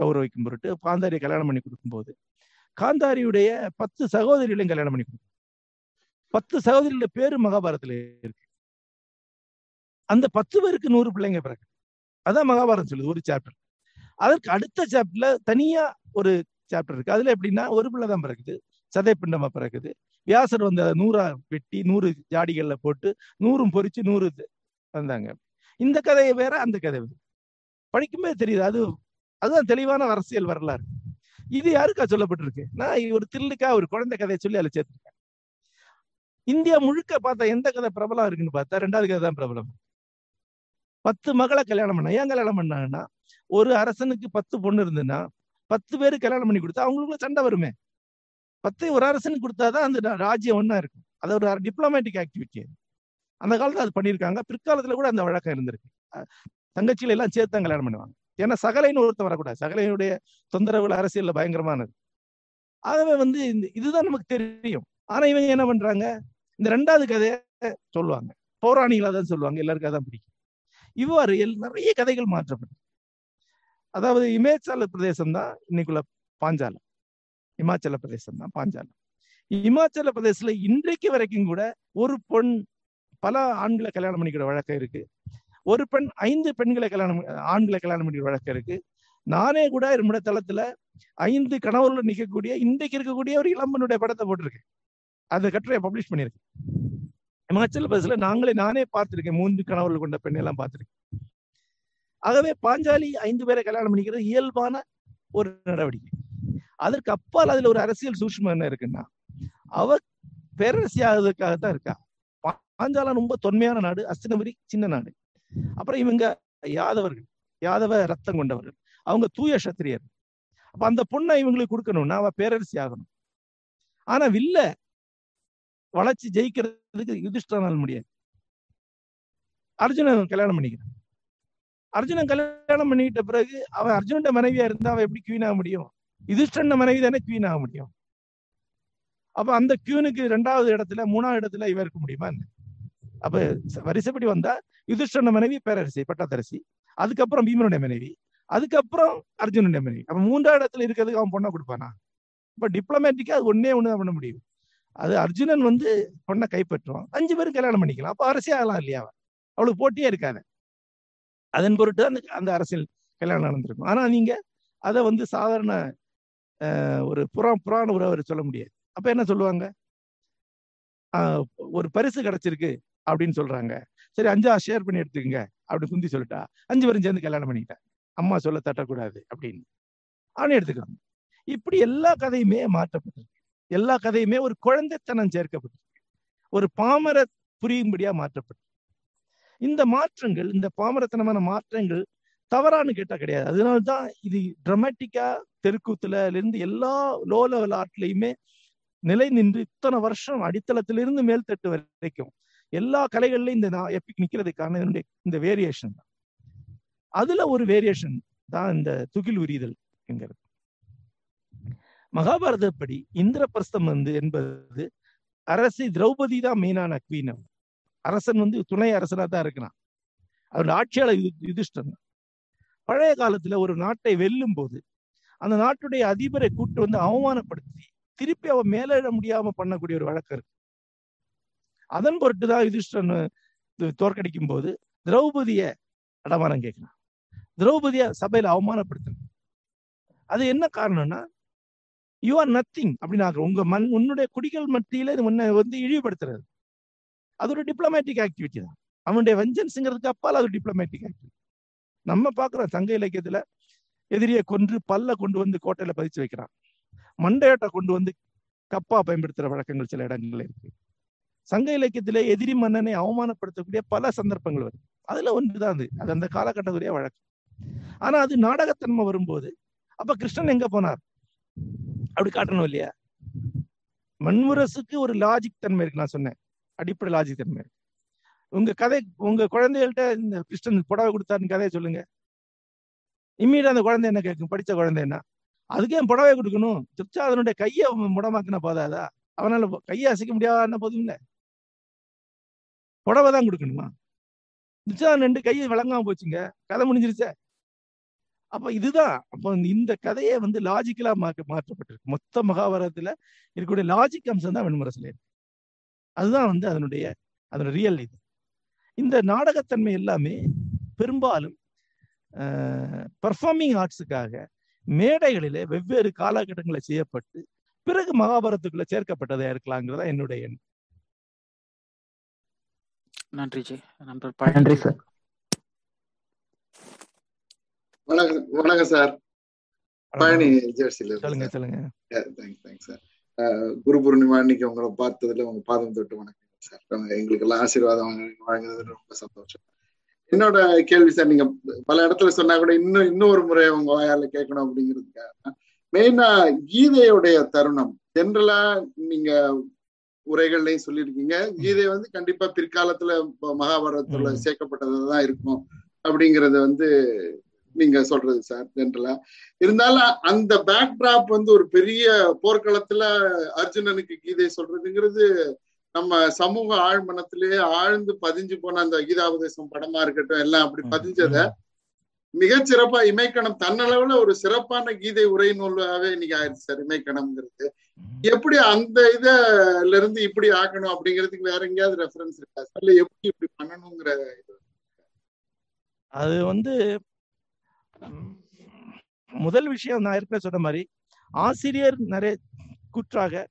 கௌரவிக்கும் பொருட்டு காந்தாரியை கல்யாணம் பண்ணி கொடுக்கும்போது காந்தாரியுடைய 10 சகோதரிகளையும் கல்யாணம் பண்ணி கொடுக்கும். 10 சகோதரிகள பேரு மகாபாரதத்துல இருக்கு. அந்த 10 பேருக்கு 100 பிள்ளைங்க பிறகு, அதான் மகாபாரதம் சொல்லுது ஒரு சாப்டர். அதற்கு அடுத்த சாப்டர்ல தனியா ஒரு சாப்டர் இருக்கு. அதுல எப்படின்னா ஒரு பிள்ளை தான் பிறகுது, சதை பிண்டமா பிறகுது. வியாசர் வந்து 100 வெட்டி 100 ஜாடிகள்ல போட்டு 100 பொறிச்சு 100 வந்தாங்க. இந்த கதையை வேற, அந்த கதை வேற. படிக்கும்போது தெரியுது அது அதுதான் தெளிவான அரசியல் வரலாறு. இது யாருக்கா சொல்லப்பட்டிருக்கு? நான் ஒரு திருளுக்கா ஒரு குழந்தை கதையை சொல்லி அதுல சேர்த்துருக்கேன். இந்தியா முழுக்க பார்த்தா எந்த கதை பிரபலம் இருக்குன்னு பார்த்தா 2வது கதை தான் பிரபலம். 10 மகளை கல்யாணம் பண்ண. ஏன் கல்யாணம் பண்ணாங்கன்னா ஒரு அரசனுக்கு 10 பொண்ணு இருந்துன்னா 10 பேரு கல்யாணம் பண்ணி கொடுத்தா அவங்களுக்குள்ள சண்டை வருமே. 10 ஒரு அரசனுக்கு கொடுத்தாதான் அந்த ராஜ்யம் ஒன்னா இருக்கும். அது ஒரு டிப்ளமேட்டிக் ஆக்டிவிட்டி. அந்த காலத்துல அது பண்ணியிருக்காங்க. பிற்காலத்துல கூட அந்த வழக்கம் இருந்திருக்கு. தங்கச்சியில எல்லாம் சேர்த்து தான் கல்யாணம் பண்ணுவாங்க. ஏன்னா சகலைன்னு ஒருத்தர் வரக்கூடாது. சகலையினுடைய தொந்தரவுகள் அரசியல்ல பயங்கரமானது. ஆகவே வந்து இதுதான் நமக்கு தெரியும். ஆனா இவங்க என்ன பண்றாங்க, இந்த 2வது கதையை சொல்லுவாங்க. பௌராணிகளா தான் சொல்லுவாங்க, எல்லாருக்கும் அதான் பிடிக்கும். இவ்வாறு நிறைய கதைகள் மாற்றப்படும். அதாவது இமேச்சல பிரதேசம் தான் இன்னைக்குள்ள பாஞ்சாலம். இமாச்சல பிரதேசம் தான் பாஞ்சாலம். இமாச்சல பிரதேசத்துல இன்றைக்கு வரைக்கும் கூட ஒரு பெண் பல ஆண்களை கல்யாணம் பண்ணிக்கிற வழக்கம் இருக்கு. ஒரு பெண் 5 பெண்களை ஆண்களை கல்யாணம் பண்ணிக்கிற வழக்கம் இருக்கு. நானே கூட என்னோட தளத்துல 5 கணவர்ல நிக்கக்கூடிய இன்றைக்கு இருக்கக்கூடிய ஒரு இளம்பனுடைய படத்தை போட்டிருக்கேன். அந்த கட்டுரையை பப்ளிஷ் பண்ணியிருக்கேன். இமாச்சல பிரதேசல நானே பார்த்திருக்கேன். 3 கணவர்கள் கொண்ட பெண்ணை எல்லாம் பார்த்திருக்கேன். ஆகவே பாஞ்சாலி 5 பேரை கல்யாணம் பண்ணிக்கிறது இயல்பான ஒரு நடவடிக்கை. அதற்கு அப்பால் அதுல ஒரு அரசியல் சூஷ்மம் என்ன இருக்குன்னா, அவ பேரரசி ஆகுறதுக்காகத்தான் இருக்கா. பாஞ்சாலம் ரொம்ப தொன்மையான நாடு, அஸ்தினபுரி சின்ன நாடு. அப்புறம் இவங்க யாதவர்கள், யாதவ ரத்தம் கொண்டவர்கள், அவங்க தூய சத்திரியர். அப்ப அந்த பொண்ணை இவங்களுக்கு கொடுக்கணும்னா அவ பேரரசி ஆகணும். ஆனா வில்ல வளர்ச்சி ஜெயிக்கிறதுக்கு யுதிஷ்டரால் முடியாது. அர்ஜுனன் கல்யாணம் பண்ணிக்கிறான். அர்ஜுனன் கல்யாணம் பண்ணிக்கிட்ட பிறகு அவன் அர்ஜுனோட மனைவியா இருந்தா அவன் எப்படி குவீன் ஆக முடியும்? யுதிஷ்டன மனைவி தானே குவீன் ஆக முடியும். அப்ப அந்த குவீனுக்கு 2வது இடத்துல 3வது இடத்துல இவ இருக்க முடியுமா? அப்ப வரிசைப்படி வந்தா யுதிஷ்டன மனைவி பேரரசி பட்டாத்தரசி, அதுக்கப்புறம் பீமனுடைய மனைவி, அதுக்கப்புறம் அர்ஜுனனுடைய மனைவி. அப்ப 3வது இடத்துல இருக்கிறதுக்கு அவன் பொண்ணை கொடுப்பானா? இப்ப டிப்ளமேட்டிக்கா அது ஒன்னே ஒண்ணுதான் பண்ண முடியும். அது அர்ஜுனன் வந்து பொண்ணை கைப்பற்றுவான். 5 பேரும் கல்யாணம் பண்ணிக்கலாம். அப்ப அரசியா ஆகலாம் இல்லையா? அவளுக்கு போட்டியே இருக்காது. அதன் பொருட்டு அந்த அரசியல் கல்யாணம் நடந்திருக்கும். ஆனா நீங்க அதை வந்து சாதாரண ஒரு புராண உறவை சொல்ல முடியாது. அப்ப என்ன சொல்லுவாங்க, ஒரு பரிசு கிடைச்சிருக்கு, அப்படின்னு சொல்றாங்க. சரி 5 ஷேர் பண்ணி எடுத்துக்கங்க அப்படின்னு குந்தி சொல்லிட்டா 5 பேரும் சேர்ந்து கல்யாணம் பண்ணிக்கிட்டேன், அம்மா சொல்ல தட்டக்கூடாது அப்படின்னு அவனே எடுத்துக்காங்க. இப்படி எல்லா கதையுமே மாற்றப்பட்டிருக்கு, எல்லா கதையுமே ஒரு குழந்தைத்தனம் சேர்க்கப்பட்டிருக்கு, ஒரு பாமர புரியும்படியா மாற்றப்பட்டிருக்கு. இந்த மாற்றங்கள், இந்த பாமரத்தனமான மாற்றங்கள் தவறானு கேட்டா கிடையாது. அதனால்தான் இது டிராமட்டிக்கா தெருக்கூத்துல இருந்து எல்லா லோ லெவல் ஆர்ட்லையுமே நிலை நின்று இத்தனை வருஷம் அடித்தளத்திலிருந்து மேல் தட்டு வரைக்கும் எல்லா கலைகள்லையும் இந்த நான் எப்பிக் நிக்கிறதுக்கான என்னுடைய இந்த வேரியேஷன் தான். அதுல ஒரு வேரியேஷன் தான் இந்த துகில் உரிதல் என்கிறது. மகாபாரதப்படி இந்திரபிரஸ்தம் என்பது அரசி திரௌபதி தான் மெயினான குவீன். அரசன் துணை அரசனா தான் இருக்கிறான், அவருடைய ஆட்சியாளர் யுதிஷ்டன். பழைய காலத்துல ஒரு நாட்டை வெல்லும் போது அந்த நாட்டுடைய அதிபரை கூட்டு அவமானப்படுத்தி திருப்பி அவன் மேலேட முடியாம பண்ணக்கூடிய ஒரு வழக்கம் இருக்கு. அதன் பொருட்டுதான் யுதிஷ்டன் தோற்கடிக்கும் போது திரௌபதிய அடமானம் கேட்கிறான், திரௌபதிய சபையில அவமானப்படுத்த. அது என்ன காரணம்னா, யூ ஆர் நத்திங் அப்படின்னு உன்னுடைய குடிகள் மத்தியில உன்னை இழிவுபடுத்துறது. அது ஒரு டிப்ளமேட்டிக் ஆக்டிவிட்டி தான், அவனுடைய வெஞ்சன்ஸ்ங்கிறதுக்கு அப்பால் அது டிப்ளமேட்டிக் ஆக்டிவிட்டி. நம்ம பார்க்குறோம் சங்க இலக்கியத்துல எதிரியை கொன்று பல்ல கொண்டு வந்து கோட்டையில பதிச்சு வைக்கிறான், மண்டையோட்டை கொண்டு வந்து கப்பா பயன்படுத்துற வழக்கங்கள் சில இடங்கள்ல இருக்கு. சங்க இலக்கியத்திலே எதிரி மன்னனை அவமானப்படுத்தக்கூடிய பல சந்தர்ப்பங்கள் வருது, அதுல ஒன்றுதான் அது அந்த காலகட்டத்துடைய வழக்கம். ஆனா அது நாடகத்தன்மை வரும்போது அப்ப கிருஷ்ணன் எங்க போனார் அப்படி காட்டணும் இல்லையா? மண்முரசுக்கு ஒரு லாஜிக் தன்மை இருக்கு, நான் சொன்னேன் அடிப்படை லாஜிக் தன்மை இருக்கு. உங்க குழந்தைகள்கிட்ட இந்த கிருஷ்ணன் புடவை கொடுத்தாருன்னு கதையை சொல்லுங்க, இம்மீடியா அந்த குழந்தை என்ன கேட்கும்? படிச்ச குழந்தை என்ன, அதுக்கே புடவை கொடுக்கணும், துச்சாதனுடைய கையை முடமாக்கினா போதாதா, அவனால கையை அசைக்க முடியாதுன்னா போதும் இல்லை, புடவை தான் கொடுக்கணுமா? துச்சாதன் 2 கையை விளங்காம போச்சுங்க, கதை முடிஞ்சிருச்சே. அப்ப இதுதான், அப்போ இந்த கதையை லாஜிக்கலா மாற்றப்பட்டிருக்கு. மொத்த மகாபாரதத்துல இருக்கக்கூடிய லாஜிக் அம்சம் தான் வெண்முரசுல இருக்கு. அதுதான் அதனுடைய ரியல். இது இந்த நாடகத்தன்மை எல்லாமே பெரும்பாலும் பெர்ஃபார்மிங் ஆர்ட்ஸுக்காக மேடைகளிலே வெவ்வேறு காலகட்டங்களை செய்யப்பட்டு பிறகு மகாபாரதத்துக்குள்ள சேர்க்கப்பட்டதா இருக்கலாங்கிறதா என்னுடைய எண்ணம். நன்றி ஜி. நன்றி சார். வணக்கம் சார். பழனி ஜெர்சில சொல்லுங்க. சொல்லுங்க. Thanks sir. குரு பூர்ணிமா அன்னைக்கு உங்களை பார்த்ததுல உங்க பாதம் தொட்டு வணக்கம் சார். எங்களுக்கு எல்லாம் ஆசீர்வாதம் வழங்குறது ரொம்ப சந்தோஷம். என்னோட கேள்வி சார், நீங்க பல இடத்துல சொன்னா கூட இன்னொரு முறை உங்க வாயால கேட்கணும் அப்படிங்கிறதுக்காக மெயினா கீதையுடைய தருணம் ஜென்ரலா நீங்க உரைகள்லையும் சொல்லியிருக்கீங்க. கீதை கண்டிப்பா பிற்காலத்துல மகாபாரதத்துல சேர்க்கப்பட்டதான் இருக்கும் அப்படிங்கறது நீங்க சொல்றது சார் ஜென்ரலா. இருந்தாலும் அந்த பேக்டிராப் ஒரு பெரிய போர்க்களத்துல அர்ஜுனனுக்கு கீதை சொல்றதுங்கிறது நம்ம சமூக ஆழ்மனத்திலேயே ஆழ்ந்து பதிஞ்சு போன அந்த கீதாபதேசம் படமா இருக்கட்டும் எல்லாம் அப்படி பதிஞ்சத மிகச்சிறப்பா இமைக்கணம் தன்னளவுல ஒரு சிறப்பான கீதை உரை நூலாவே இன்னைக்கு ஆயிடுச்சு சார். இமைக்கணம்ங்கிறது எப்படி அந்த இதுல இருந்து இப்படி ஆக்கணும் அப்படிங்கிறதுக்கு வேற எங்கேயாவது ரெஃபரன்ஸ் இருக்கா சார்? இல்ல எப்படி இப்படி பண்ணணுங்கிற இது அது முதல் விஷயம் நான் ஏற்கனவே சொன்ன மாதிரி ஆசிரியர் நிறைய கூற்றாக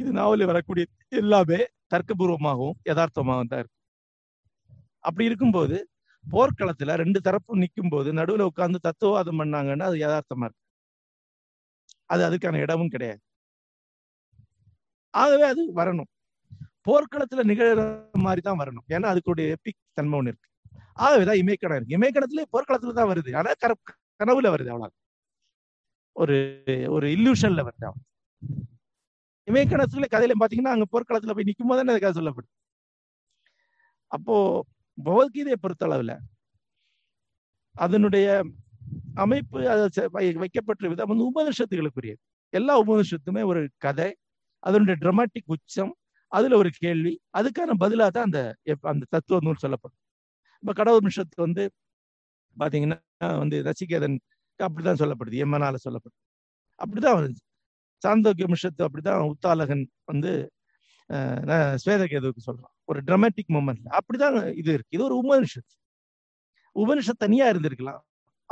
இது நாவலில் வரக்கூடிய எல்லாமே தர்க்கபூர்வமாகவும் யதார்த்தமாகவும் தான் இருக்கு. அப்படி இருக்கும்போது போர்க்களத்துல 2 தரப்பும் நிற்கும் போது நடுவில் உட்கார்ந்து தத்துவவாதம் பண்ணாங்கன்னா அது யதார்த்தமா இருக்கு, அதுக்கான இடமும் கிடையாது. ஆகவே அது வரணும், போர்க்களத்துல நிகழ்ற மாதிரி தான் வரணும். ஏன்னா அதுக்குடைய எப்பிக் தன்மை ஒன்று இருக்கு. ஆகவேதான் இமயக்கணம் இருக்கு. இமயக்கணத்துல போர்க்களத்துல தான் வருது, ஆனா கனவுல வருது, அவ்வளவு ஒரு ஒரு இல்லூஷன்ல வருது. அவன் இமயக்கணத்துல கதையில பாத்தீங்கன்னா அங்க போர்க்களத்துல போய் நிற்கும் போது கதை சொல்லப்படுது. அப்போ பகவத்கீதையை பொறுத்த அளவுல அதனுடைய அமைப்பு வைக்கப்பட்ட விதம் உபநிஷத்துகளுக்குரியது. எல்லா உபநிஷத்துமே ஒரு கதை, அதனுடைய டிராமட்டிக் உச்சம், அதுல ஒரு கேள்வி, அதுக்கான பதிலாக தான் அந்த தத்துவ நூல் சொல்லப்படும். இப்ப கடவுபனிஷத்து பாத்தீங்கன்னா நசிகேதன் அப்படிதான் சொல்லப்படுது, எம்மனால சொல்லப்படுது, அப்படிதான் வந்துச்சு. சாந்தோக்கிய மிஷத்து அப்படிதான் உத்தாலகன் ஸ்வேதகேதுவுக்கு சொல்றான் ஒரு டிராமேட்டிக் மூமெண்ட்ல. அப்படிதான் இது இருக்கு. இது ஒரு உபனிஷத் தனியா இருந்திருக்கலாம்.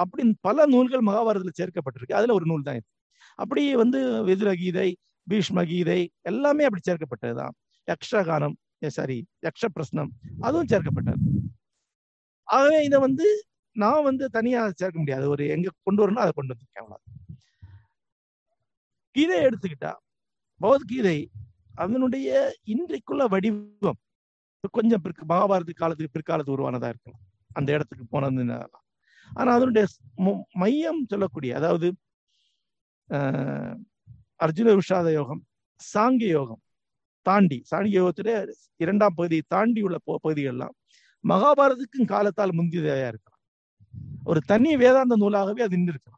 அப்படி பல நூல்கள் மகாபாரதத்துல சேர்க்கப்பட்டிருக்கு, அதுல ஒரு நூல் தான் இது. அப்படி விதுரகீதை, பீஷ்ம கீதை எல்லாமே அப்படி சேர்க்கப்பட்டதுதான். யக்ஷகானம் சாரி யக்ஷ பிரஸ்னம் அதுவும் சேர்க்கப்பட்டது. ஆகவே இதை நான் தனியா சேர்க்க முடியாது, ஒரு எங்க கொண்டு வரணும் அதை கொண்டு வந்துருக்கேன். கீதையை எடுத்துக்கிட்டா பகவத்கீதை அதனுடைய இன்றைக்குள்ள வடிவம் கொஞ்சம் மகாபாரத காலத்துக்கு பிற்காலத்து உருவானதா இருக்கலாம், அந்த இடத்துக்கு போனது. ஆனா அதனுடைய மையம் சொல்லக்கூடிய அதாவது அர்ஜுன விஷாத யோகம், சாங்கிய யோகம் தாண்டி, சாங்கிய யோகத்துடைய 2ஆம் பகுதியை தாண்டி உள்ள பகுதிகள்லாம் மகாபாரதத்துக்கும் காலத்தால் முந்தியதையா இருக்கலாம். ஒரு தனி வேதாந்த நூலாகவே அது நின்று இருக்கலாம்.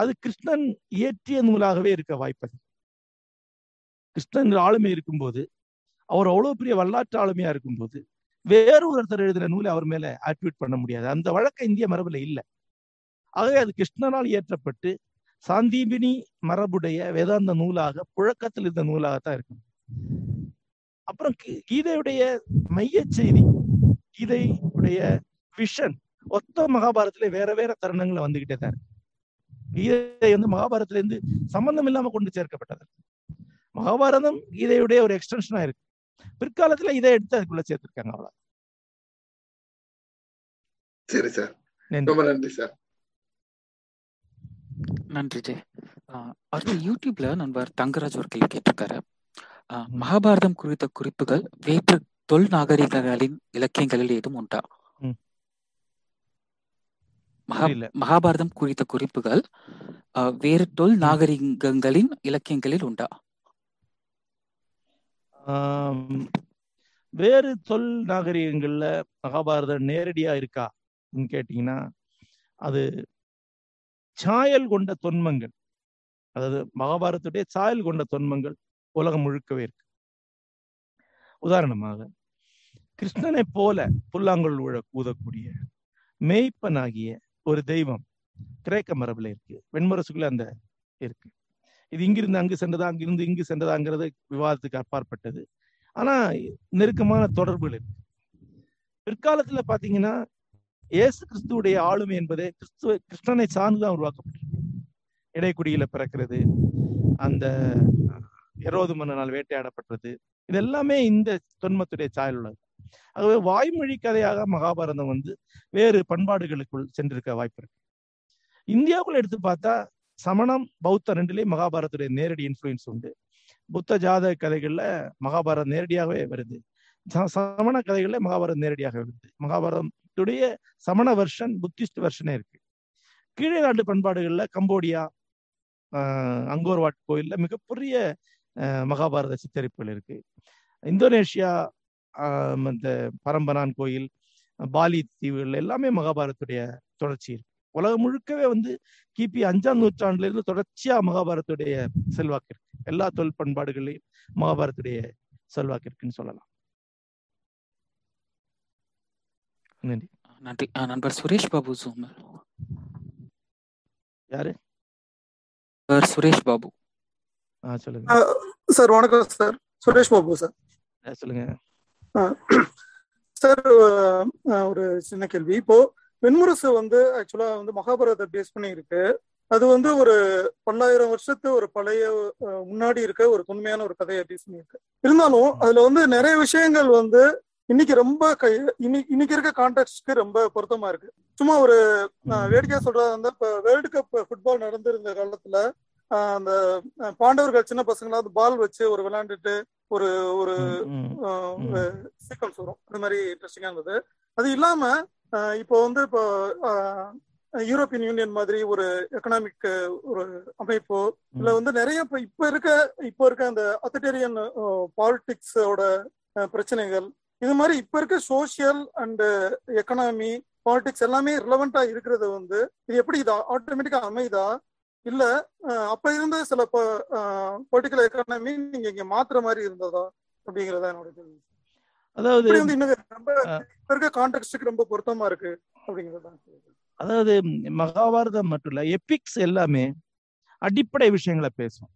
அது கிருஷ்ணன் இயற்றிய நூலாகவே இருக்க வாய்ப்பது. கிருஷ்ணன் ஆளுமை இருக்கும்போது, அவர் அவ்வளவு பெரிய வரலாற்று ஆளுமையா இருக்கும்போது, வேறு ஒருத்தர் எழுதின நூலை அவர் மேல ஆட்ரிபியூட் பண்ண முடியாது. அந்த வழக்கம் இந்திய மரபுல இல்லை. ஆகவே அது கிருஷ்ணனால் இயற்றப்பட்டு சாந்தீபினி மரபுடைய வேதாந்த நூலாக புழக்கத்தில் இருந்த நூலாகத்தான் இருக்கும். அப்புறம் கீதையுடைய மைய செய்தி, கீதையுடைய விஷன் ஒத்த மகாபாரத்திலே வேற வேற தருணங்களை வந்துகிட்டே தான் இருக்கு. கீதை மகாபாரத்தில இருந்து சம்பந்தம் இல்லாம கொண்டு சேர்க்கப்பட்டது. மகாபாரதம் கீதையுடைய ஒரு எக்ஸ்டென்ஷனா இருக்கு. பிற்காலத்துல இதை எடுத்து அதுக்குள்ள சேர்த்திருக்காங்க. அவ்வளவு. சரி சார், ரொம்ப நன்றி சார். நன்றி ஜெய். அடுத்து யூடியூப்ல நண்பர் தங்கராஜ் ஒரு கேள்வி கேட்டிருக்காரு. மகாபாரதம் குறித்த குறிப்புகள் வேற்று தொல் நாகரிகங்களின் இலக்கியங்களில் ஏதும் உண்டா? மகாபாரதம் குறித்த குறிப்புகள் வேறு தொல் நாகரிகங்களின் இலக்கியங்களில் உண்டா? வேறு தொல் நாகரிகங்கள்ல மகாபாரதம் நேரடியா இருக்கா கேட்டீங்கன்னா, அது சாயல் கொண்ட தொன்மங்கள், அதாவது மகாபாரதத்துடைய சாயல் கொண்ட தொன்மங்கள் உலகம் முழுக்கவே இருக்கு. உதாரணமாக, கிருஷ்ணனை போல புல்லாங்குழல் ஊதக்கூடிய மேய்ப்பனாகிய ஒரு தெய்வம் கிரேக்க மரபுல இருக்கு, வெண்முரசுக்குள்ள அந்த இருக்கு. இது இங்கிருந்து அங்கு சென்றதா, அங்கிருந்து இங்கு சென்றதாங்கிறது விவாதத்துக்கு அப்பாற்பட்டது. ஆனா நெருக்கமான தொடர்புகள் இருக்கு. பிற்காலத்துல பாத்தீங்கன்னா இயேசு கிறிஸ்துவுடைய ஆளுமை என்பதே கிருஷ்ணனை சார்ந்துதான் உருவாக்கப்பட்டிருக்கு. இடைக்குடியில பிறக்கிறது, அந்த எரோது மன்னனால் வேட்டையாடப்பட்டது, இது எல்லாமே இந்த தொன்மத்துடைய சாயல் உள்ளது. ஆகவே வாய்மொழி கதையாக மகாபாரதம் வேறு பண்பாடுகளுக்குள் சென்றிருக்க வாய்ப்பு இருக்கு. இந்தியாவுக்குள்ள எடுத்து பார்த்தா சமணம், பௌத்த ரெண்டுலேயும் மகாபாரத்துடைய நேரடி இன்ஃப்ளூயன்ஸ் உண்டு. புத்த ஜாத கதைகள்ல மகாபாரதம் நேரடியாகவே வருது, சமண கதைகள்ல மகாபாரதம் நேரடியாக வருது. மகாபாரதத்துடைய சமண வெர்ஷன், புத்திஸ்ட் வெர்ஷனே இருக்கு. கீழே நாட்டு பண்பாடுகள்ல கம்போடியா, அங்கோர்வாட் கோயில்ல மிகப்பெரிய மகாபாரத சித்தரிப்புகள் இருக்கு. இந்தோனேஷியா, இந்த பரம்பரான் கோயில், பாலி தீவுகள் எல்லாமே மகாபாரத்துடைய தொடர்ச்சி இருக்கு. உலகம் முழுக்கவே கிபி 5ஆம் நூற்றாண்டுல இருந்து தொடர்ச்சியா மகாபாரத்துடைய செல்வாக்கு இருக்கு. எல்லா தொல் பண்பாடுகளையும் மகாபாரத்துடைய செல்வாக்கு இருக்குன்னு சொல்லலாம். நன்றி. நன்றி. நண்பர் சுரேஷ் பாபு சோமல். யாரு? சுரேஷ் பாபு. சொல்லுங்க சார். வணக்கம் சார், சுரேஷ் பாபு சார். சொல்லுங்க சார். ஒரு சின்ன கேள்வி. இப்போ வெண்முரசு ஆக்சுவலா மகாபாரதத்தை பேஸ் பண்ணி இருக்கு. அது ஒரு 1,000 வருஷத்து ஒரு பழைய முன்னாடி இருக்க ஒரு தொன்மையான ஒரு கதையை பேஸ் பண்ணியிருக்கு. இருந்தாலும் அதுல நிறைய விஷயங்கள் இன்னைக்கு ரொம்ப இன்னைக்கு இருக்க கான்டெக்ட்க்கு ரொம்ப பொருத்தமா இருக்கு. சும்மா ஒரு வேடிக்கையா சொல்றது இப்ப வேர்ல்டு கப் ஃபுட்பால் நடந்திருந்த காலத்துல அந்த பாண்டவர்கள் சின்ன பசங்களா அந்த பால் வச்சு ஒரு விளையாண்டுட்டு ஒரு ஒரு சீக்வன்ஸ் வரும். அது மாதிரி இன்ட்ரெஸ்டிங்கா இருந்தது. அது இல்லாம இப்போ இப்போ யூரோப்பியன் யூனியன் மாதிரி ஒரு எக்கனாமிக் ஒரு அமைப்பு இல்ல நிறைய இப்போ இருக்க அந்த அத்தாரிட்டேரியன் பாலிடிக்ஸோட பிரச்சனைகள், இது மாதிரி இப்ப இருக்க சோசியல் அண்ட் எக்கனாமி பாலிடிக்ஸ் எல்லாமே ரிலவெண்டா இருக்கிறது. இது எப்படி இது ஆட்டோமேட்டிக்கா அமைதா, இல்ல அப்ப இருந்த சில பொலிட்டிக்கல் எக்கானமி நீங்க இங்க மாத்துற மாதிரி இருந்ததா அப்படிங்கறதா என்னோட கேள்வி. அதாவது மகாபாரதம் மட்டும் இல்ல, எபிக்ஸ் எல்லாமே அடிப்படை விஷயங்களை பேசும்.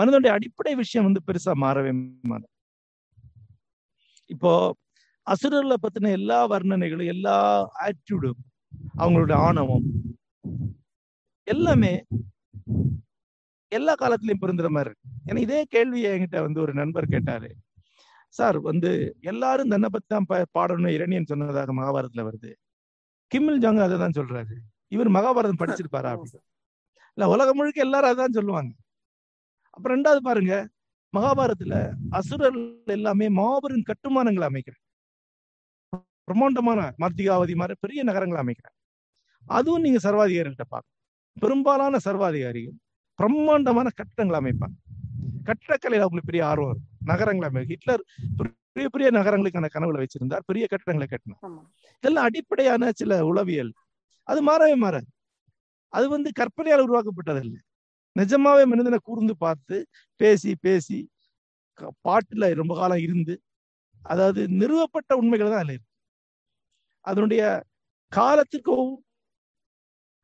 மனிதனுடைய அடிப்படை விஷயம் பெருசா மாறவே மாறும். இப்போ அசுரர்களை பத்தின எல்லா வர்ணனைகளும், எல்லா ஆட்டிடியூடும், அவங்களுடைய ஆணவம் எல்லாமே எல்லா காலத்திலயும் பொருந்துற மாதிரி இருக்கு. ஏன்னா இதே கேள்வியை என்கிட்ட ஒரு நண்பர் கேட்டாரு. சார் வந்து எல்லாரும் தன்னை பத்தி தான் பாடணும்னு இரணியன் சொன்னதாக மகாபாரதத்துல வருது. கிம்மில் ஜாங் அதை தான் சொல்றாரு. இவர் மகாபாரதம் படிச்சிருப்பாரா அப்படின்னு இல்ல, உலகம் முழுக்க எல்லாரும் அதான் சொல்லுவாங்க. அப்புறம் ரெண்டாவது பாருங்க, மகாபாரதத்துல அசுரர்கள் எல்லாமே மாபெரும் கட்டுமானங்களை அமைக்கிறாங்க, பிரம்மாண்டமான மார்த்திகாவதி மாதிரி பெரிய நகரங்களை அமைக்கிறாங்க. அதுவும் நீங்க சர்வாதிகாரிகிட்ட பார்க்கணும். பெரும்பாலான சர்வாதிகாரிகள் பிரம்மாண்டமான கட்டடங்களை அமைப்பாங்க. கட்டடக்கலையில அவங்களுக்கு பெரிய ஆர்வம் இருக்கும். நகரங்களை ஹிட்லர் பெரிய பெரிய நகரங்களுக்கான கனவுகளை வச்சிருந்தார், பெரிய கட்டடங்களை கட்டினார். இதெல்லாம் அடிப்படையான சில உளவியல். அது மாறவே மாறாது. அது வந்து கற்பனையால் உருவாக்கப்பட்டதில்லை. நிஜமாவே மனிதனை கூர்ந்து பார்த்து பேசி பேசி பாட்டுல ரொம்ப காலம் இருந்து, அதாவது நிறுவப்பட்ட உண்மைகள் தான் அதுல இருக்கு. அதனுடைய காலத்திற்கும்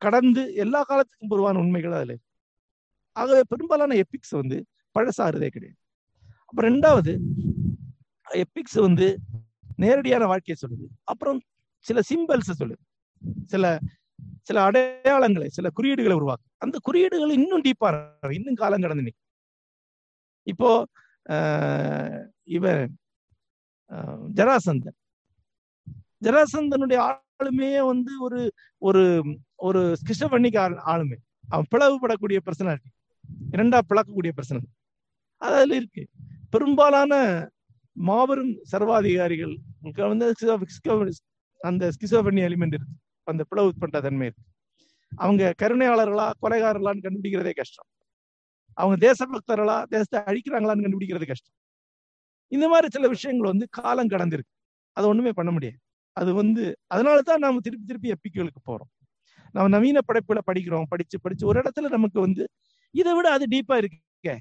கடந்து எல்லா காலத்துக்கும் பொதுவான உண்மைகள் அதுல இருக்கு. ஆகவே பெரும்பாலான எபிக்ஸ் வந்து பழசாறுதே கிடையாது. அப்புறம் ரெண்டாவது, எபிக்ஸ் வந்து நேரடியான வாழ்க்கையை சொல்லுது. அப்புறம் சில சிம்பிள்ஸை சொல்லுது, சில சில அடையாளங்களை, சில குறியீடுகளை உருவாக்கும். அந்த குறியீடுகள் இன்னும் டீப்பா இன்னும் காலம் கடந்து நிற்கும். இப்போ இவன் ஜராசந்தன், ஜராசந்தனுடைய ஆளுமையே வந்து ஒரு ஒரு ஒரு கிருஷ்ணவண்ணிக்கு ஆளுமை. அவன் பிளவுபடக்கூடிய பர்சனாலிட்டி, இரண்டா பிளக்கக்கூடிய பர்சனாலிட்டி அதில் இருக்கு. பெரும்பாலான மாபெரும் சர்வாதிகாரிகள் வந்து அந்த ஸ்கிசோபெனி எலிமெண்ட் இருக்கு, அந்த பிளவு பண்ற தன்மை இருக்கு. அவங்க கருணையாளர்களா கொலைகாரர்களான்னு கண்டுபிடிக்கிறதே கஷ்டம். அவங்க தேசபக்தர்களா தேசத்தை அழிக்கிறாங்களான்னு கண்டுபிடிக்கிறது கஷ்டம். இந்த மாதிரி சில விஷயங்கள் வந்து காலம் கடந்திருக்கு. அது ஒண்ணுமே பண்ண முடியாது. அது வந்து அதனாலதான் நாம திருப்பி திருப்பி எப்பிக்களுக்கு போறோம். நம்ம நவீன படைப்புல படிக்கிறோம், படிச்சு படிச்சு ஒரு இடத்துல நமக்கு வந்து இதை விட அது டீப்பா இருக்கு,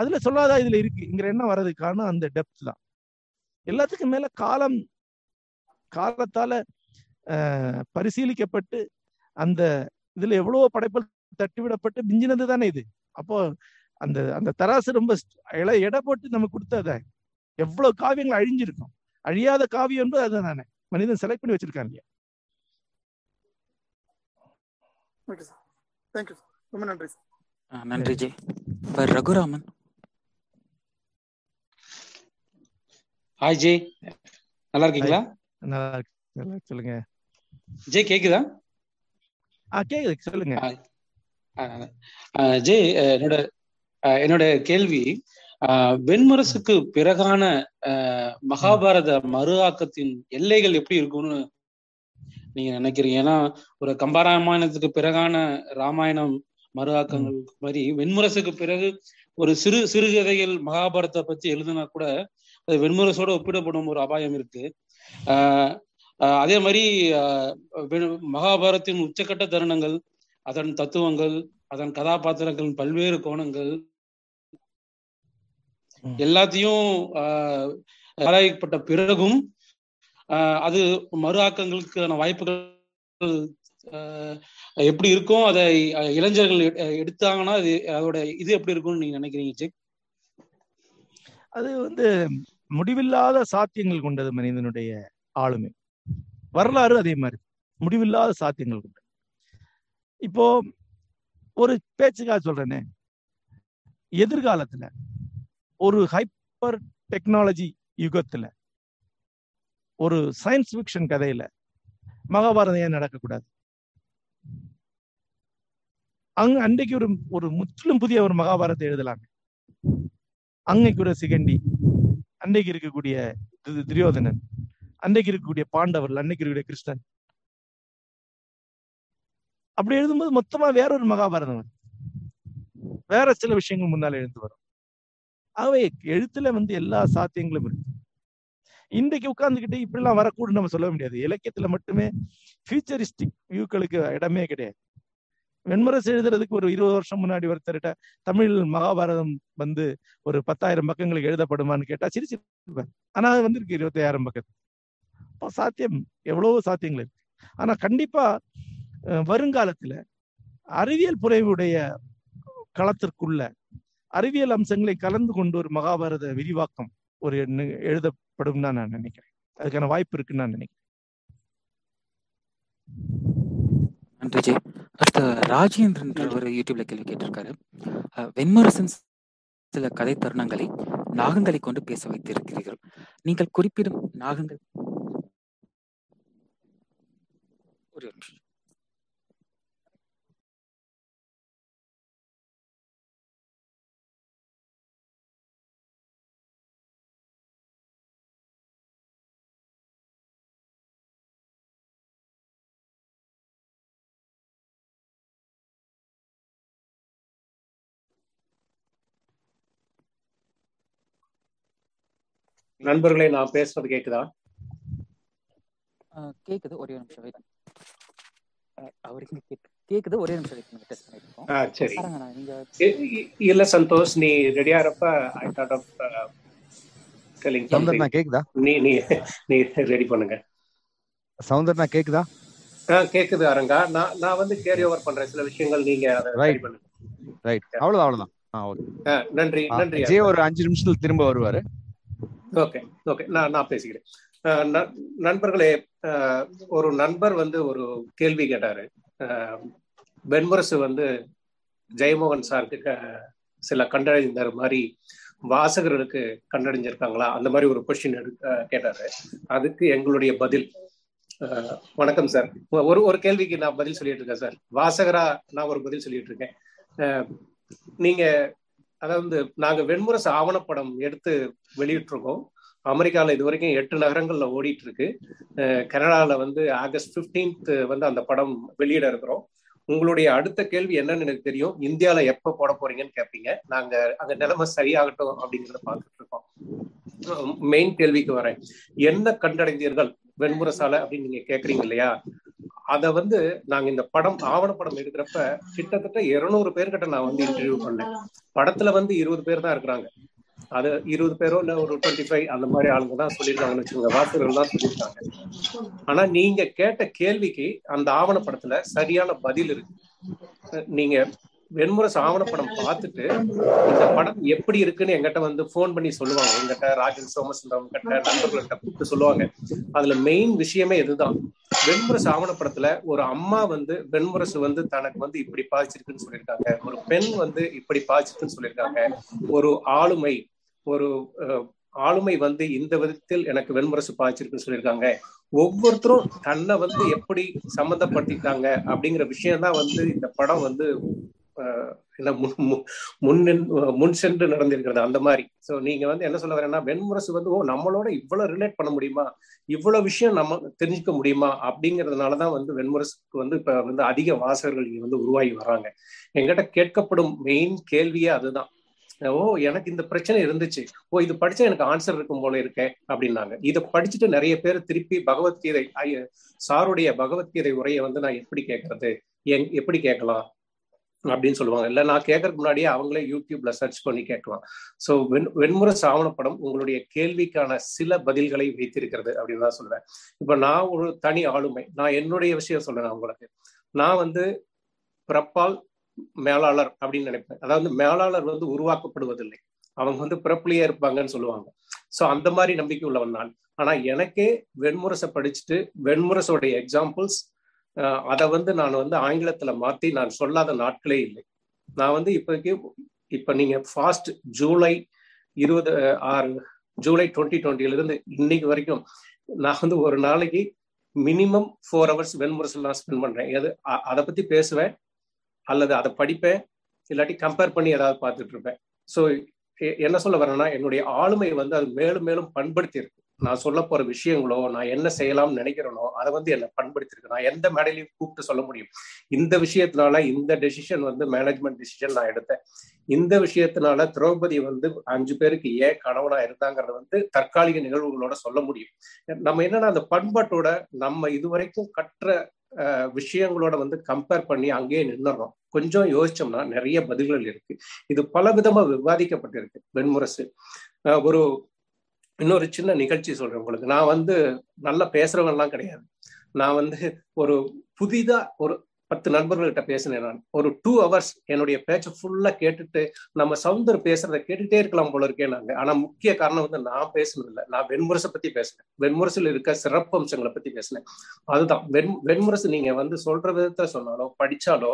அதுல சொல்லாதா இதுல இருக்குங்கிற என்ன வர்றதுக்கு காரணம் அந்த டெப்த் தான். எல்லாத்துக்கும் மேல காலத்தால பரிசீலிக்கப்பட்டு அந்த இதுல எவ்வளவோ படைப்புகள் தட்டிவிடப்பட்டு மிஞ்சினது தானே இது. அப்போ அந்த அந்த தராசு ரொம்ப எடை போட்டு நமக்கு கொடுத்தத எவ்வளவு காவியங்கள் அழிஞ்சிருக்கும். அழியாத காவியம் என்பது அதுதானே, மனிதன் செலக்ட் பண்ணி வச்சிருக்கான் இல்லையா. ரொம்ப நன்றி சார். நன்றி ஜெய். இப்போ ரகுராமன். ஹாய் ஜெய், நல்லா இருக்கீங்களா? நல்லா இருக்கு, சொல்லுங்க ஜெய். கேக்குதா? கேக்குது, சொல்லுங்க ஜெய். என்னோட கேள்வி, வெண்முரசுக்கு பிறகான மகாபாரத மறுஆக்கத்தின் எல்லைகள் எப்படி இருக்கும்னு நீங்க நினைக்கிறீங்க? ஏன்னா ஒரு கம்பராமாயணத்துக்கு பிறகான ராமாயணம் மறுஆக்கங்கள் மாதிரி வெண்முரசுக்கு பிறகு ஒரு சிறுகதைகள் மகாபாரத்தை பத்தி எழுதுனா கூட அது வெண்முரசோட ஒப்பிடப்படும் ஒரு அபாயம் இருக்கு. அதே மாதிரி மகாபாரத்தின் உச்சக்கட்ட தருணங்கள், அதன் தத்துவங்கள், அதன் கதாபாத்திரங்களின் பல்வேறு கோணங்கள் எல்லாத்தையும் ஆராயப்பட்ட பிறகும் அது மறுஆக்கங்களுக்கான வாய்ப்புகள் எப்படி இருக்கும்? அதை இளைஞர்கள் எடுத்தாங்கன்னா அது அதோட இது எப்படி இருக்கும்னு நீங்க நினைக்கிறீங்க ஜெய்? அது வந்து முடிவில்லாத சாத்தியங்கள் கொண்டது மனிதனுடைய ஆளுமை. வரலாறு அதே மாதிரி முடிவில்லாத சாத்தியங்கள் கொண்டது. இப்போ ஒரு பேச்சுக்காக சொல்றேனே, எதிர்காலத்துல ஒரு ஹைப்பர் டெக்னாலஜி யுகத்துல ஒரு சயின்ஸ் ஃபிக்ஷன் கதையில மகாபாரதம் ஏன் நடக்கக்கூடாது? அங்க அன்றைக்கு ஒரு முற்றிலும் புதிய ஒரு மகாபாரதத்தை எழுதலாங்க. அன்னைக்கு ஒரு சிகண்டி, அன்றைக்கு இருக்கக்கூடிய துரியோதனன், அன்றைக்கு இருக்கக்கூடிய பாண்டவர்கள், அன்னைக்கு இருக்கக்கூடிய கிருஷ்ணன், அப்படி எழுதும்போது மொத்தமா வேற ஒரு மகாபாரதம் வரும், வேற சில விஷயங்கள் முன்னால எழுந்து வரும். ஆகவே எழுத்துல வந்து எல்லா சாத்தியங்களும் இருக்கு. இன்றைக்கு உட்கார்ந்துக்கிட்டு இப்படிலாம் வரக்கூடும் நம்ம சொல்ல முடியாது. இலக்கியத்துல மட்டுமே ஃபியூச்சரிஸ்டிக் வியூக்களுக்கு இடமே கிடையாது. வெண்முரசு எழுதுறதுக்கு ஒரு 20 வருஷம் முன்னாடி ஒருத்தர்கிட்ட தமிழ் மகாபாரதம் வந்து ஒரு 10,000 பக்கங்களுக்கு எழுதப்படுமான்னு கேட்டா சிரிச்சிருப்பேன். ஆனா அது வந்துருக்கு 25,000 பக்கத்து. அப்போ சாத்தியம் எவ்வளவோ சாத்தியங்கள் இருக்கு. ஆனா கண்டிப்பா வருங்காலத்துல அறிவியல் புனைவுடைய களத்திற்குள்ள அறிவியல் அம்சங்களை கலந்து கொண்டு ஒரு மகாபாரத விரிவாக்கம் ஒரு எழுதப்படும் தான் நான் நினைக்கிறேன். அதுக்கான வாய்ப்பு இருக்குன்னு நான் நினைக்கிறேன். நன்றி ஜெய். அடுத்து ராஜேந்திரன் ஒரு யூடியூப்ல கேள்வி கேட்டிருக்காரு. வெண்முரசன் சில கதை தருணங்களை நாகங்களை கொண்டு பேச வைத்திருக்கிறீர்கள். நீங்கள் குறிப்பிடும் நாகங்கள் நண்பர்களே, நான் பேசுறது கேக்குதா? கேக்குது, ஒரே நிமிஷம் வெயிட். அவருக்கு கேக்குது, ஒரே நிமிஷம் வெயிட். டெஸ்ட் பண்ணிட்டோம். சரி, இல்ல சந்தோஷ், நீ ரெடியா இருப்ப? ஐ தாட் ஆஃப் டெல்லிங் சவுந்தரனா. கேக்குதா? நீ ரெடி பண்ணுங்க. சவுந்தரனா கேக்குதா? கேக்குது அரங்கா. நான் வந்து கேரி ஓவர் பண்றேன் சில விஷயங்கள், நீங்க அதை ரைட் பண்ணுங்க. ரைட், அவ்வளவுதான். ஓகே, நன்றி நன்றி. ஜே ஒரு 5 நிமிஷத்துல திரும்ப வருவாரு. ஓகே ஓகே, நான் பேசிக்கிறேன். நண்பர்களே, ஒரு நண்பர் வந்து ஒரு கேள்வி கேட்டாரு. வெண்முரசு வந்து ஜெயமோகன் சாருக்கு சில கண்டறிந்த மாதிரி வாசகர்களுக்கு கண்டறிஞ்சிருக்காங்களா, அந்த மாதிரி ஒரு கொஸ்டின் கேட்டாரு. அதுக்கு எங்களுடைய பதில், வணக்கம் சார், ஒரு கேள்விக்கு நான் பதில் சொல்லிட்டு இருக்கேன் சார். வாசகரா நான் ஒரு பதில் சொல்லிட்டு இருக்கேன். நீங்க அதாவது நாங்க வெண்முரசு ஆவணப்படம் எடுத்து வெளியிட்டு இருக்கோம். அமெரிக்கால இது வரைக்கும் 8 நகரங்கள்ல ஓடிட்டு இருக்கு. கனடால வந்து ஆகஸ்ட் 15 வந்து அந்த படம் வெளியிட இருக்கிறோம். உங்களுடைய அடுத்த கேள்வி என்னன்னு எனக்கு தெரியும், இந்தியால எப்ப போட போறீங்கன்னு கேட்பீங்க. நாங்க அங்க நிலைமை சரியாகட்டும் அப்படிங்கிறத பார்த்துட்டு இருக்கோம். மெயின் கேள்விக்கு வரேன். என்ன கண்டடைந்தீர்கள் வெண்முரசால அப்படின்னு நீங்க கேக்குறீங்க இல்லையா, அதை வந்து நாங்க இந்த படம் ஆவணப்படம் எடுக்கிறப்ப கிட்டத்தட்ட 200 பேர்கிட்ட நான் வந்து இன்டர்வியூ பண்ணேன். படத்துல வந்து 20 பேர் தான் இருக்கிறாங்க. அது 20 பேரோ இல்ல ஒரு 25 அந்த மாதிரி ஆளுங்க தான் சொல்லியிருக்காங்கன்னு வச்சுக்கோங்க, வாசகர்கள் தான் சொல்லியிருக்காங்க. ஆனா நீங்க கேட்ட கேள்விக்கு அந்த ஆவணப்படத்துல சரியான பதில் இருக்கு. நீங்க வெண்முரசு ஆவணப்படம் பார்த்துட்டு இந்த படம் எப்படி இருக்குன்னு எங்கிட்ட வந்து போன் பண்ணி சொல்லுவாங்க. எங்கிட்ட ராஜன் சோமசுந்தரம் கிட்ட நண்பர்கள்கிட்ட கூப்பிட்டு சொல்லுவாங்க. அதுல மெயின் விஷயமே இதுதான். வெண்முரசு ஆவணப்படத்துல ஒரு அம்மா வந்து வெண்முரசு வந்து தனக்கு வந்து இப்படி பாதிச்சிருக்குன்னு சொல்லியிருக்காங்க, ஒரு பெண் வந்து இப்படி பாதிச்சிருக்குன்னு சொல்லியிருக்காங்க, ஒரு ஆளுமை வந்து இந்த விதத்தில் எனக்கு வெண்முரசு பாதிச்சிருக்குன்னு சொல்லியிருக்காங்க. ஒவ்வொருத்தரும் தன்னை வந்து எப்படி சம்மந்தப்படுத்திட்டாங்க அப்படிங்கிற விஷயம்தான் வந்து இந்த படம் வந்து முன் சென்று நடந்திருக்கிறது. அந்த மாதிரி நீங்க வந்து என்ன சொல்ல வரேன்னா, வெண்முரசு வந்து நம்மளோட இவ்வளவு ரிலேட் பண்ண முடியுமா, இவ்வளவு விஷயம் நம்ம தெரிஞ்சுக்க முடியுமா அப்படிங்கறதுனாலதான் வந்து வெண்முரசுக்கு வந்து இப்ப வந்து அதிக வாசகர்கள் இங்க வந்து உருவாகி வர்றாங்க. எங்கிட்ட கேட்கப்படும் மெயின் கேள்வியே அதுதான். எனக்கு இந்த பிரச்சனை இருந்துச்சு, இது படிச்சா எனக்கு ஆன்சர் இருக்கும் போல இருக்கேன் அப்படின்னாங்க. இதை படிச்சுட்டு நிறைய பேர் திருப்பி பகவத்கீதை சாருடைய பகவத்கீதை உரையை வந்து நான் எப்படி கேட்கறது, எப்படி கேட்கலாம் அப்படின்னு சொல்லுவாங்க. இல்லை, நான் கேட்கறதுக்கு முன்னாடியே அவங்களே யூடியூப்ல சர்ச் பண்ணி கேட்கலாம். ஸோ வெண்முரசு ஆவணப்படம் உங்களுடைய கேள்விக்கான சில பதில்களை வைத்திருக்கிறது அப்படின்னு தான் சொல்றேன். இப்போ நான் ஒரு தனி ஆளுமை, நான் என்னுடைய விஷயம் சொல்றேன் உங்களுக்கு. நான் வந்து பிறப்பால் மேலாளர் அப்படின்னு நினைப்பேன். அதாவது மேலாளர் வந்து உருவாக்கப்படுவதில்லை, அவங்க வந்து பிறப்புலையே இருப்பாங்கன்னு சொல்லுவாங்க. ஸோ அந்த மாதிரி நம்பிக்கை உள்ளவன் நான். ஆனா எனக்கே வெண்முரசை படிச்சுட்டு வெண்முரசோடைய எக்ஸாம்பிள்ஸ் அதை வந்து நான் வந்து ஆங்கிலத்துல மாத்தி நான் சொல்லாத நாட்களே இல்லை. நான் வந்து இப்ப நீங்க ஃபாஸ்ட் ஜூலை 2020 இருந்து இன்னைக்கு வரைக்கும் நான் வந்து ஒரு நாளைக்கு மினிமம் 4 hours வெண்முரசில் நான் ஸ்பெண்ட் பண்றேன். அதை பத்தி பேசுவேன், அல்லது அதை படிப்பேன், இல்லாட்டி கம்பேர் பண்ணி ஏதாவது பார்த்துட்டு இருப்பேன். ஸோ என்ன சொல்ல வரேன்னா, என்னுடைய ஆளுமை வந்து அது மேலும் மேலும் பண்படுத்தி இருக்கு. நான் சொல்ல போற விஷயங்களோ நான் என்ன செய்யலாம்னு நினைக்கிறேனோ அதை வந்து என்னை பண்படுத்திருக்கு. நான் எந்த மேடையிலையும் கூப்பிட்டு சொல்ல முடியும், இந்த விஷயத்தினால இந்த டெசிஷன் வந்து மேனேஜ்மெண்ட் டெசிஷன் நான் எடுத்தேன், இந்த விஷயத்தினால திரௌபதி வந்து 5 பேருக்கு ஏன் கணவனா இருந்தாங்கிறத வந்து தற்காலிக நிகழ்வுகளோட சொல்ல முடியும். நம்ம என்னன்னா அந்த பண்பாட்டோட நம்ம இதுவரைக்கும் கற்ற விஷயங்களோட வந்து கம்பேர் பண்ணி அங்கேயே நின்னுறோம். கொஞ்சம் யோசிச்சோம்னா நிறைய பதில்கள் இருக்கு. இது பல விதமா விவாதிக்கப்பட்டிருக்கு வெண்முரசு. ஒரு இன்னொரு சின்ன நிகழ்ச்சி சொல்றேன் உங்களுக்கு. நான் வந்து நல்லா பேசுறவங்கலாம் கிடையாது. நான் வந்து ஒரு புதிதா ஒரு 10 நண்பர்கள்கிட்ட பேசினேன். நான் ஒரு 2 hours என்னுடைய பேச்சை ஃபுல்லா கேட்டுட்டு நம்ம சவுந்தர் பேசுறத கேட்டுட்டே இருக்கலாம் போல இருக்கேன் நாங்க. ஆனா முக்கிய காரணம் வந்து நான் பேசுனதில்லை, நான் வெண்முரசை பத்தி பேசினேன், வெண்முரசுல இருக்க சிறப்பு அம்சங்களை பத்தி பேசினேன். அதுதான் வெண்முரசு நீங்க வந்து சொல்ற விதத்தை சொன்னாலோ படிச்சாலோ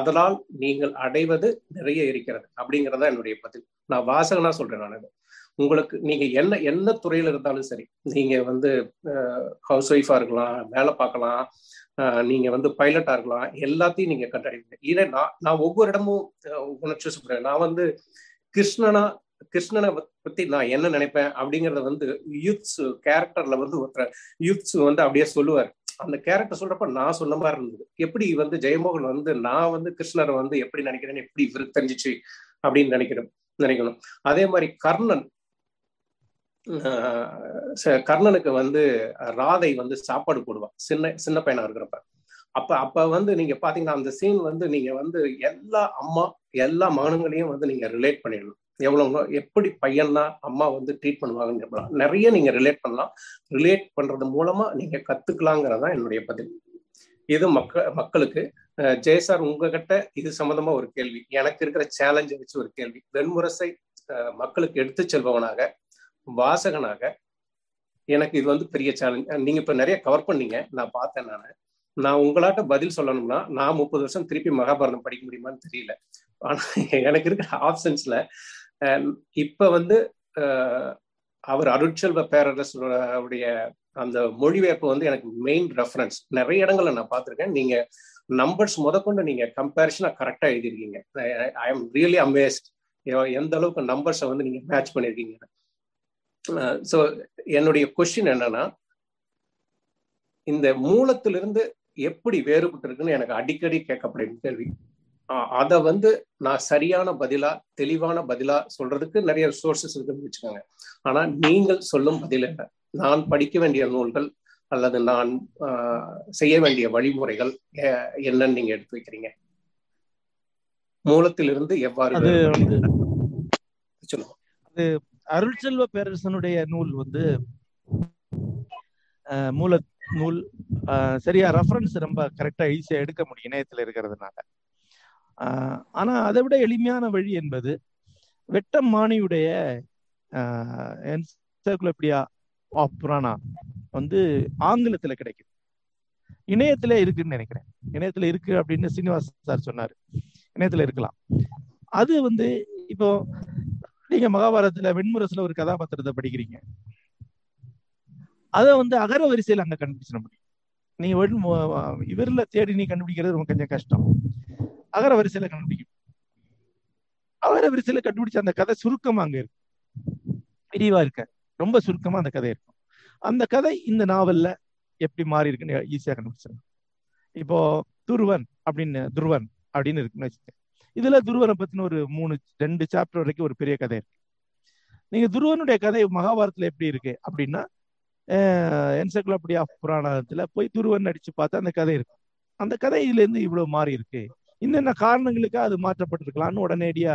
அதனால் நீங்கள் அடைவது நிறைய இருக்கிறது அப்படிங்கறதான் என்னுடைய பதில். நான் வாசகனா சொல்றேன். நான் உங்களுக்கு நீங்க என்ன துறையில இருந்தாலும் சரி, நீங்க ஹவுஸ் ஒய்ஃபா இருக்கலாம், வேலை பார்க்கலாம், நீங்க பைலட்டா இருக்கலாம், எல்லாத்தையும் நீங்க கண்டறிவீங்க. ஏன்னா நான் ஒவ்வொரு இடமும் உணர்ச்சி சொல்றேன். நான் கிருஷ்ணனை பத்தி நான் என்ன நினைப்பேன் அப்படிங்கறத யூத்ஸ் கேரக்டர்ல ஒருத்தர் யூத்ஸ் அப்படியே சொல்லுவார். அந்த கேரக்டர் சொல்றப்ப நான் சொன்ன மாதிரி இருந்தது. எப்படி ஜெயமோகன் நான் கிருஷ்ணரை எப்படி நினைக்கிறேன்னு எப்படி தெரிஞ்சிச்சு அப்படின்னு நினைக்கணும். அதே மாதிரி கர்ணனுக்கு ராதை சாப்பாடு போடுவான் சின்ன பையனா இருக்கிறப்ப. அப்ப நீங்க பாத்தீங்கன்னா அந்த சீன் நீங்க எல்லா அம்மா எல்லா மகன்களையும் நீங்க ரிலேட் பண்ணிடணும். எவ்வளவு எப்படி பையன்னா அம்மா ட்ரீட் பண்ணுவாங்கன்னு நிறைய நீங்க ரிலேட் பண்ணலாம். ரிலேட் பண்றது மூலமா நீங்க கத்துக்கலாங்கிறதா என்னுடைய பதில். இது மக்களுக்கு. ஜெயசார் உங்ககிட்ட இது சம்பந்தமா ஒரு கேள்வி, எனக்கு இருக்கிற சேலஞ்சை வச்சு ஒரு கேள்வி. வெண்முரசை மக்களுக்கு எடுத்து செல்பவனாக, வாசகனாக எனக்கு இது பெரிய சேலஞ்ச். நீங்க இப்ப நிறைய கவர் பண்ணீங்க, நான் பார்த்தேன். நான் உங்களாட்ட பதில் சொல்லணும்னா நான் 30 வருஷம் திருப்பி மகாபாரதம் படிக்க முடியுமான்னு தெரியல. ஆனா எனக்கு இருக்கிற ஆப்ஷன்ஸ்ல இப்ப அவர் அருட்செல்வ பேரரசுடைய அந்த மொழிபெயர்ப்பு எனக்கு மெயின் ரெஃபரன்ஸ். நிறைய இடங்கள்ல நான் பார்த்திருக்கேன். நீங்க நம்பர்ஸ் முதற்கொண்டு நீங்க கம்பேரிசனா கரெக்டா எழுதிருக்கீங்க. ஐ எம் ரியலி அமேஸ்ட் எந்த அளவுக்கு நம்பர்ஸை நீங்க மேட்ச் பண்ணிருக்கீங்க. ஸோ என்னுடைய கொஸ்டின் என்னன்னா, இந்த மூலத்திலிருந்து எப்படி வேறுபட்டு இருக்குன்னு எனக்கு அடிக்கடி கேட்கப்படும் கேள்வி. அதை நான் சரியான பதிலா தெளிவான பதிலா சொல்றதுக்கு நிறைய சோர்சஸ் இருக்குன்னு வச்சுக்கோங்க. ஆனா நீங்கள் சொல்லும் பதில் என்ன? நான் படிக்க வேண்டிய நூல்கள் அல்லது நான் செய்ய வேண்டிய வழிமுறைகள் என்னன்னு நீங்க எடுத்து வைக்கிறீங்க? மூலத்திலிருந்து எவ்வாறு சொல்லுங்க. அது அருள்செல்வ பேரரசனுடைய நூல் மூல நூல் சரியா ரெஃபரன்ஸ் ரொம்ப கரெக்டா ஈஸியா எடுக்க முடியும் இணையத்துல இருக்கிறதுனால. ஆனா அதை விட எளிமையான வழி என்பது வெட்டம் மாணியுடைய என்சைக்ளோபீடியா ஆஃப் புராணா ஆங்கிலத்துல கிடைக்குது. இணையத்துல இருக்குன்னு நினைக்கிறேன். இணையத்துல இருக்கு அப்படின்னு சீனிவாச சார் சொன்னாரு. இணையத்துல இருக்கலாம். அது இப்போ நீங்க மகாபாரதத்துல வெண்முரசுல ஒரு கதாபாத்திரத்தை படிக்கிறீங்க, அதை அகர வரிசையில் அங்க கண்டுபிடிச்சிட முடியும். நீங்க இவர்ல தேடி நீ கண்டுபிடிக்கிறது ரொம்ப கொஞ்சம் கஷ்டம். அகர வரிசையில கண்டுபிடிக்கும். அகர வரிசையில கண்டுபிடிச்ச அந்த கதை சுருக்கமா அங்க இருக்கு, விரிவா இருக்க ரொம்ப சுருக்கமா அந்த கதை இருக்கும். அந்த கதை இந்த நாவல்ல எப்படி மாறி இருக்குன்னு ஈஸியா கண்டுபிடிச்சிடும். இப்போ துருவன் அப்படின்னு இருக்குன்னு வச்சுக்கேன். இதுல துருவனை பத்தின ஒரு 2 சாப்டர் வரைக்கும் ஒரு பெரிய கதை இருக்கு. நீங்க துருவனுடைய கதை மகாபாரதத்துல எப்படி இருக்கு அப்படின்னா என்சைக்ளோபீடியா புராணத்துல போய் துருவன் அடிச்சு பார்த்தா அந்த கதை இருக்கும். அந்த கதை இதுல இருந்து இவ்வளவு மாறி இருக்கு, என்னென்ன காரணங்களுக்கா அது மாற்றப்பட்டிருக்கலாம்னு உடனடியா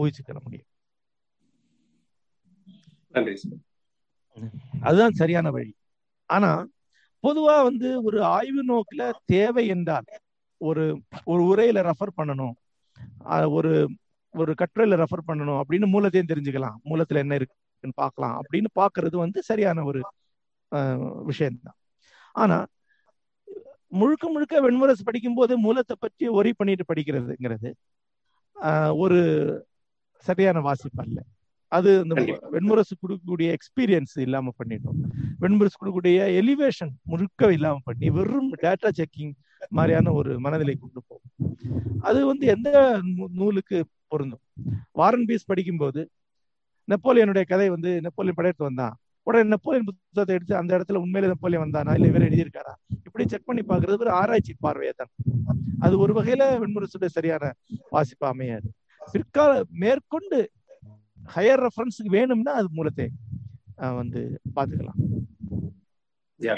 ஊகிச்சுக்க முடியும். அதுதான் சரியான வழி. ஆனா பொதுவா ஒரு ஆய்வு நோக்குல தேவை என்றால் ஒரு உரையில ரெஃபர் பண்ணணும், ஒரு கட்டுரையில ரெஃபர் பண்ணணும் அப்படின்னு மூலத்தையும் தெரிஞ்சுக்கலாம், மூலத்துல என்ன இருக்குன்னு பார்க்கலாம் அப்படின்னு பாக்குறது சரியான ஒரு விஷயம்தான். ஆனா முழுக்க முழுக்க வெண்முரசு படிக்கும் போது மூலத்தை பற்றி ஒரி பண்ணிட்டு படிக்கிறதுங்கிறது ஒரு சரியான வாசிப்பு அல்ல. அது வெண்முரசு கொடுக்கக்கூடிய எக்ஸ்பீரியன்ஸ் இல்லாம பண்ணிட்டோம். வெண்முரசு கொடுக்கக்கூடிய எலிவேஷன் முழுக்க இல்லாம பண்ணி வெறும் டேட்டா செக்கிங் மாதிரியான ஒரு மனநிலை கொண்டு போகும். அது எந்த நூலுக்கு பொருந்தும்? வாரன் பீஸ் படிக்கும்போது நெப்போலியனுடைய கதை நெப்போலியன் படையெடுத்து வந்தான், உடனே நெப்போலியன் புத்தகத்தை எடுத்து அந்த இடத்துல உண்மையில நெப்போலியன் வந்தானா இல்ல வேற எழுதியிருக்காரா இப்படி செக் பண்ணி பாக்குறது ஒரு ஆராய்ச்சி பார்வையா தான். அது ஒரு வகையில வெண்முரசுடைய சரியான வாசிப்பு அமையாது. பிற்கால மேற்கொண்டு ஹையர் ரெஃபரன்ஸுக்கு வேணும்னா அது மூலத்தை பாத்துக்கலாம்.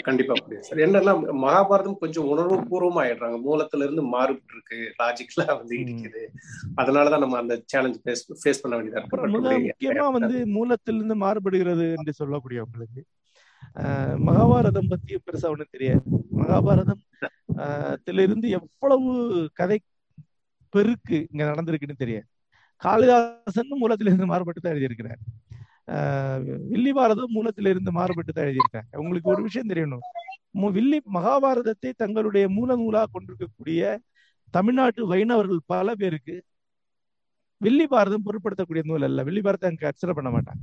கண்டிப்பா சார். என்னன்னா மகாபாரதம் கொஞ்சம் உணர்வு பூர்வமா ஆயிடுறாங்க. மூலத்துல இருந்து மாறுபட்டு இருக்கு, லாஜிக்ல இருக்குது. அதனாலதான் நம்ம அந்த சேலஞ்ச் ஃபேஸ் பண்ண வேண்டியதா இருக்கு. முக்கியமா மூலத்திலிருந்து மாறுபடுகிறது என்று சொல்லக்கூடியவங்களுக்கு மகாபாரதம் பத்தி பெருசா ஒண்ணும் தெரியாது. மகாபாரதம் இருந்து எவ்வளவு கதை பெருக்கு இங்க நடந்திருக்குன்னு தெரியாது. காளிதாசன் மூலத்திலிருந்து மாறுபட்டு தான் எழுதியிருக்கிறார். வில்லி பாரதம் மூலத்திலிருந்து மாறுபட்டு தான் எழுதியிருக்காங்க. உங்களுக்கு ஒரு விஷயம் தெரியணும், வில்லி மகாபாரதத்தை தங்களுடைய மூல நூலா கொண்டிருக்கக்கூடிய தமிழ்நாட்டு வைணவர்கள் பல பேருக்கு வில்லி பாரதம் பொருட்படுத்தக்கூடிய நூல் அல்ல. வில்லி பாரதம் அங்க கன்சிடர் பண்ண மாட்டாங்க.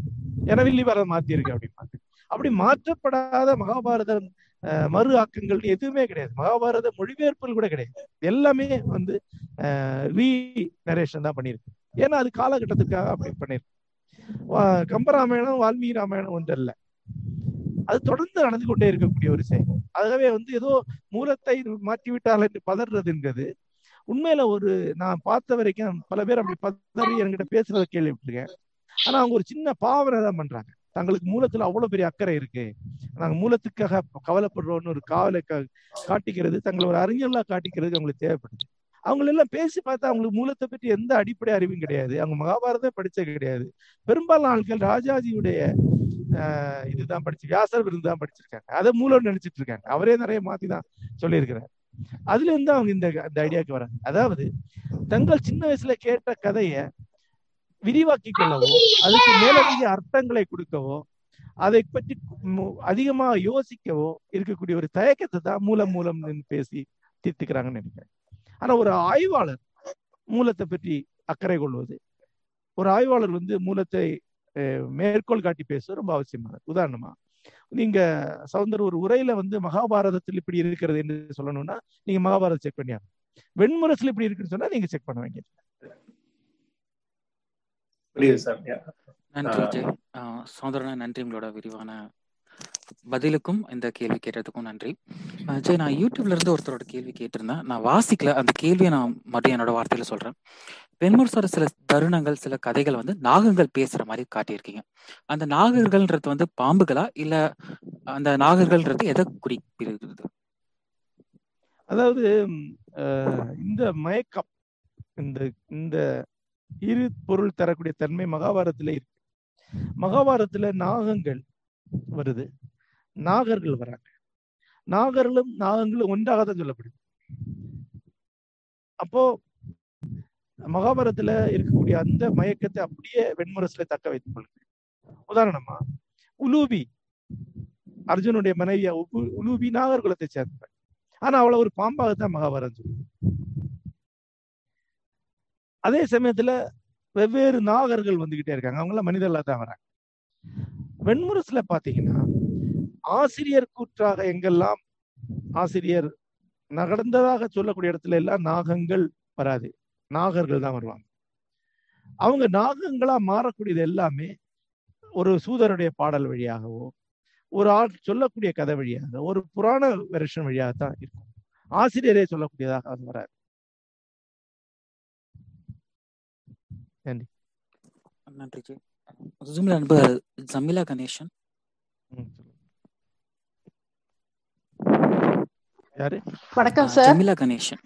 என வில்லிபாரதம் மாத்தியிருக்கு அப்படின்னாங்க. அப்படி மாற்றப்படாத மகாபாரதம் மறு ஆக்கங்கள் எதுவுமே கிடையாது. மகாபாரத மொழிபெயர்ப்புகள் கூட கிடையாது. எல்லாமே வந்து ரீ நரேஷன் தான் பண்ணியிருக்கு. ஏன்னா அது காலகட்டத்துக்காக அப்படி பண்ணியிருக்கு. கம்பராமாயணம் வால்மீகி ராமாயணம் ஒன்று இல்லை, அது தொடர்ந்து நடந்து கொண்டே இருக்கக்கூடிய ஒரு செயல். ஆகவே வந்து ஏதோ மூலத்தை மாற்றிவிட்டால் என்று பதறதுங்கிறது உண்மையில ஒரு, நான் பார்த்த வரைக்கும் பல பேர் அப்படி பதறி என்கிட்ட பேசுறத கேள்விப்பட்டிருக்கேன். ஆனா அவங்க ஒரு சின்ன பாவனை தான் பண்றாங்க. தங்களுக்கு மூலத்துல அவ்வளவு பெரிய அக்கறை இருக்கு, நாங்க மூலத்துக்காக கவலைப்படுறோம்னு ஒரு காவலை காட்டிக்கிறது, தங்களை ஒரு அறிஞர்களா காட்டிக்கிறது அவங்களுக்கு தேவைப்படுது. அவங்களெல்லாம் பேசி பார்த்தா அவங்களுக்கு மூலத்தை பற்றி எந்த அடிப்படை அறிவும் கிடையாது. அவங்க மகாபாரதம் படிச்சது கிடையாது. பெரும்பாலான ஆட்கள் ராஜாஜியுடைய இதுதான் படிச்சு, வியாசர் விருந்து தான் படிச்சிருக்காங்க. அதை மூலம்னு நினைச்சிட்டு இருக்காங்க. அவரே நிறைய மாத்தி தான் சொல்லியிருக்கிறார். அதுல இருந்து அவங்க இந்த ஐடியாவுக்கு வராங்க. அதாவது தங்கள் சின்ன வயசுல கேட்ட கதையை விரிவாக்கி கொள்ளவோ, அதுக்கு மேலதிக அர்த்தங்களை கொடுக்கவோ, அதை பற்றி அதிகமாக யோசிக்கவோ இருக்கக்கூடிய ஒரு தயக்கத்தை தான் மூலம்னு பேசி தீர்த்துக்கிறாங்கன்னு நினைக்கிறேன். ஆனா ஒரு ஆய்வாளர் மூலத்தை பற்றி அக்கறை கொள்வது, ஒரு ஆய்வாளர் வந்து மூலத்தை மேற்கோள் காட்டி பேசுவது ரொம்ப அவசியமானது. உதாரணமா நீங்க சௌந்தர் ஒரு உரையில வந்து மகாபாரதத்தில் இப்படி இருக்கிறது என்று சொல்லணும்னா நீங்க மகாபாரதம் செக் பண்ணியா, வெண்முரசுல இப்படி இருக்குன்னு சொன்னா நீங்க செக் பண்ண வேண்டியது. நன்றி சௌந்தரனா, நன்றி உங்களோட விரிவான பதிலுக்கும் இந்த கேள்வி கேட்டதுக்கும் நன்றி. அஜய், நான் யூடியூப்ல இருந்து ஒருத்தரோட கேள்வி கேட்டிருந்தேன். நான் வாசிக்கல அந்த கேள்வியை, நான் மட்டும் என்னோட வார்த்தையில சொல்றேன். வெண்முரசோட சில தருணங்கள், சில கதைகள் வந்து நாகங்கள் பேசுற மாதிரி காட்டியிருக்கீங்க. அந்த நாகர்கள்ன்றது வந்து பாம்புகளா, இல்ல அந்த நாகர்கள்ன்றது எதை குறிப்பிடுகிறது? அதாவது இந்த மயக்கம், இந்த இரு பொருள் தரக்கூடிய தன்மை மகாபாரதத்துல இருக்கு. மகாபாரதத்துல நாகங்கள் வருது, நாகர்கள் வராங்க. நாகர்களும் நாகங்களும் ஒன்றாகத்தான் சொல்லப்படுது. அப்போ மகாபாரதத்துல இருக்கக்கூடிய அந்த மயக்கத்தை அப்படியே வெண்முரசுல தக்க வைத்துக் கொள்ளுது. உதாரணமா உலூபி, அர்ஜுனுடைய மனைவியா உலூபி நாகர்குலத்தை சேர்ந்தவர். ஆனா அவளை ஒரு பாம்பாகத்தான் மகாபாரதம் சொல்லுது. அதே சமயத்துல வெவ்வேறு நாகர்கள் வந்துகிட்டே இருக்காங்க, அவங்களாம் மனிதர்களா தான் வராங்க. வெண்முரசுல பாத்தீங்கன்னா ஆசிரியர் கூற்றாக எங்கெல்லாம் ஆசிரியர் நடந்ததாக சொல்லக்கூடிய இடத்துல எல்லாம் நாகங்கள் வராது, நாகர்கள் தான் வருவாங்க. அவங்க நாகங்களா மாறக்கூடியது எல்லாமே ஒரு சூதருடைய பாடல் வழியாகவோ, ஒரு ஆள் சொல்லக்கூடிய கதை வழியாக, ஒரு புராண வெர்ஷன் வழியாகத்தான் இருக்கும். ஆசிரியரே சொல்லக்கூடியதாக அது வராது. நன்றி. நன்றி. ஜமிலா கணேசன், வணக்கம் சார். ஜமிலா கணேசன்,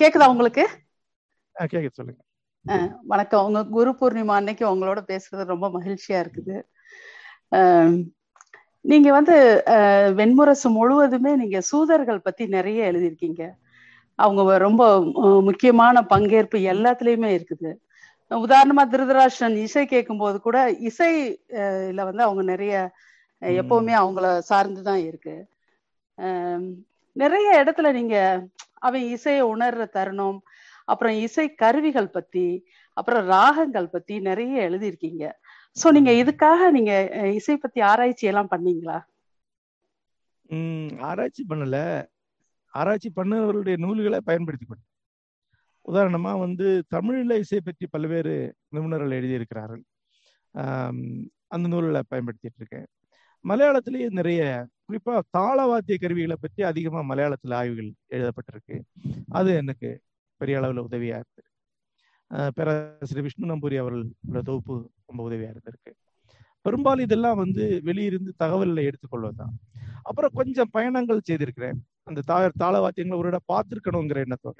கேக்குதா உங்களுக்கு? சொல்லுங்க. வணக்கம். உங்க குரு பூர்ணிமா அன்னைக்கு உங்களோட பேசுறது ரொம்ப மகிழ்ச்சியா இருக்குது. நீங்க வந்து வெண்முரசு முழுவதுமே நீங்க சூதர்கள் பத்தி நிறைய எழுதியிருக்கீங்க. அவங்க ரொம்ப முக்கியமான பங்கேற்பு எல்லாத்துலயுமே இருக்குது. உதாரணமா திருதராஷ்டிரன் இசை கேட்கும் போது கூட இசைல வந்து அவங்க நிறைய எப்பவுமே அவங்கள சார்ந்துதான் இருக்கு. நிறைய இடத்துல நீங்க அவன் இசையை உணர்ற தருணம், அப்புறம் இசை கருவிகள் பத்தி, அப்புறம் ராகங்கள் பத்தி நிறைய எழுதியிருக்கீங்க. சோ நீங்க இதுக்காக நீங்க இசை பத்தி ஆராய்ச்சி எல்லாம் பண்ணீங்களா? ஆராய்ச்சி பண்ணல. ஆராய்ச்சி பண்ணவர்களுடைய நூல்களை பயன்படுத்தி கொண்டு, உதாரணமா வந்து தமிழில் இசை பற்றி பல்வேறு நிபுணர்கள் எழுதியிருக்கிறார்கள், அந்த நூல்களை பயன்படுத்திட்டு இருக்கேன். மலையாளத்திலேயே நிறைய, குறிப்பா தாள வாத்திய கருவிகளை பற்றி அதிகமா மலையாளத்துல ஆய்வுகள் எழுதப்பட்டிருக்கு. அது எனக்கு பெரிய அளவுல உதவியா இருந்திருக்கு. பேராசிரியர் விஷ்ணு நம்பூரி அவர்களோட தொகுப்பு ரொம்ப உதவியா இருந்திருக்கு. பெரும்பாலும் இதெல்லாம் வந்து வெளியிருந்து தகவல்களை எடுத்துக்கொள்வதுதான். அப்புறம் கொஞ்சம் பயணங்கள் செய்திருக்கிறேன். அந்த தாள வாத்தியங்களை ஒரு இடம் பார்த்துருக்கணுங்கிற எண்ணத்தோட.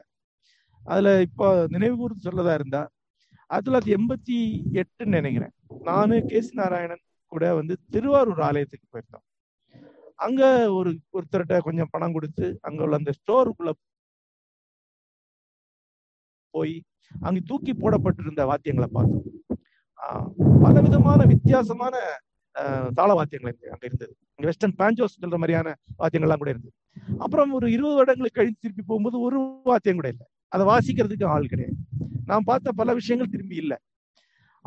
அதுல இப்போ நினைவு கூர்ந்து சொல்லதா இருந்தா 1988 நினைக்கிறேன், நானு கேசி நாராயணன் கூட வந்து திருவாரூர் ஆலயத்துக்கு போயிருந்தோம். அங்க ஒருத்தர்கிட்ட கொஞ்சம் பணம் கொடுத்து அங்க உள்ள அந்த ஸ்டோருக்குள்ள போய் அங்க தூக்கி போடப்பட்டிருந்த வாத்தியங்களை பார்த்தோம். பலவிதமான வித்தியாசமான தாள வாத்தியங்கள் அங்க இருந்தது. அங்க வெஸ்டர்ன் பாஞ்சோஸ் சொல்ற மாதிரியான வாத்தியங்கள்லாம் கூட இருந்தது. அப்புறம் ஒரு 20 வருடங்களுக்கு கழித்து திருப்பி போகும்போது ஒரு வாத்தியம் கூட இல்லை. அதை வாசிக்கிறதுக்கு ஆள் கிடையாது. நான் பார்த்த பல விஷயங்கள் திரும்பி இல்லை.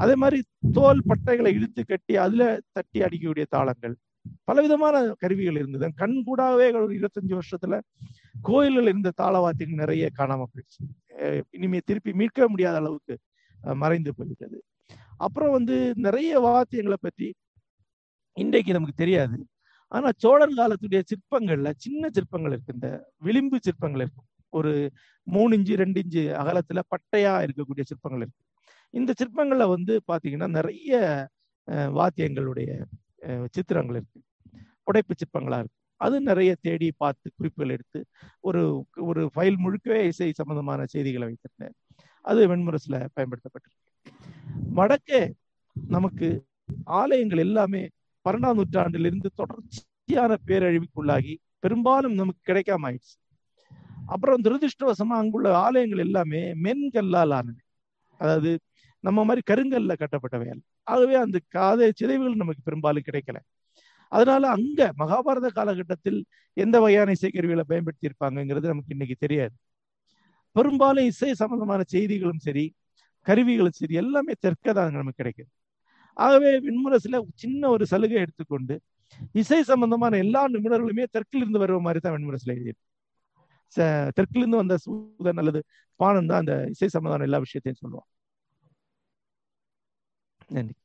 அதே மாதிரி தோல் பட்டைகளை இழுத்து கட்டி அதுல தட்டி அடிக்கக்கூடிய தாளங்கள், பலவிதமான கருவிகள் இருந்தது. கண் கூடாவே ஒரு 25 வருஷத்துல கோயில்கள் இருந்த தாளவாத்திகள் நிறைய காணாம போயிடுச்சு. இனிமே திருப்பி மீட்க முடியாத அளவுக்கு மறைந்து போயிட்டது. அப்புறம் நிறைய வாத்தியங்களை பற்றி இன்றைக்கு நமக்கு தெரியாது. ஆனா சோழர் காலத்துடைய சிற்பங்கள்ல சின்ன சிற்பங்கள் இருக்கு, இந்த விளிம்பு சிற்பங்கள் இருக்கும். ஒரு 3 இன்ச்சு 2 இன்ச்சு அகலத்துல பட்டையா இருக்கக்கூடிய சிற்பங்கள் இருக்கு. இந்த சிற்பங்கள்ல பாத்தீங்கன்னா நிறைய வாத்தியங்களுடைய சித்திரங்கள் இருக்கு, புடைப்பு சிற்பங்களா இருக்கு. அது நிறைய தேடி பார்த்து குறிப்புகள் எடுத்து ஒரு ஒரு ஃபைல் முழுக்கவே இசை சம்பந்தமான செய்திகளை வைத்திருந்தேன். அது வெண்முரசுல பயன்படுத்தப்பட்டிருக்கு. வடக்கே நமக்கு ஆலயங்கள் எல்லாமே 12ஆம் நூற்றாண்டிலிருந்து தொடர்ச்சியான பேரழிவுக்குள்ளாகி பெரும்பாலும் நமக்கு கிடைக்காம ஆயிடுச்சு. அப்புறம் துரதிருஷ்டவசமா அங்குள்ள ஆலயங்கள் எல்லாமே மென்கல்லால் ஆனது, அதாவது நம்ம மாதிரி கருங்கல்ல கட்டப்பட்டவை. ஆகவே அந்த காதை சிதைவுகள் நமக்கு பெரும்பாலும் கிடைக்கல. அதனால அங்க மகாபாரத காலகட்டத்தில் எந்த வகையான இசைக்கருவிகளை பயன்படுத்தி இருப்பாங்கிறது நமக்கு இன்னைக்கு தெரியாது. பெரும்பாலும் இசை சம்பந்தமான செய்திகளும் சரி, கருவிகளும் சரி, எல்லாமே தெற்கதான் நமக்கு கிடைக்குது. ஆகவே விண்முரசுல சின்ன ஒரு சலுகை எடுத்துக்கொண்டு இசை சம்பந்தமான எல்லா நிபுணர்களுமே தெற்கிலிருந்து வருவ மாதிரி தான் விண்முரசுல எழுதியிருக்கு. தெற்கிலிருந்து வந்த சூதன் அல்லது பாணன் தான் அந்த இசை சம்பந்தமான எல்லா விஷயத்தையும் சொல்லுவான். நன்றி.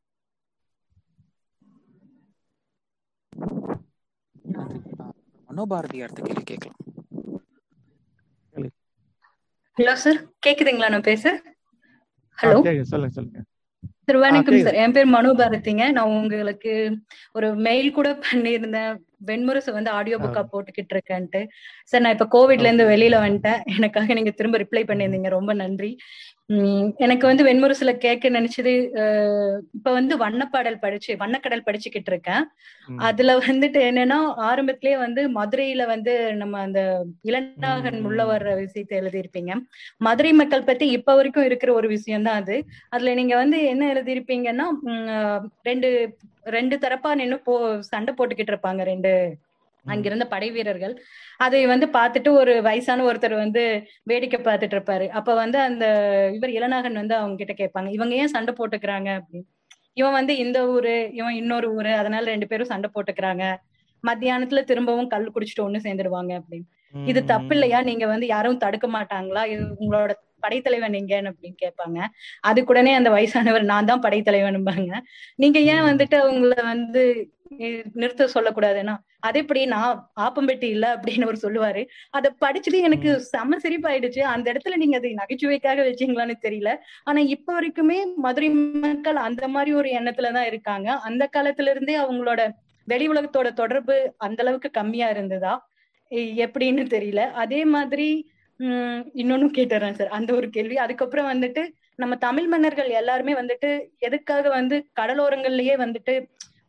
மனோபாரதியார் கிட்ட கேக்கலாம். ஹலோ சார், கேக்குதுங்களா நான் பேச? ஹலோ, சொல்லுங்க சொல்லுங்க. வணக்கம் சார், என் பேர் மனோபாரதிங்க. நான் உங்களுக்கு ஒரு மெயில் கூட பண்ணிருந்தேன். வெண்முரசு ஆடியோ புக்கா போட்டுக்கிட்டு இருக்கேன்ட்டு. சார் நான் இப்ப கோவிட்ல இருந்து வெளியில வந்துட்டேன். எனக்காக நீங்க திரும்ப ரிப்ளை பண்ணிருந்தீங்க, ரொம்ப நன்றி. எனக்கு வெண்முரசுல கேட்க நினைச்சது, இப்ப வண்ணக்கடல் படிச்சுக்கிட்டு இருக்கேன். அதுல என்னன்னா ஆரம்பத்திலேயே மதுரையில நம்ம அந்த இளநாகன் முள்ளவர் விஷயத்தை எழுதியிருப்பீங்க. மதுரை மக்கள் பத்தி இப்ப வரைக்கும் இருக்கிற ஒரு விஷயம்தான் அது. அதுல நீங்க என்ன எழுதியிருப்பீங்கன்னா, ரெண்டு தரப்பா நின்னு சண்டை போட்டுக்கிட்டு இருப்பாங்க ரெண்டு அங்கிருந்த படை வீரர்கள். அதை பாத்துட்டு ஒரு வயசான ஒருத்தர் வேடிக்கை பார்த்துட்டு இருப்பாரு. அப்ப அந்த இவர் இளநாகன் அவங்க கிட்ட கேட்பாங்க, இவங்க ஏன் சண்டை போட்டுக்கிறாங்க அப்படின்னு. இவன் இந்த ஊரு, இவன் இன்னொரு ஊரு, அதனால ரெண்டு பேரும் சண்டை போட்டுக்கிறாங்க. மத்தியானத்துல திரும்பவும் கல் குடிச்சிட்டு ஒண்ணு சேர்ந்துடுவாங்க அப்படின்னு. இது தப்பு இல்லையா? நீங்க யாரும் தடுக்க மாட்டாங்களா? இது உங்களோட படைத்தலைவன் எங்க அப்படின்னு கேட்பாங்க. அதுக்கு உடனே அந்த வயசானவர், நான் தான் படைத்தலைவன்பாங்க. நீங்க ஏன் அவங்கள நிறுத்த சொல்லக்கூடாதுன்னா, அது எப்படி நான் ஆப்பம்பெட்டி இல்ல அப்படின்னு ஒரு சொல்லுவாரு. அதை படிச்சுட்டு எனக்கு செம சிரிப்பாயிடுச்சு. அந்த இடத்துல நீங்க அதை நகைச்சுவைக்காக வச்சீங்களான்னு தெரியல. ஆனா இப்ப வரைக்குமே மதுரை மக்கள் அந்த மாதிரி ஒரு எண்ணத்துலதான் இருக்காங்க. அந்த காலத்துல இருந்தே அவங்களோட வெளி உலகத்தோட தொடர்பு அந்த அளவுக்கு கம்மியா இருந்ததா எப்படின்னு தெரியல. அதே மாதிரி இன்னொன்னு கேட்டுறேன் சார், அந்த ஒரு கேள்வி. அதுக்கப்புறம் நம்ம தமிழ் மன்னர்கள் எல்லாருமே எதுக்காக கடலோரங்கள்லயே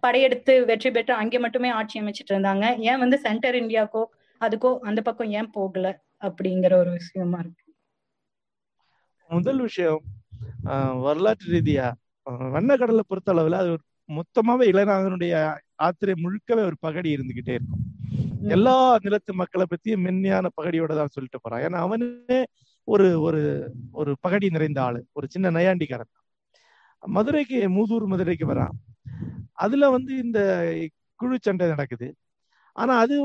படையெடுத்து வெற்றி பெற்று அங்கே மட்டுமே ஆட்சி அமைச்சிட்டு இருந்தாங்க? ஏன் சென்டர் இந்தியாக்கோ அதுக்கோ அந்த பக்கம் ஏன் போகல அப்படிங்கிற ஒரு விஷயமா இருக்கு. முதல் விஷயம், வரலாற்று ரீதியா வண்ணக்கடலை பொறுத்த அளவுல அது மொத்தமாவே இளநாகனுடைய ஆத்திரை முழுக்கவே ஒரு பகடி இருந்துகிட்டே இருக்கும். எல்லா நிலத்து மக்களை பத்தியும் மென்மையான பகடியோட தான் சொல்லிட்டு போறான். ஏன்னா அவனே ஒரு ஒரு பகடி நிறைந்த ஆளு, ஒரு சின்ன நையாண்டிக்காரன். மதுரைக்கு, மதுரைக்கு வரான். அதுல இந்த குழு சண்டை நடக்குது. ஆனா அது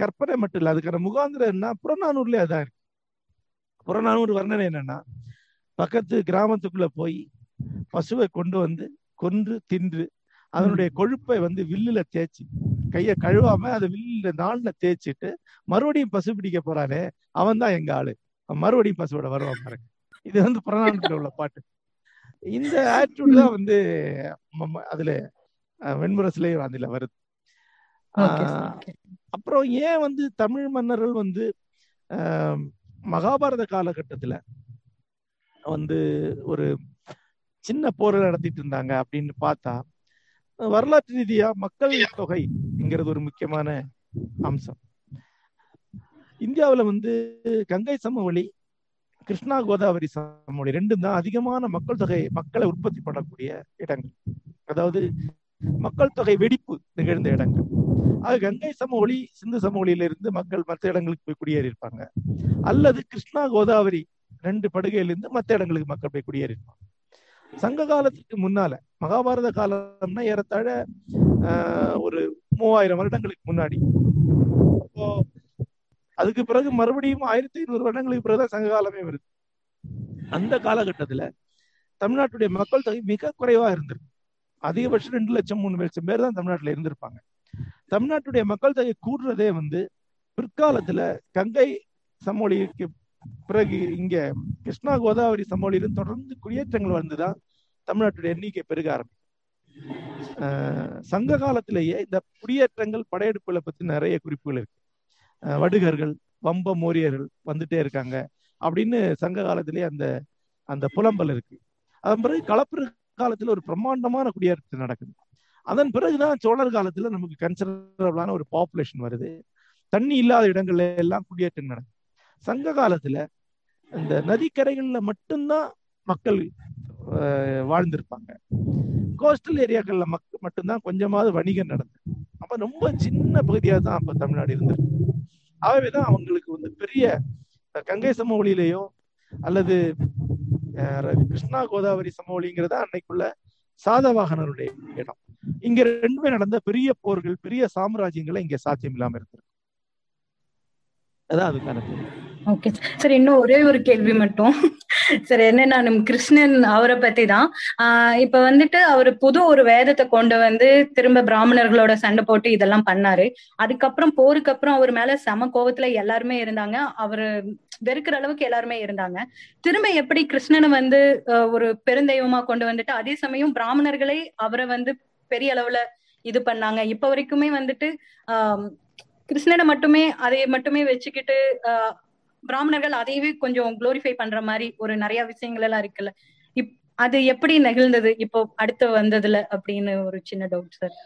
கற்பனை மட்டும் இல்லை, அதுக்கான முகாந்திரம் என்ன புறநானூர்லயே அதான் இருக்கு. புறநானூறு வர்ணனை என்னன்னா, பக்கத்து கிராமத்துக்குள்ள போய் பசுவை கொண்டு கொன்று தின்று அதனுடைய கொழுப்பை வில்லுல தேய்ச்சி, கையை கழுவாம அதை வில்லுல நாள்ல தேய்ச்சிட்டு மறுபடியும் பசு பிடிக்க போறானே அவன் தான் எங்க ஆளு, மறுபடியும் பசுவோட வருவான் பாருங்க. இது புறநானூறுல உள்ள பாட்டு. இந்த ஆட்டிடியூட் தான் அதுல வெண்முரசுலயும் அதுல வருது. அப்புறம் ஏன் தமிழ் மன்னர்கள் மகாபாரத காலகட்டத்துல ஒரு சின்ன போரை நடத்திட்டு இருந்தாங்க அப்படின்னு பார்த்தா, வரலாற்று ரீதியா மக்கள் தொகைங்கிறது ஒரு முக்கியமான அம்சம். இந்தியாவில கங்கை சமவெளி, கிருஷ்ணா கோதாவரி சமவெளி ரெண்டும் தான் அதிகமான மக்கள் தொகை, மக்களை உற்பத்தி பண்ணக்கூடிய இடங்கள், அதாவது மக்கள் தொகை வெடிப்பு நிகழ்ந்த இடங்கள். ஆக கங்கை சமவெளி, சிந்து சமவெளியில இருந்து மக்கள் மற்ற இடங்களுக்கு போய் குடியேறி இருப்பாங்க, அல்லது கிருஷ்ணா கோதாவரி 2 படுகையிலிருந்து மற்ற இடங்களுக்கு மக்கள் போய் குடியேறி இருப்பாங்க. சங்க காலத்துக்கு முன்னால, மகாபாரத காலம்னா ஏறத்தாழ ஒரு 3000 வருடங்களுக்கு முன்னாடி. அப்போ அதுக்கு பிறகு மறுபடியும் 1500 வருடங்களுக்கு பிறகுதான் சங்க காலமே வருது. அந்த காலகட்டத்துல தமிழ்நாட்டுடைய மக்கள் தொகை மிக குறைவா இருந்திருக்கு. அதிகபட்சம் 2 லட்சம் 3 லட்சம் பேர் தான் தமிழ்நாட்டுல இருந்திருப்பாங்க. தமிழ்நாட்டுடைய மக்கள் தொகை கூடுறதே பிற்காலத்துல கங்கை சமவெளிக்கு பிறகு இங்க கிருஷ்ணா கோதாவரி சமவெளியிலும் தொடர்ந்து குடியேற்றங்கள் வந்துதான் தமிழ்நாட்டுடைய எண்ணிக்கை பெருக ஆரம்பிச்சு. சங்க காலத்திலேயே இந்த குடியேற்றங்கள் படையெடுப்புகளை பத்தி நிறைய குறிப்புகள் இருக்கு. வடுகர்கள், வம்ப மோரியர்கள் வந்துட்டே இருக்காங்க அப்படின்னு சங்க காலத்திலேயே அந்த அந்த புலம்பல் இருக்கு. அதன் பிறகு களப்பிறு காலத்துல ஒரு பிரம்மாண்டமான குடியேற்றம் நடக்குது. அதன் பிறகுதான் சோழர் காலத்துல நமக்கு கன்சிடரபிளான ஒரு பாப்புலேஷன் வருது. தண்ணி இல்லாத இடங்கள்ல எல்லாம் குடியேற்றம் நடக்குது. சங்க காலத்துல இந்த நதிக்கரைகள்ல மட்டும்தான் மக்கள் வாழ்ந்திருப்பாங்க. கோஸ்டல் ஏரியாக்கள்ல மட்டும்தான் கொஞ்சமாவது வணிகம் நடந்தது. அப்ப ரொம்ப சின்ன பகுதியா தான் அப்ப தமிழ்நாடு இருந்திருக்கு. ஆகவேதான் அவங்களுக்கு பெரிய கங்கை சமவெளியிலேயோ அல்லது கிருஷ்ணா கோதாவரி சமவெளிங்கிறத அன்னைக்குள்ள சாதவாகனருடைய இடம். இங்க ரெண்டுமே நடந்த பெரிய போர்கள், பெரிய சாம்ராஜ்யங்களை இங்க சாத்தியம் இல்லாம இருந்திருக்கு. ஓகே சார், இன்னும் ஒரே ஒரு கேள்வி மட்டும் சார், என்னன்னா நம்ம கிருஷ்ணன் அவரை பத்தி தான். இப்ப அவரு புது ஒரு வேதத்தை கொண்டு திரும்ப பிராமணர்களோட சண்டை போட்டு இதெல்லாம் பண்ணாரு. அதுக்கப்புறம் போருக்கு அப்புறம் அவர் மேல சம கோபத்துல எல்லாருமே இருந்தாங்க. அவரு வெறுக்கிற அளவுக்கு எல்லாருமே இருந்தாங்க. திரும்ப எப்படி கிருஷ்ணனை ஒரு பெருந்தெய்வமா கொண்டு அதே சமயம் பிராமணர்களை அவரை பெரிய அளவுல இது பண்ணாங்க. இப்ப வரைக்குமே கிருஷ்ணனை மட்டுமே அதை மட்டுமே வச்சுக்கிட்டு பிராமணர்கள் அதையவே கொஞ்சம் குளோரிஃபை பண்ற மாதிரி ஒரு நிறைய விஷயங்கள் எல்லாம் இருக்குல்ல. அது எப்படி நிகழ்ந்தது இப்போ அடுத்து வந்ததுல அப்படின்னு ஒரு சின்ன டவுட் சார்.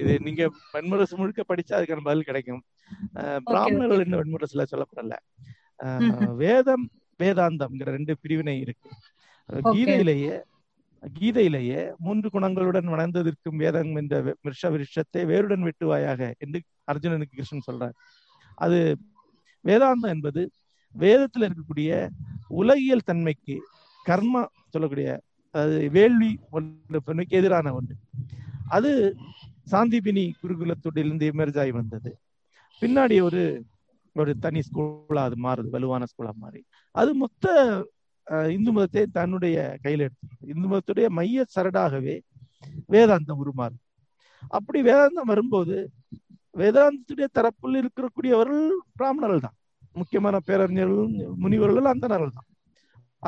இது நீங்க வெண்முரசு முழுக்க படிச்சா அதுக்கான பதில் கிடைக்கும். பிராமணர்கள் இன்னும் வெண்முரசுல சொல்லப்படல. வேதம் வேதாந்தம்ங்கிற 2 பிரிவினை இருக்கு. கீதையிலேயே 3 குணங்களுடன் வளர்ந்ததற்கும் வேதம் என்ற விருஷ விருஷத்தை வேருடன் வெட்டுவாயாக என்று அர்ஜுனனுக்கு கிருஷ்ணன் சொல்றார். அது வேதாந்தம் என்பது வேதத்துல இருக்கக்கூடிய உலகியல் தன்மைக்கு கர்மா சொல்லக்கூடிய அது வேள்வி ஒன்றுக்கு எதிரான ஒன்று. அது சாந்திபினி குருகுலத்தோடிலிருந்து எமர்ஜ் ஆகி வந்தது. பின்னாடி ஒரு ஒரு தனி ஸ்கூலா அது மாறுது, வலுவான ஸ்கூலா மாறி அது மொத்த இந்து மதத்தை தன்னுடைய கையில் எடுத்து இந்து மதத்துடைய மைய சரடாகவே வேதாந்தம் உருமாறு. அப்படி வேதாந்தம் வரும்போது வேதாந்தத்துடைய தரப்பில் இருக்கக்கூடியவர்கள் பிராமணர்கள் தான், முக்கியமான பேரறிஞர்கள் முனிவர்கள் அந்தனர்கள் தான்.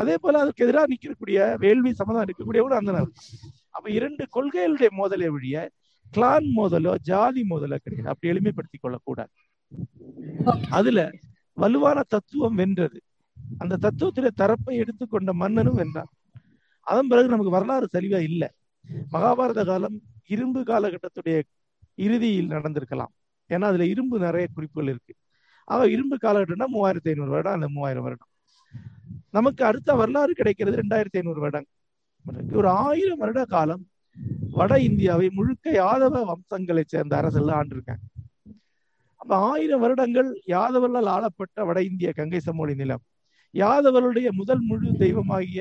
அதே போல அதுக்கு எதிராக நிற்கக்கூடிய வேள்வி சமதம் இருக்கக்கூடியவர்கள் அந்தனர்கள் தான். அப்ப 2 கொள்கைகளுடைய மோதலை ஒழிய கிளான் மோதலோ ஜாதி மோதலோ கிடையாது. அப்படி எளிமைப்படுத்திக் கொள்ளக்கூடாது. அதுல வலுவான தத்துவம் வென்றது. அந்த தத்துவத்திலே தரப்பை எடுத்துக்கொண்ட மன்னனும் வென்றான். அதன் பிறகு நமக்கு வரலாறு சரியா இல்லை. மகாபாரத காலம் இரும்பு காலகட்டத்துடைய இறுதியில் நடந்திருக்கலாம். ஏன்னா அதுல இரும்பு நிறைய குறிப்புகள் இருக்கு. ஆக இரும்பு காலகட்டம்னா 3500 வருடம் அல்ல 3000 வருடம். நமக்கு அடுத்த வரலாறு கிடைக்கிறது 2500 வருடம். ஒரு 1000 வருட காலம் வட இந்தியாவை முழுக்க யாதவ வம்சங்களை சேர்ந்த அரசெல்லாம் ஆண்டிருக்காங்க. அப்ப 1000 வருடங்கள் யாதவர்களால் ஆளப்பட்ட வட இந்திய கங்கை சமவெளி நிலம் யாதவர்களுடைய முதல் முழு தெய்வமாகிய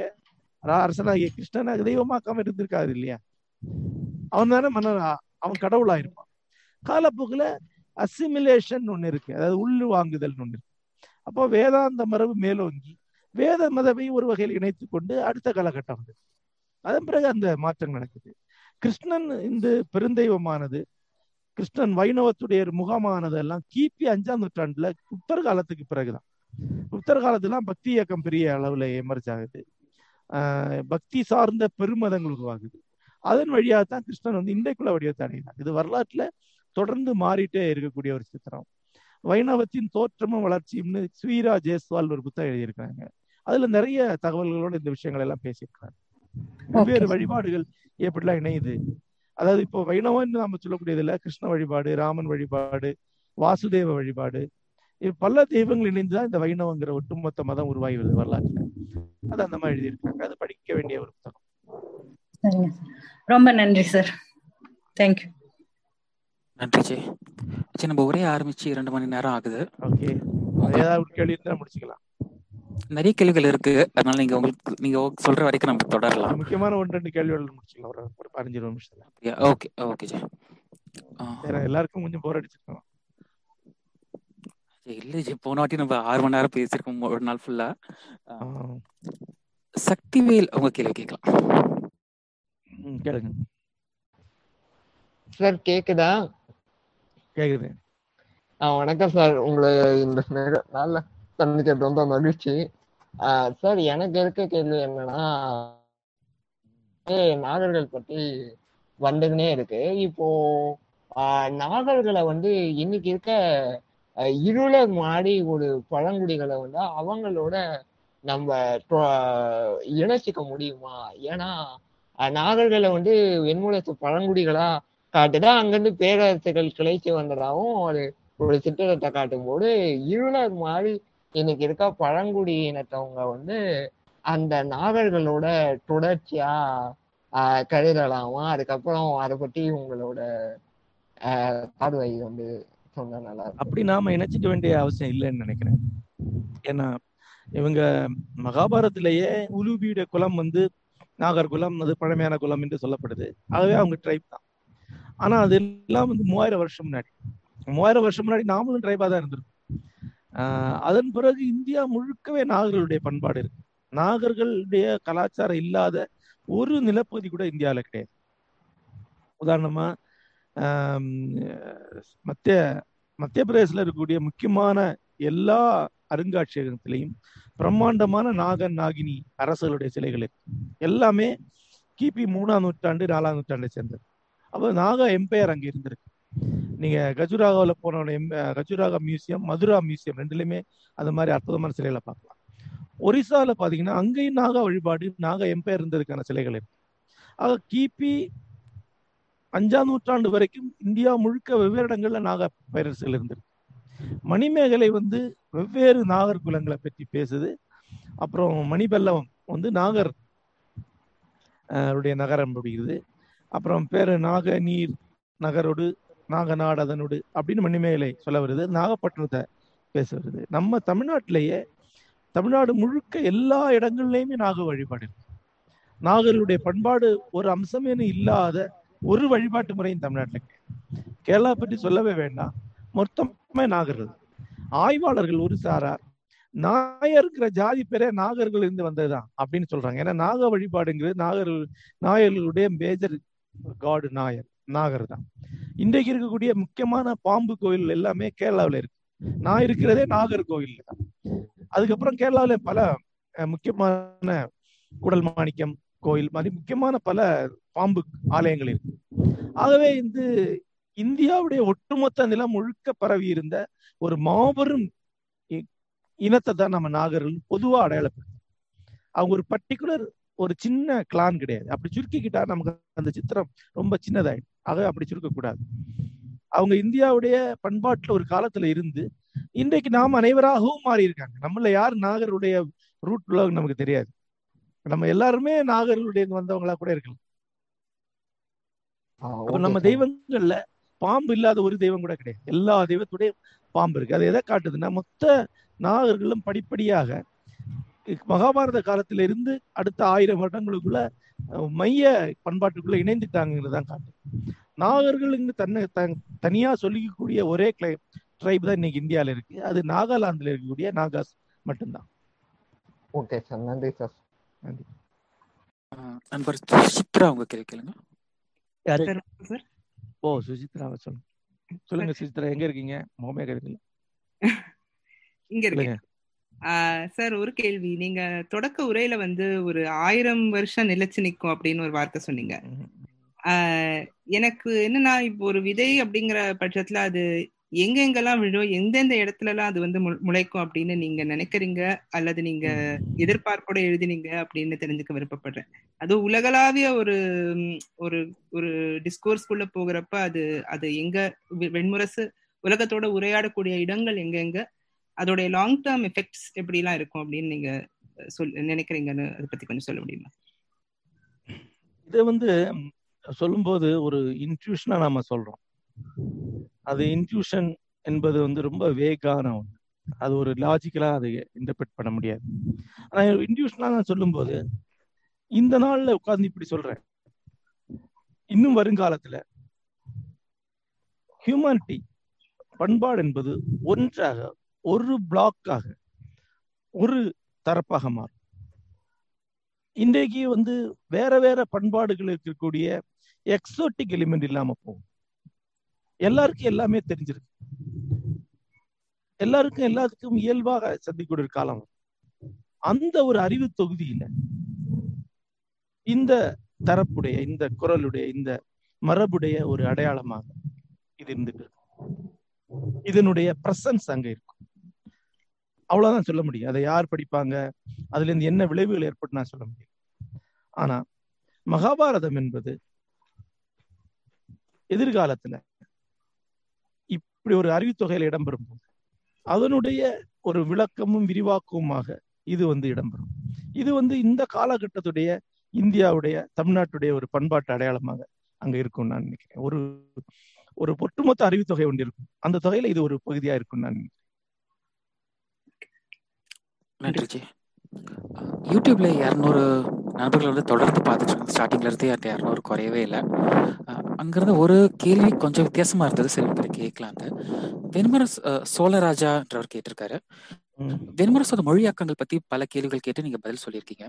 அரசனாகிய கிருஷ்ணன் தெய்வமாக்காம இருந்திருக்காது இல்லையா? அவன் தானே மன்னனா, அவன் கடவுளா இருப்பான். காலப்போக்குல அசிமிலேஷன் ஒண்ணு இருக்கு, அதாவது உள்ளு வாங்குதல் ஒண்ணு இருக்கு. அப்போ வேதாந்த மரபு மேலோங்கி வேத மதபை ஒரு வகையில் இணைத்து கொண்டு அடுத்த காலகட்டம் வந்து அதன் பிறகு அந்த மாற்றம் நடக்குது. கிருஷ்ணன் இந்த பெருந்தெய்வமானது, கிருஷ்ணன் வைணவத்துடைய முகமானது எல்லாம் கிபி 5ஆம் நூற்றாண்டுல உத்தர காலத்துக்கு பிறகுதான். புத்தர் காலத்துல பக்தி இயக்கம் பெரிய அளவுல எமர்ஜ் ஆகுது. பக்தி சார்ந்த பெருமதங்கள் உருவாகுது. அதன் வழியாகத்தான் கிருஷ்ணன் இன்றைக்குள்ள வடிவத்தை அடைகிறார். இது வரலாற்றுல தொடர்ந்து மாறிட்டே இருக்கக்கூடிய ஒரு சித்திரம். வைணவத்தின் தோற்றமும் வளர்ச்சியும்னு ஸ்வீரா ஜெய்ஸ்வால் ஒரு புத்தகம் எழுதியிருக்கிறாங்க. அதுல நிறைய தகவல்களோடு இந்த விஷயங்கள் எல்லாம் பேசியிருக்கிறாங்க. வெவ்வேறு வழிபாடுகள் எப்படிலாம் இணையுது, அதாவது இப்போ வைணவம்னு நம்ம சொல்லக்கூடியதுல கிருஷ்ண வழிபாடு, ராமன் வழிபாடு, வாசுதேவ வழிபாடு, பல தெய்வங்கள் இணைந்துதான் இந்த வைணவங்கிற ஒட்டுமொத்த மதம் உருவாகி வருது வரலாற்றுல. அது அந்த மாதிரி எழுதியிருக்காங்க. அது படிக்க வேண்டிய ஒரு புத்தகம். சரிங்க சார், ரொம்ப நன்றி சார். தேங்க்யூ. நன்றி ஜி. நம்ம ஒரே ஆரம்பிச்சு 2 மணி நேரம் ஆகுது. ஓகே, ஏதாவது ஒரு கேள்வி இருந்தா முடிச்சுக்கலாம். நிறைய கேள்விகள் இருக்கு, அதனால நீங்க உங்களுக்கு நீங்க சொல்ற வரைக்கும் நம்ம தொடரலாம். முக்கியமான 1-2 கேள்விகள் முடிச்சிடலாம் ஒரு 15 நிமிஷத்துல. ஓகே ஓகே ஜி, எல்லாருக்கும் கொஞ்சம் போர் அடிச்சிருக்கோம். இல்லை ஜி, போனாட்டி நம்ம 6 மணி நேரம் பேசியிருக்கோம் ஒரு நாள் ஃபுல்லா. சக்திவேல் உங்க கேள்வி கேட்கலாம். கேளுங்க சார். கேக்குதா? கேக்குது. வணக்கம் சார். உங்களை இந்த நாளில் சந்திக்கிறது ரொம்ப மகிழ்ச்சி சார். எனக்கு இருக்க கேள்வி என்னன்னா, நாகர்கள் பற்றி வந்துக்கினே இருக்கு. இப்போ நாகர்களை இன்னைக்கு இருக்க இருள மாடி ஒரு பழங்குடிகளை அவங்களோட நம்ம இணைச்சிக்க முடியுமா? ஏன்னா நாகர்களை வெண்முலத்து பழங்குடிகளா காட்டுதா, அங்கிருந்து பேரரசுகள் கிளைச்சி வந்ததாகவும் ஒரு சித்திரத்தை காட்டும்போது இருளர் மாதிரி இன்னைக்கு இருக்க பழங்குடி இனத்தவங்க அந்த நாகர்களோட தொடர்ச்சியா கருதலாமா? அதுக்கப்புறம் அதை பற்றி உங்களோட பார்வை சொன்னா நல்லா இருக்கும். அப்படி நாம இணைச்சிக்க வேண்டிய அவசியம் இல்லைன்னு நினைக்கிறேன். ஏன்னா இவங்க மகாபாரத்திலேயே உலுபியுடைய குலம் நாகர் குலம், அது பழமையான குலம் என்று சொல்லப்படுது. ஆகவே அவங்க ட்ரைப் தான். ஆனா அது எல்லாம் 3000 வருஷம் முன்னாடி. 3000 வருஷம் முன்னாடி நாமளும் ட்ரைபா தான் இருந்திருக்கும். அதன் பிறகு இந்தியா முழுக்கவே நாகர்களுடைய பண்பாடு இருக்கு. நாகர்களுடைய கலாச்சாரம் இல்லாத ஒரு நிலப்பகுதி கூட இந்தியாவில கிடையாது. உதாரணமா மத்திய பிரதேசல இருக்கக்கூடிய முக்கியமான எல்லா அருங்காட்சியகத்திலையும் பிரம்மாண்டமான நாகன் நாகினி அரசர்களுடைய சிலைகள் இருக்கு. எல்லாமே கிபி 3ஆம் நூற்றாண்டு 4ஆம் நூற்றாண்டை சேர்ந்தது. அப்போ நாக எம்பையர் அங்கே இருந்திருக்கு. நீங்க கஜுராகோல போனோட கஜுராகா மியூசியம், மதுரா மியூசியம் 2லயுமே அந்த மாதிரி அற்புதமான சிலைகளை பார்க்கலாம். ஒரிசால பாத்தீங்கன்னா அங்கேயும் நாகா வழிபாடு, நாக எம்பையர் இருந்ததுக்கான சிலைகள் இருக்கு. ஆக கிபி 5ஆம் நூற்றாண்டு வரைக்கும் இந்தியா முழுக்க வெவ்வேறு இடங்கள்ல நாக பேரரசுகள் இருந்திருக்கு. மணிமேகலை வெவ்வேறு நாகர் குலங்களை பற்றி பேசுது. அப்புறம் மணிபல்லவம் நாகர் நகரம் அப்படிங்கிறது. அப்புறம் பேரு நாக நீர் நகரோடு நாகநாடு அதனோடு அப்படின்னு மணிமேகலை சொல்ல வருது. நாகப்பட்டினத்தை பேச வருது. நம்ம தமிழ்நாட்டிலேயே தமிழ்நாடு முழுக்க எல்லா இடங்கள்லையுமே நாக வழிபாடு இருக்கு. நாகர்களுடைய பண்பாடு ஒரு அம்சமே இல்லாத ஒரு வழிபாட்டு முறையும் தமிழ்நாட்டில் இருக்கு. கேரளா பற்றி சொல்லவே வேண்டாம், மொத்தமே நாகர்கள். ஆய்வாளர்கள் ஒரு சாரார் நாயருங்கிற ஜாதி பேரே நாகர்கள் இருந்து வந்ததுதான் அப்படின்னு சொல்றாங்க. ஏன்னா நாக வழிபாடுங்கிறது நாயர்களுடைய மேஜர் காடு நாயர், நாகர் தான். இன்றைக்கு இருக்கக்கூடிய முக்கியமான பாம்பு கோயில் எல்லாமே கேரளாவில் இருக்கு. நான் இருக்கிறதே நாகர் கோயில் தான். அதுக்கப்புறம் கேரளாவில் பல முக்கியமான குடல் மாணிக்கம் கோயில் மாதிரி முக்கியமான பல பாம்பு ஆலயங்கள் இருக்கு. ஆகவே இந்தியாவுடைய ஒட்டுமொத்த நிலம் முழுக்க பரவி இருந்த ஒரு மாபெரும் இனத்தை தான் நம்ம நாகர்கள் பொதுவா அடையாளப்படுத்தும். அவங்க ஒரு பர்டிகுலர் ஒரு சின்ன கிளான் கிடையாது. அப்படி சுருக்கிக்கிட்டா நமக்கு அந்த சித்திரம் ரொம்ப சின்னதாயிடும். ஆகவே அப்படி சுருக்கக்கூடாது. அவங்க இந்தியாவுடைய பண்பாட்டுல ஒரு காலத்துல இருந்து இன்றைக்கு நாம் அனைவராகவும் மாறி இருக்காங்க. நம்மள யார் நாகருடைய ரூட் உலகம் நமக்கு தெரியாது. நம்ம எல்லாருமே நாகர்களுடைய வந்தவங்களா கூட இருக்கலாம். நம்ம தெய்வங்கள்ல பாம்பு இல்லாத ஒரு தெய்வம் கூட கிடையாது. எல்லா தெய்வத்துடைய பாம்பு இருக்கு. அது எதை காட்டுதுன்னா, மொத்த நாகர்களும் படிப்படியாக மகாபாரத காலத்துல இருந்து அடுத்த 1000 வருடங்களுக்குள்ள மைய பண்பாட்டுக்குள்ள இணைந்துட்டாங்கிறதான் காட்டு. நாகர்கள் தனியா சொல்லிக்கக்கூடிய ஒரே ட்ரைப் தான் இன்னைக்கு இந்தியாவில இருக்கு. அது நாகாலாந்துல இருக்கக்கூடிய நாகாஸ் மட்டும்தான். ஓகே சார், நன்றி சார். நன்றி. சித்ரா உங்க கேளுங்க. ஓ சுஜித்ரா சொல்லுங்க. சுஜித்ரா எங்க இருக்கீங்க? இங்க இருக்கீங்க சார். ஒரு கேள்வி. நீங்க தொடக்க உரையில ஒரு 1000 வருஷம் நிலைச்சு நிற்கும் அப்படின்னு ஒரு வார்த்தை சொன்னீங்க. எனக்கு என்னன்னா, இப்போ ஒரு விதை அப்படிங்கிற பட்சத்துல அது எங்கெங்கெல்லாம் விழும், எந்தெந்த இடத்துல எல்லாம் அது முளைக்கும் அப்படின்னு நீங்க நினைக்கிறீங்க, அல்லது நீங்க எதிர்பார்ப்போட எழுதினீங்க அப்படின்னு தெரிஞ்சுக்க விருப்பப்படுறேன். அதுவும் உலகளாவிய ஒரு ஒரு டிஸ்கோர்ஸ்குள்ள போகிறப்ப அது எங்க வெண்முரசு உலகத்தோட உரையாடக்கூடிய இடங்கள் எங்கெங்க, அதோடைய லாங் டேர்ம் எஃபெக்ட்ஸ் எப்படி எல்லாம் இருக்கும் அப்படின்னு நீங்க நினைக்கிறீங்கன்னு அதை பத்தி கொஞ்சம் சொல்ல முடியுமா? இதை சொல்லும்போது ஒரு இன்ட்யூஷனா நாம சொல்றோம். அது இன்ட்யூஷன் என்பது ரொம்ப வேகான ஒன்று. அது ஒரு லாஜிக்கலாக அதை இன்டர்பிரட் பண்ண முடியாது. ஆனால் இன்டியூஷனாக நான் சொல்லும்போது இந்த நாளில் உட்கார்ந்து இப்படி சொல்கிறேன், இன்னும் வருங்காலத்தில் ஹியூமனிட்டி பண்பாடு என்பது ஒன்றாக ஒரு பிளாக்காக ஒரு தரப்பாக மாறும். இன்றைக்கு வேற வேற பண்பாடுகள் இருக்கக்கூடிய எக்ஸோட்டிக் எலிமெண்ட் இல்லாம போகும். எல்லாருக்கும் எல்லாமே தெரிஞ்சிருக்கு, எல்லாருக்கும் எல்லாத்துக்கும் இயல்பாக சந்திக்கூடிய காலம். அந்த ஒரு அறிவு தொகுதியில இந்த தரப்புடைய, இந்த குரலுடைய, இந்த மரபுடைய ஒரு அடையாளமாக இது இருந்துட்டு இருக்கும். இதனுடைய பிரசன்ஸ் அங்க இருக்கும். அவ்வளவுதான் சொல்ல முடியும். அதை யார் படிப்பாங்க, அதுல இருந்து என்ன விளைவுகள் ஏற்பட்டு நான் சொல்ல முடியும். ஆனா மகாபாரதம் என்பது எதிர்காலத்துல இப்படி ஒரு அறிவுத்தொகையில இடம்பெறும் போது அதனுடைய ஒரு விளக்கமும் விரிவாக்கமுமாக இது இடம்பெறும். இது இந்த காலகட்டத்துடைய இந்தியாவுடைய தமிழ்நாட்டுடைய ஒரு பண்பாட்டு அடையாளமாக அங்க இருக்கும் நான் நினைக்கிறேன். ஒரு ஒரு ஒட்டுமொத்த அறிவுத்தொகை ஒன்று இருக்கும், அந்த தொகையில இது ஒரு பகுதியா இருக்கும் நான் நினைக்கிறேன். நன்றிஜி. யூடியூப்ல 200 நண்பர்கள் தொடர்ந்து பார்த்துட்டு இருந்தது. ஸ்டார்டிங்ல இருந்து 200 குறையவே இல்லை. அங்கிருந்து ஒரு கேள்வி கொஞ்சம் வித்தியாசமா இருந்தது, சரி உங்களை கேட்கலான்னு. வெண்மர சோழராஜான்றவர் கேட்டிருக்காரு, வெண்முரசோட மொழியாக்கங்கள் பத்தி பல கேள்விகள் கேட்டு நீங்க பதில் சொல்லியிருக்கீங்க.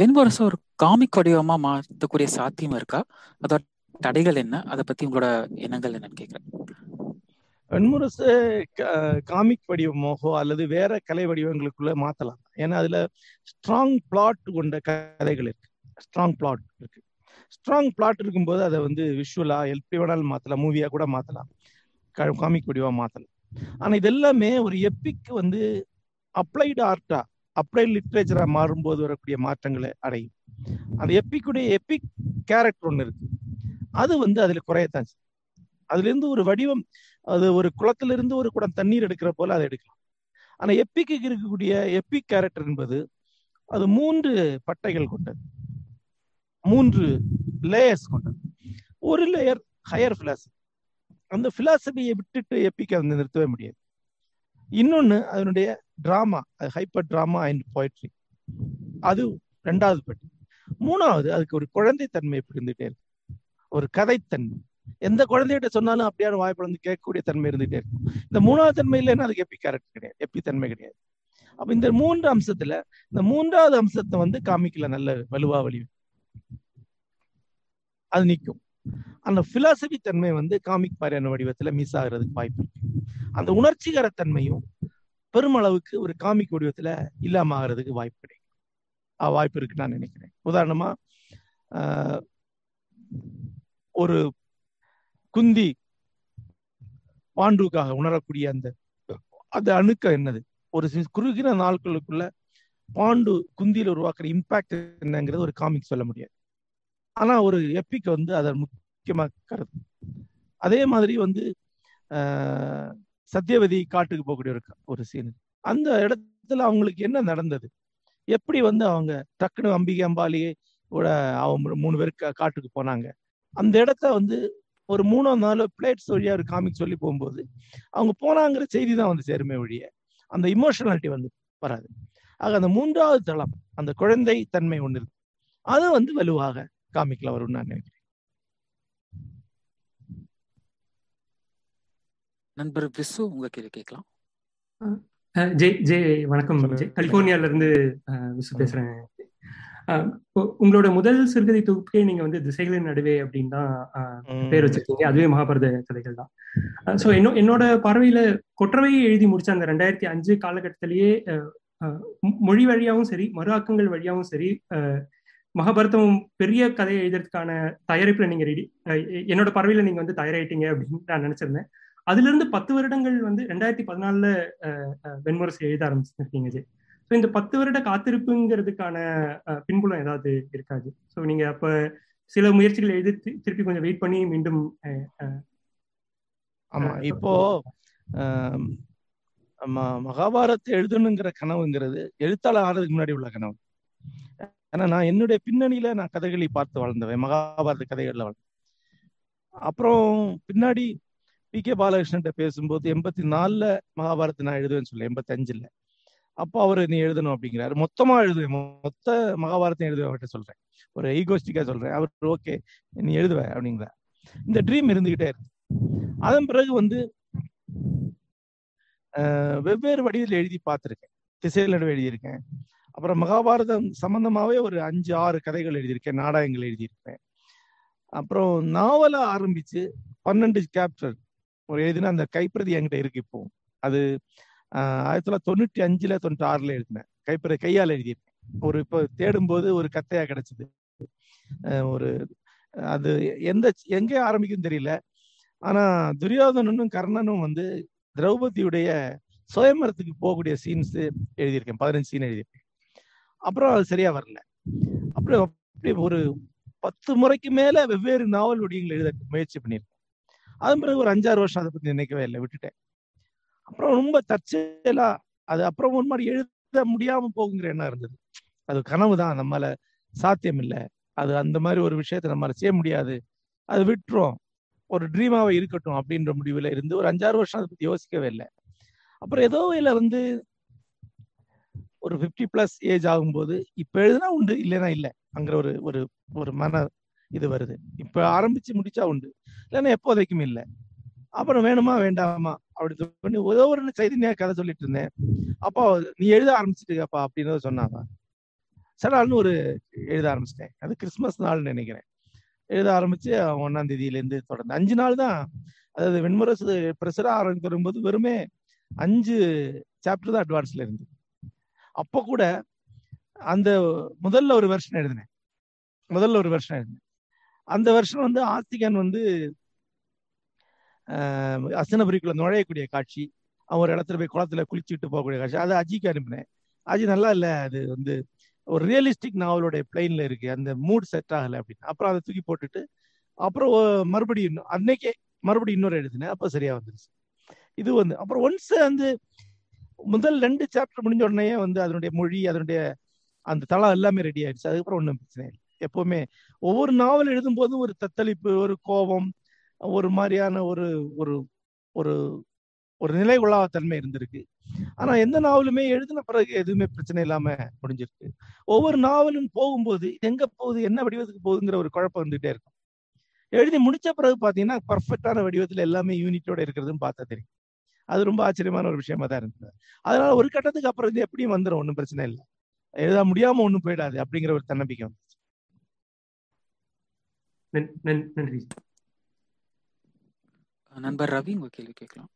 வெண்முரச ஒரு காமிக் வடிவமா மாற்றக்கூடிய சாத்தியம் இருக்கா, அதோட தடைகள் என்ன, அதை பத்தி உங்களோட எண்ணங்கள் என்னன்னு கேட்கிறேன். வெண்முரசு காமிக் வடிவமோகோ அல்லது வேற கலை வடிவங்களுக்குள்ள மாத்தலாம். ஏன்னா அதுல ஸ்ட்ராங் பிளாட் கொண்ட கதைகள் இருக்கு, ஸ்ட்ராங் பிளாட் இருக்கும்போது அதை விஷுவலா எப்படி வேணாலும் மாத்தலாம், மூவியா கூட மாத்தலாம், காமிக் வடிவா மாத்தலாம். ஆனா இது எல்லாமே ஒரு எப்பிக்கு அப்ளைடு ஆர்ட்டா, அப்ளைடு லிட்ரேச்சரா மாறும்போது வரக்கூடிய மாற்றங்களை அடையும். அந்த எப்பிக்குடைய எப்பிக் கேரக்டர் ஒன்று இருக்கு, அது அதுல குறையத்தான். அதுல இருந்து ஒரு வடிவம், அது ஒரு குளத்துல இருந்து ஒரு குடம் தண்ணீர் எடுக்கிற போல அதை எடுக்கலாம். ஆனா எப்பிக்கு இருக்கக்கூடிய எப்பிக் கேரக்டர் என்பது அது 3 பட்டைகள் கொண்டது, 3 லேயர்ஸ் கொண்டது. ஒரு லேயர் ஹையர் பிலாசபி, அந்த பிலாசபியை விட்டுட்டு எப்பிக்கு அதை நிறுத்தவே முடியாது. இன்னொன்னு அதனுடைய drama, hyper drama and poetry, அது 2வது பட்டி. 3வது அதுக்கு ஒரு குழந்தைத்தன்மை இருந்துட்டே இருக்கு, ஒரு கதைத்தன்மை. எந்த குழந்தைகிட்ட சொன்னாலும் அப்படியான வாய்ப்பு கேட்கக்கூடிய தன்மை இருந்துகிட்டே இருக்கும். இந்த 3வது தன்மை இல்லைன்னா அதுக்கு எப்பி கேரக்டர் கிடையாது, எப்பி தன்மை கிடையாது. அப்ப இந்த 3 அம்சத்துல இந்த 3வது அம்சத்தை காமிக்கல நல்ல வலுவா வலிவு அது நிற்கும். அந்த பிலாசபி தன்மை காமிக் மாதிரியான வடிவத்துல மிஸ் ஆகுறதுக்கு வாய்ப்பு இருக்கு. அந்த உணர்ச்சிகர தன்மையும் பெருமளவுக்கு ஒரு காமிக் வடிவத்துல இல்லாம ஆகிறதுக்கு வாய்ப்பு கிடைக்கும், வாய்ப்பு இருக்குன்னு நான் நினைக்கிறேன். உதாரணமா ஒரு குந்தி பாண்டுக்காக உணரக்கூடிய அந்த அணுக்கம் என்னது, ஒரு குறுகின நாட்களுக்குள்ள பாண்டு குந்தியில உருவாக்குற இம்பாக்ட் என்னங்கிறது ஒரு காமிக் சொல்ல முடியாது. ஆனா ஒரு எப்பிக்கு அதை முக்கியமா கருது. அதே மாதிரி சத்தியவதி காட்டுக்கு போகக்கூடிய ஒரு சீனு, அந்த இடத்துல அவங்களுக்கு என்ன நடந்தது, எப்படி அவங்க டக்குனு அம்பிகை அம்பாலியோட அவங்க 3 பேர் காட்டுக்கு போனாங்க. அந்த இடத்த ஒரு 3-4 பிளேட்ஸ் வழியா ஒரு காமிக் சொல்லி போகும்போது அவங்க போனாங்கிற செய்தி தான் சேருமே வழிய அந்த இமோஷனாலிட்டி வராது. ஆக அந்த 3வது தளம், அந்த குழந்தை தன்மை ஒண்ணு இருக்கு, அது வலுவாக காமிக்கல வரும்னு நான் நினைக்கிறேன். நண்பர் விசு உங்க கேள்வி கேட்கலாம். ஜெய் ஜெய் வணக்கம். கலிபோர்னியால இருந்து விசு பேசுறேன். உங்களோட முதல் சிறுகதை தொகுப்புக்கே நீங்க திசைகளின் நடுவே அப்படின்னு தான் பேர் வச்சிருக்கீங்க. அதுவே மகாபாரத கதைகள் தான். சோ என்னோட பார்வையில கொற்றவையை எழுதி முடிச்ச அந்த 2005 காலகட்டத்திலேயே மொழி வழியாவும் சரி, மறுஆக்கங்கள் வழியாவும் சரி, மகாபாரதம் பெரிய கதையை எழுதுறதுக்கான தயாரிப்புல நீங்க என்னோட பார்வையில நீங்க தயாராயிட்டீங்க அப்படின்னு நான் நினைச்சிருந்தேன். அதுல இருந்து 10 வருடங்கள் 2014 வெண்முரசு எழுத ஆரம்பிச்சிருக்கீங்க. ஜெய், இந்த 10 வருட காத்திருப்புங்கிறதுக்கான பின்புலம் ஏதாவது இருக்காது? ஸோ நீங்க அப்ப சில முயற்சிகள் எழுதி திருப்பி கொஞ்சம் வெயிட் பண்ணி மீண்டும். ஆமா, இப்போ மகாபாரத்தை எழுதணுங்கிற கனவுங்கிறது எழுத்தாளர் ஆறதுக்கு முன்னாடி உள்ள கனவு. ஏன்னா நான் என்னுடைய பின்னணியில நான் கதைகளை பார்த்து வளர்ந்தவன், மகாபாரத கதைகள்ல வளர்ந்தேன். அப்புறம் பின்னாடி வி கே பாலகிருஷ்ணன் பேசும்போது 84ல மகாபாரத்தை நான் எழுதுவேன்னு சொல்லி 85ல அப்போ அவரு நீ எழுதணும் அப்படிங்கிறாரு. மொத்தமா எழுதுவேன், மொத்த மகாபாரத்தையும் எழுதுவேன் அவர்கிட்ட சொல்றேன், ஒரு ஈகோஸ்டிக்கா சொல்றேன். அவர் ஓகே நீ எழுதுவ அப்படிங்கிறார். இந்த ட்ரீம் இருந்துகிட்டே இருக்கு. அதன் பிறகு வந்து வெவ்வேறு வடிவில் எழுதி பார்த்துருக்கேன், திசையில் நடுவே எழுதியிருக்கேன். அப்புறம் மகாபாரதம் சம்பந்தமாவே ஒரு 5-6 கதைகள் எழுதியிருக்கேன், நாடகங்கள் எழுதியிருக்கேன். அப்புறம் நாவலை ஆரம்பிச்சு 12 chapter ஒரு எழுதினா அந்த கைப்பிரதி என்கிட்ட இருக்கு இப்போ. அது 1995-96 எழுதினேன், கைப்பிரதி கையால் எழுதியிருக்கேன். ஒரு இப்போ தேடும்போது ஒரு கத்தையா கிடைச்சிது. ஒரு அது எங்கே ஆரம்பிக்குன்னு தெரியல. ஆனா துரியோதனனும் கர்ணனும் வந்து திரௌபதியுடைய சுயம்பரத்துக்கு போகக்கூடிய சீன்ஸ் எழுதியிருக்கேன், 15 scene எழுதியிருக்கேன். அப்புறம் அது சரியா வரல. அப்புறம் அப்படி ஒரு 10 முறைக்கு மேல வெவ்வேறு நாவல் வடிவங்களை எழுத முயற்சி பண்ணியிருக்கேன். அதன் பிறகு ஒரு 5-6 வருஷம் அதை பத்தி நினைக்கவே இல்லை, விட்டுட்டேன். அப்புறம் ரொம்ப தற்செயலா அது அப்புறம் ஒரு மாதிரி எழுத முடியாம போகுங்கிற எண்ணம் இருந்தது. அது கனவு தான், நம்மளால சாத்தியம் இல்லை, அது அந்த மாதிரி ஒரு விஷயத்த நம்மளால செய்ய முடியாது, அது விட்டுரும், ஒரு ட்ரீமாவே இருக்கட்டும் அப்படின்ற முடிவுல இருந்து ஒரு 5-6 வருஷம் அதை பத்தி யோசிக்கவே இல்லை. அப்புறம் ஏதோ இதுல வந்து ஒரு 50+ ஏஜ் ஆகும்போது இப்ப எழுதுனா உண்டு இல்லைன்னா இல்லை அங்கிற ஒரு ஒரு ஒரு மன இது வருது. இப்ப ஆரம்பிச்சு முடிச்சா உண்டு, இல்லைன்னா எப்போதைக்கும் இல்லை. அப்புறம் வேணுமா வேண்டாமா அப்படி பண்ணி ஏதோ ஒரு சைதன்யா கதை சொல்லிட்டு இருந்தேன். அப்போ நீ எழுத ஆரம்பிச்சிட்டுக்கப்பா அப்படின்னு சொன்னாங்க. சில நாள்னு ஒரு எழுத ஆரம்பிச்சிட்டேன், அது கிறிஸ்மஸ் நாள்னு நினைக்கிறேன். எழுத ஆரம்பிச்சு 1ஆம் தேதியிலேருந்து தொடர்ந்து 5 நாள் தான். அதாவது வெண்முரசு பிரசுர ஆரம்பித்து வரும்போது வெறுமே 5 chapter தான் அட்வான்ஸ்ல இருந்து. அப்போ கூட அந்த முதல்ல ஒரு வருஷன் எழுதினேன். அந்த வருஷம் வந்து ஆஸ்திகன் வந்து அஸ்தினபுரிக்குள்ள நுழையக்கூடிய காட்சி, அவன் ஒரு இடத்துல போய் குளத்துல குளிச்சுட்டு போகக்கூடிய காட்சி, அதை அஜிக்கு அனுப்பினேன். அஜி நல்லா இல்லை, அது வந்து ஒரு ரியலிஸ்டிக் நாவலுடைய பிளைன்ல இருக்கு, அந்த மூட் செட் ஆகலை அப்படின்னு. அப்புறம் அதை தூக்கி போட்டுட்டு அப்புறம் மறுபடியும் அன்னைக்கே மறுபடியும் இன்னொரு எழுதினேன். அப்போ சரியா வந்துருச்சு. இது வந்து அப்புறம் ஒன்ஸ் வந்து முதல் 2 chapter முடிஞ்ச உடனே வந்து அதனுடைய மொழி, அதனுடைய அந்த தளம் எல்லாமே ரெடி ஆயிடுச்சு. அதுக்கப்புறம் ஒன்றும் பிரச்சனை இல்லை. எப்பவுமே ஒவ்வொரு நாவல் எழுதும் போதும் ஒரு தத்தளிப்பு, ஒரு கோபம், ஒரு மாதிரியான ஒரு ஒரு ஒரு ஒரு நிலை உள்ள தன்மை இருந்திருக்கு. ஆனா எந்த நாவலுமே எழுதின பிறகு எதுவுமே பிரச்சனை இல்லாம முடிஞ்சிருக்கு. ஒவ்வொரு நாவலும் போகும்போது இது எங்க போகுது, என்ன வடிவத்துக்கு போகுதுங்கிற ஒரு குழப்பம் வந்துகிட்டே இருக்கும். எழுதி முடிச்ச பிறகு பாத்தீங்கன்னா பர்ஃபெக்டான வடிவத்துல எல்லாமே யூனிட்டோட இருக்கிறதுன்னு பார்த்தா தெரியும். அது ரொம்ப ஆச்சரியமான ஒரு விஷயமா தான் இருந்தது. அதனால ஒரு கட்டத்துக்கு அப்புறம் இது எப்படியும் வந்துடும், ஒன்றும் பிரச்சனை இல்லை, எழுத முடியாம ஒன்றும் போயிடாது அப்படிங்கிற ஒரு தன்னம்பிக்கை வந்துச்சு. நன்றி நண்பர் ரவி, உங்க கேள்வி கேட்கலாம்.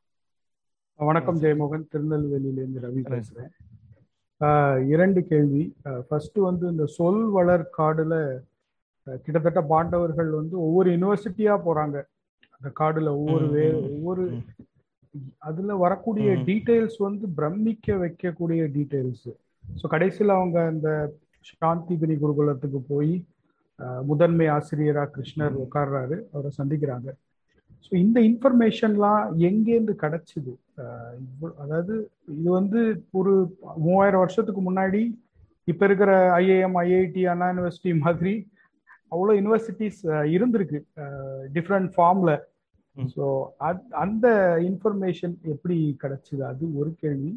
வணக்கம் ஜெயமோகன், திருநெல்வேலியிலேருந்து ரவி பேசுறேன். 2 கேள்வி. ஃபர்ஸ்ட் வந்து இந்த சொல் வளர்காடுல கிட்டத்தட்ட பாண்டவர்கள் வந்து ஒவ்வொரு யூனிவர்சிட்டியா போறாங்க. அந்த காடுல ஒவ்வொரு அதுல வரக்கூடிய டீடைல்ஸ் வந்து பிரமிக்க வைக்கக்கூடிய டீடைல்ஸ். ஸோ கடைசியில் அவங்க அந்த சாந்திபினி குருகுலத்துக்கு போய் முதன்மை ஆசிரியரா கிருஷ்ணர் உட்கார்றாரு, அவரை சந்திக்கிறாங்க. ஸோ இந்த இன்ஃபர்மேஷன்லாம் எங்கேருந்து கிடச்சிது? அதாவது இது வந்து ஒரு 3000 வருஷத்துக்கு முன்னாடி இப்போ இருக்கிற ஐஏஎம், ஐஐடி, அண்ணா யூனிவர்சிட்டி மாதிரி அவ்வளோ யூனிவர்சிட்டிஸ் இருந்திருக்கு டிஃப்ரெண்ட் ஃபார்மில். ஸோ அந்த இன்ஃபர்மேஷன் எப்படி கிடச்சிது? அது ஒரு கேள்வி.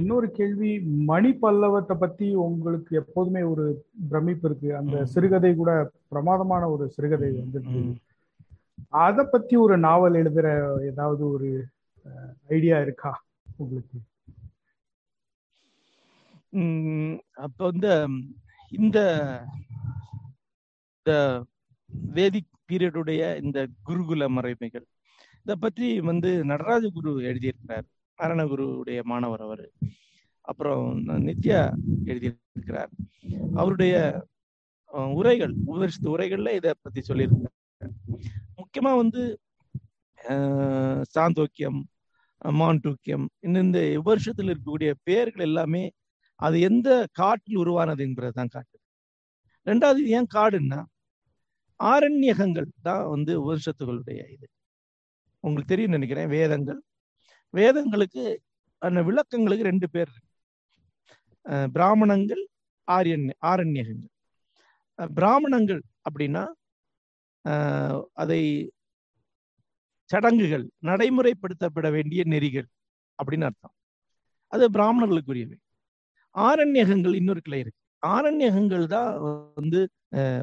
இன்னொரு கேள்வி, மணி பல்லவத்தை பற்றி உங்களுக்கு எப்போதுமே ஒரு பிரமிப்பு இருக்குது. அந்த சிறுகதை கூட பிரமாதமான ஒரு சிறுகதை வந்துருக்கு. அதை பத்தி ஒரு நாவல் எழுதுற ஏதாவது ஒரு ஐடியா இருக்கா உங்களுக்கு? அப்ப வந்து இந்த வேதிக் பீரியடுடைய இந்த குருகுல மறைமைகள் இதை பற்றி வந்து நடராஜ குரு எழுதியிருக்கிறார், அரணகுருடைய மாணவர் அவர். அப்புறம் நித்யா எழுதியிருக்கிறார், அவருடைய உரைகள், உபரிஷ்ட உரைகள்ல இதை பத்தி சொல்லியிருக்கிறார். முக்கியமா வந்து சாந்தோக்கியம், மாண்டூக்கியம், இந்த விவர்ஷத்தில் இருக்கக்கூடிய பெயர்கள் எல்லாமே அது எந்த காட்டில் உருவானது என்பதுதான் காட்டு. ரெண்டாவது, ஏன் காடுன்னா ஆரண்யகங்கள் தான் வந்து விவர்ஷத்துகளுடைய இது உங்களுக்கு தெரியும் நினைக்கிறேன். வேதங்களுக்கு அந்த விளக்கங்களுக்கு 2 பேர் இருக்கு, பிராமணங்கள், ஆரண்யகங்கள். பிராமணங்கள் அப்படின்னா அதை சடங்குகள், நடைமுறைப்படுத்தப்பட வேண்டிய நெறிகள் அப்படின்னு அர்த்தம். அது பிராமணர்களுக்குரியவை. ஆரண்யகங்கள் இன்னொரு கிளை இருக்கு. ஆரண்யகங்கள் தான் வந்து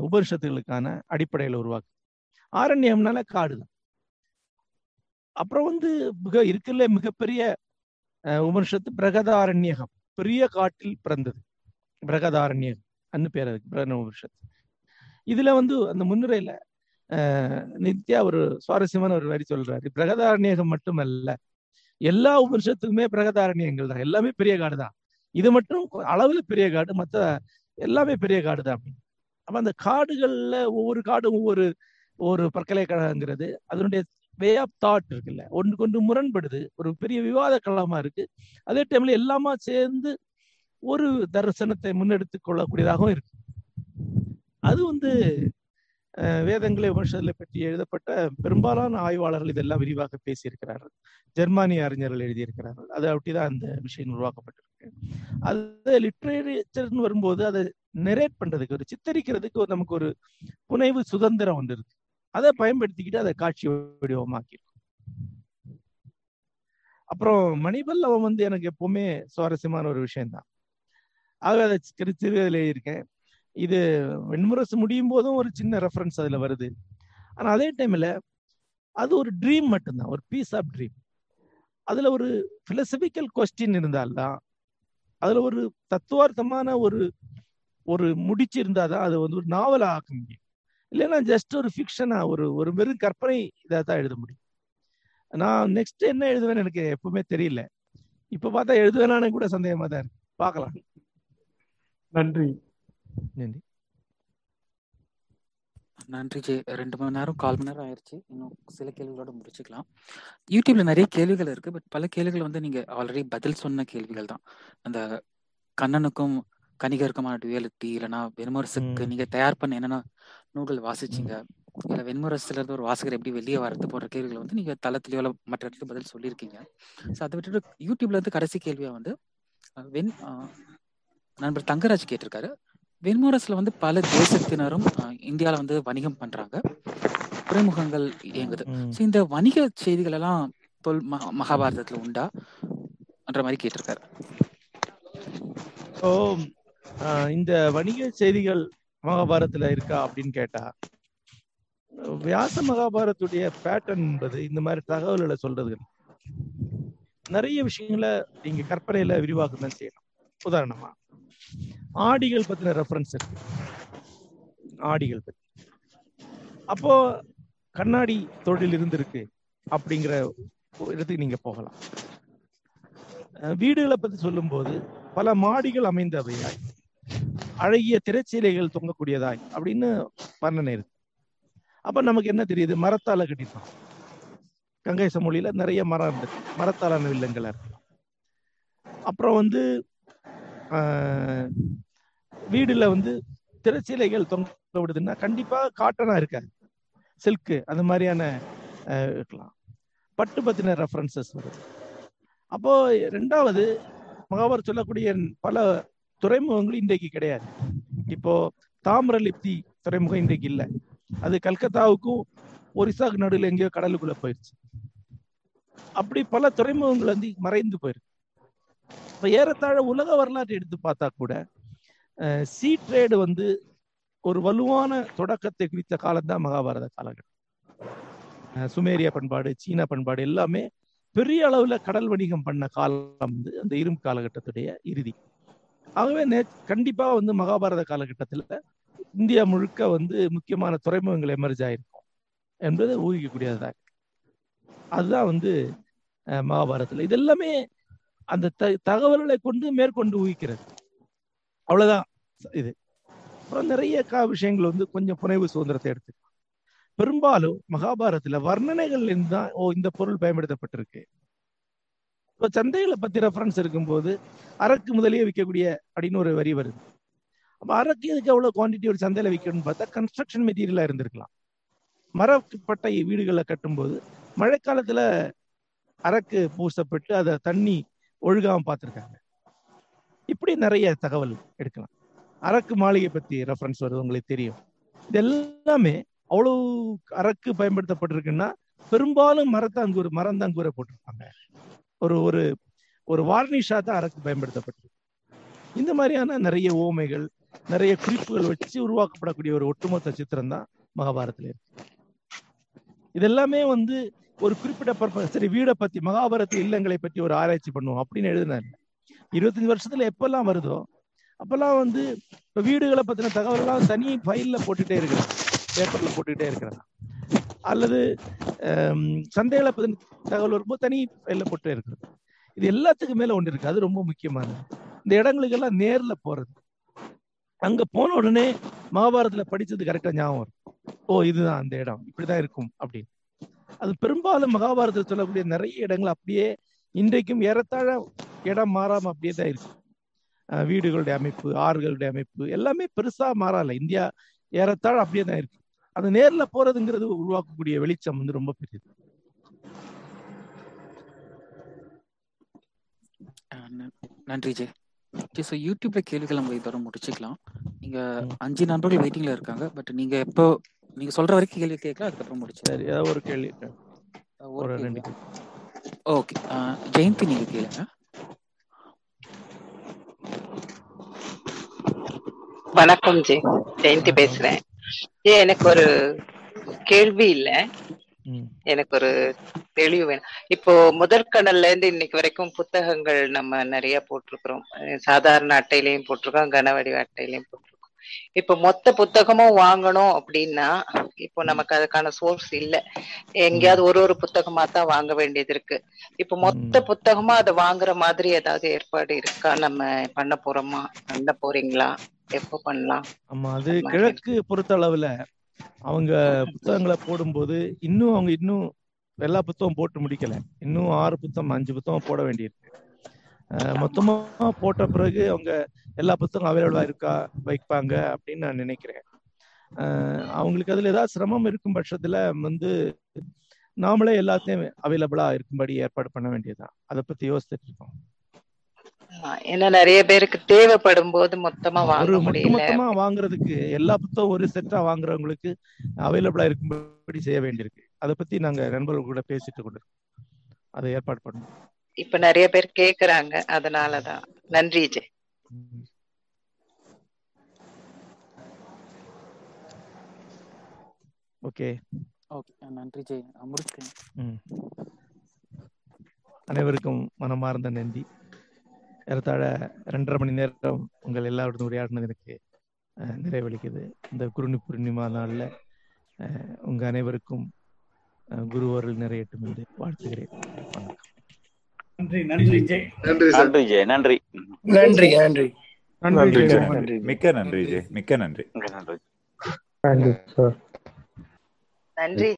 உபனிஷத்துகளுக்கான அடிப்படையில உருவாக்கு. ஆரண்யம்னால காடுதான். அப்புறம் வந்து இருக்கிற மிகப்பெரிய உபனிஷத்து பிரகதாரண்யகம், பெரிய காட்டில் பிறந்தது, பிரகதாரண்யகம் அன்னு பேர் அதுக்கு, பிரகத உபனிஷத்து. இதுல வந்து அந்த முன்னுரையில நித்யா ஒரு சுவாரஸ்யமான ஒரு வரி சொல்றாரு, பிரகதாரண்யகம் மட்டுமல்ல, எல்லா உபனிஷத்துக்குமே பிரகதாரண்யங்கள் தான், எல்லாமே பெரிய காடு தான், இது மட்டும் அளவுல பெரிய காடு, மற்ற எல்லாமே பெரிய காடு தான் அப்படின்னு. அப்ப அந்த காடுகள்ல ஒவ்வொரு காடும் ஒவ்வொரு ஒரு பல்கலைக்கழகங்கிறது அதனுடைய வே ஆஃப் தாட் இருக்குல்ல, ஒன்று கொண்டு முரண்படுது, ஒரு பெரிய விவாத களமா இருக்கு. அதே டைம்ல எல்லாமா சேர்ந்து ஒரு தரிசனத்தை முன்னெடுத்து கொள்ளக்கூடியதாகவும் இருக்கு. அது வந்து வேதங்களை உபனிஷத்துல பற்றி எழுதப்பட்ட பெரும்பாலான ஆய்வாளர்கள் இதெல்லாம் விரிவாக பேசியிருக்கிறார்கள். ஜெர்மானிய அறிஞர்கள் எழுதியிருக்கிறார்கள். அதை அப்படிதான் அந்த விஷயம் உருவாக்கப்பட்டிருக்கு. அது லிட்ரேச்சர்னு வரும்போது அதை நெரேட் பண்றதுக்கு, ஒரு சித்தரிக்கிறதுக்கு நமக்கு ஒரு புனைவு சுதந்திரம் ஒன்று இருக்கு. அதை பயன்படுத்திக்கிட்டு அதை காட்சி வடிவமாக்கி. அப்புறம் மணிபல்லவம் வந்து எனக்கு எப்பவுமே சுவாரஸ்யமான ஒரு விஷயம்தான். ஆகவே அதை திருச்சிருவேல இருக்கேன். இது வெண்முரசு முடியும் போதும் ஒரு சின்ன ரெஃபரன்ஸ் அதுல வருது. ஆனா அதே டைம்ல அது ஒரு ட்ரீம் மட்டும்தான், ஒரு பீஸ் ஆஃப் ட்ரீம். அதுல ஒரு பிலசபிக்கல் கொஸ்டின் இருந்தால்தான், அதுல ஒரு தத்துவார்த்தமான ஒரு முடிச்சு இருந்தாதான் அது வந்து ஒரு நாவலா ஆக்க முடியும். இல்லைன்னா ஜஸ்ட் ஒரு ஃபிக்ஷனா, ஒரு வெறும் கற்பனை இதாக தான் எழுத முடியும். நான் நெக்ஸ்ட் என்ன எழுதுவேன்னு எனக்கு எப்பவுமே தெரியல. இப்ப பார்த்தா எழுதுவேனானு கூட சந்தேகமா தான் இருக்கு. பார்க்கலாம். நன்றி. நன்றி ஜே. 2 மணி நேரம், 1/4 மணி நேரம் ஆயிடுச்சு. இன்னும் சில கேள்விகளோட முடிச்சுக்கலாம். யூடியூப்ல நிறைய கேள்விகள் இருக்கு. பட் பல கேள்விகள் வந்து நீங்க ஆல்ரெடி பதில் சொன்ன கேள்விகள் தான். அந்த கண்ணனுக்கும் கணிகருக்குமான டுயலிட்டி, இல்லைன்னா வெண்முரசுக்கு நீங்க தயார் பண்ண என்னென்ன நூல்கள் வாசிச்சிங்க, இல்லை வெண்முரசுல இருந்து ஒரு வாசகர் எப்படி வெளியே வரது போன்ற கேள்விகளை வந்து நீங்க தளத்திலேயோ இல்லை மற்ற இடத்துலையும் பதில் சொல்லியிருக்கீங்க. ஸோ அதை விட்டுட்டு யூடியூப்ல இருந்து கடைசி கேள்வியா வந்து நண்பர் தங்கராஜ் கேட்டிருக்காரு. வெண்முரசுல வந்து பல தேசத்தினரும் இந்தியாவில வந்து வணிகம் பண்றாங்க, துறைமுகங்கள் இயங்குது. ஸோ இந்த வணிக செய்திகள் எல்லாம் மகாபாரதத்துல உண்டா என்ற மாதிரி கேட்டிருக்காரு. இந்த வணிக செய்திகள் மகாபாரதத்துல இருக்கா அப்படின்னு கேட்டா, வியாச மகாபாரத்துடைய பேட்டர்ன் என்பது இந்த மாதிரி தகவல்களை சொல்றது. நிறைய விஷயங்களை நீங்க கற்பனையில விரிவாக்கம் தான் செய்யணும். உதாரணமா ஆடிகள் பத்தின ரெஃபரன்ஸ் இருக்கு. ஆடிகள் பத்தி அப்போ கண்ணாடி தொழில் இருந்திருக்கு அப்படிங்கிற இடத்துக்கு நீங்க போகலாம். வீடுகளை பத்தி சொல்லும் போது பல மாடிகள் அமைந்தவையாய், அழகிய திரைச்சீலைகள் தொங்கக்கூடியதாய் அப்படின்னு வர்ணனை இருக்கு. அப்ப நமக்கு என்ன தெரியுது? மரத்தால கட்டிருக்கோம். கங்கை சமொழியில நிறைய மரம் இருந்துச்சு, மரத்தாலான வில்லங்களா இருக்கலாம். அப்புறம் வந்து வீடுல வந்து திரைச்சீலைகள் தொங்க விடுதுன்னா கண்டிப்பா காட்டனா இருக்காது, சில்கு அந்த மாதிரியான இருக்கலாம். பட்டு பத்தின ரெஃபரன்சஸ் வருது. அப்போ ரெண்டாவது, மகாபாரத் சொல்லக்கூடிய பல துறைமுகங்கள் இன்றைக்கு கிடையாது. இப்போ தாமிரலிப்தி துறைமுகம் இன்றைக்கு இல்லை. அது கல்கத்தாவுக்கும் ஒரிசாவுக்கு நடுவில் எங்கேயோ கடலுக்குள்ள போயிடுச்சு. அப்படி பல துறைமுகங்கள் வந்து மறைந்து போயிருக்கு. இப்போ ஏறத்தாழ உலக வரலாற்றை எடுத்து பார்த்தா கூட சீ ட்ரேடு வந்து ஒரு வலுவான தொடக்கத்தை குறித்த காலம்தான் மகாபாரத காலகட்டம். சுமேரிய பண்பாடு, சீன பண்பாடு எல்லாமே பெரிய அளவுல கடல் வணிகம் பண்ண காலம் வந்து அந்த இரும்பு காலகட்டத்துடைய இறுதி. ஆகவே கண்டிப்பா வந்து மகாபாரத காலகட்டத்துல இந்தியா முழுக்க வந்து முக்கியமான துறைமுகங்கள் எமர்ஜ் ஆயிருக்கும் என்பது ஊகிக்கக்கூடியதாக இருக்கு. அதுதான் வந்து மகாபாரதத்துல இது எல்லாமே அந்த தகவல்களை கொண்டு மேற்கொண்டு ஊகிக்கிறது. அவ்வளவுதான் இது. அப்புறம் நிறைய விஷயங்கள் வந்து கொஞ்சம் புனைவு சுதந்திரத்தை எடுத்துக்கலாம். பெரும்பாலும் மகாபாரதத்துல வர்ணனைகள் தான் இந்த பொருள் பயன்படுத்தப்பட்டிருக்கு. இப்போ சந்தைகளை பத்தி ரெஃபரன்ஸ் இருக்கும்போது அரக்கு முதலியே விற்கக்கூடிய அப்படின்னு ஒரு வரி வருது. அப்ப அரக்கு இதுக்கு எவ்வளவு குவான்டிட்டி ஒரு சந்தையில விற்கணும்னு பார்த்தா கன்ஸ்ட்ரக்ஷன் மெட்டீரியலா இருந்திருக்கலாம். மரப்பட்டை வீடுகளை கட்டும்போது மழைக்காலத்துல அரக்கு பூசப்பட்டு அதை தண்ணி ஒழுகாம பார்த்துருக்காங்க. இப்படி நிறைய தகவல் எடுக்கலாம். அரக்கு மாளிகை பத்தி ரெஃபரன்ஸ் வருது, உங்களுக்கு தெரியும். இது எல்லாமே அவ்வளவு அரக்கு பயன்படுத்தப்பட்டிருக்குன்னா பெரும்பாலும் மரந்தாங்கூரை போட்டிருப்பாங்க. ஒரு ஒரு ஒரு வார்னிஷா தான் அரக்கு பயன்படுத்தப்பட்டது. இந்த மாதிரியான நிறைய ஓமைகள், நிறைய குறிப்புகள் வச்சு உருவாக்கப்படக்கூடிய ஒரு ஒட்டுமொத்த சித்திரம் தான் மகாபாரத்துல இருக்கு. இதெல்லாமே ஒரு குறிப்பிட்ட பர்பஸ். சரி, வீடை பத்தி, மகாபாரத இல்லங்களை பத்தி ஒரு ஆராய்ச்சி பண்ணுவோம் அப்படின்னு எழுதினாரு. 25 வருஷத்துல எப்பெல்லாம் வருதோ அப்பெல்லாம் இப்ப வீடுகளை பத்தின தகவல் எல்லாம் தனி ஃபைல்ல போட்டுட்டே இருக்கிறாங்க, பேப்பர்ல போட்டுக்கிட்டே இருக்கிறாங்க. அல்லது சந்தைகளை பத்தின தகவல் வரும்போது தனி ஃபைல்ல போட்டுட்டே இருக்கிறது. இது எல்லாத்துக்கு மேல ஒன்று இருக்கு, அது ரொம்ப முக்கியமானது. இந்த இடங்களுக்கு எல்லாம் நேர்ல போறது, அங்க போன உடனே மகாபாரதத்துல படிச்சது கரெக்டா ஞாபகம் இருக்கும். ஓ, இதுதான் அந்த இடம், இப்படிதான் இருக்கும் அப்படின்னு. அது பெரும்பாலும் மகாபாரதத்துல சொல்லக்கூடிய நிறைய இடங்கள் அப்படியே இன்றைக்கும் ஏறத்தாழ இடம் மாறாம அப்படியே தான் இருக்கு. வீடுகளுடைய அமைப்பு, ஆறுகளுடைய அமைப்பு எல்லாமே பெருசா மாறல, இந்தியா ஏறத்தாழ அப்படியே தான் இருக்கு. அந்த நேர்ல போறதுங்கிறது உருவாக்கக்கூடிய வெளிச்சம் ரொம்ப பெரியது. நன்றி ஜெய். ஸோ யூடியூப்ல கேள்விகள் நம்ம இதோட முடிச்சுக்கலாம். நீங்க 5 நண்பர்கள் வெயிட்டிங்ல இருக்காங்க, பட் நீங்க எப்போ நீங்க சொல்ற வரைக்கும் கேள்வி கேட்கலாம், அதுக்கப்புறம் முடிச்சு ஒரு கேள்வி. ஓகே, ஜெயந்தி நீங்க கேளுங்க. வணக்கம் ஜெய், ஜெயந்தி பேசுறேன். எனக்கு ஒரு கேள்வி இல்ல, எனக்கு ஒரு தெளிவு வேணும். இப்போ முதற்கடல்ல இருந்து இன்னைக்கு வரைக்கும் புத்தகங்கள் நம்ம நிறைய போட்டிருக்கிறோம், சாதாரண அட்டையிலையும் போட்டிருக்கோம், கனவடிவ அட்டையிலையும் போட்டிருக்கோம். இப்போ மொத்த புத்தகமும் வாங்கணும் அப்படின்னா இப்போ நமக்கு அதுக்கான சோர்ஸ் இல்ல, எங்கேயாவது ஒரு புத்தகமா தான் வாங்க வேண்டியது இருக்கு. இப்போ மொத்த புத்தகமா அதை வாங்குற மாதிரி ஏதாவது ஏற்பாடு இருக்கா? நம்ம பண்ண போறோமா? பண்ண போறீங்களா? எப்போ பண்ணலாம்? ஆமா, அது கிழக்கு பொறுத்த அளவுல அவங்க புத்தகங்களை போடும்போது அவங்க இன்னும் எல்லா புத்தகம் போட்டு முடிக்கல, இன்னும் 6 புத்தகம் 5 புத்தகம் போட வேண்டியிருக்கு. மொத்தமா போட்ட பிறகு அவங்க எல்லா புத்தகம் அவைலபிளா இருக்கா வைப்பாங்க அப்படின்னு நான் நினைக்கிறேன். அவங்களுக்கு அதுல ஏதாவது சிரமம் இருக்கும் பட்சத்துல நாமளே எல்லாத்தையும் அவைலபிளா இருக்கும்படி ஏற்பாடு பண்ண வேண்டியதுதான். அதை பத்தி யோசிச்சுட்டு இருக்கோம். ஏன்னா நிறைய பேருக்கு தேவைப்படும் போது மொத்தமா வாங்குறதுக்கு எல்லா புத்தகம் ஒரு செட்டா வாங்குறவங்களுக்கு அவைலபிளா இருக்கும்படி செய்ய வேண்டியிருக்கு. அதை பத்தி நாங்க நண்பர்கள் கூட பேசிட்டு கொண்டு அதை ஏற்பாடு பண்ணுவோம். இப்ப நிறைய பேர் கேக்குறாங்க, அதனாலதான். நன்றி ஜெய். ஓகே ஓகே, நன்றி ஜெய். அனைவருக்கும் மனமார்ந்த நன்றி. ஏறத்தாழ 2.5 மணி நேரம் உங்கள் எல்லாருடன் உரையாடினது எனக்கு நிறைவளிக்குது. இந்த குருணி பூர்ணிமா நாள்ல உங்க அனைவருக்கும் குரு அருள் நிறையட்டும் என்று வாழ்த்துகிறேன். வணக்கம். நன்றி. நன்றி ஜெய். நன்றி ஜெய். நன்றி. நன்றி நன்றி நன்றி ஜெய். மிக்க நன்றி ஜெய். மிக்க நன்றி. நன்றி சார். நன்றி.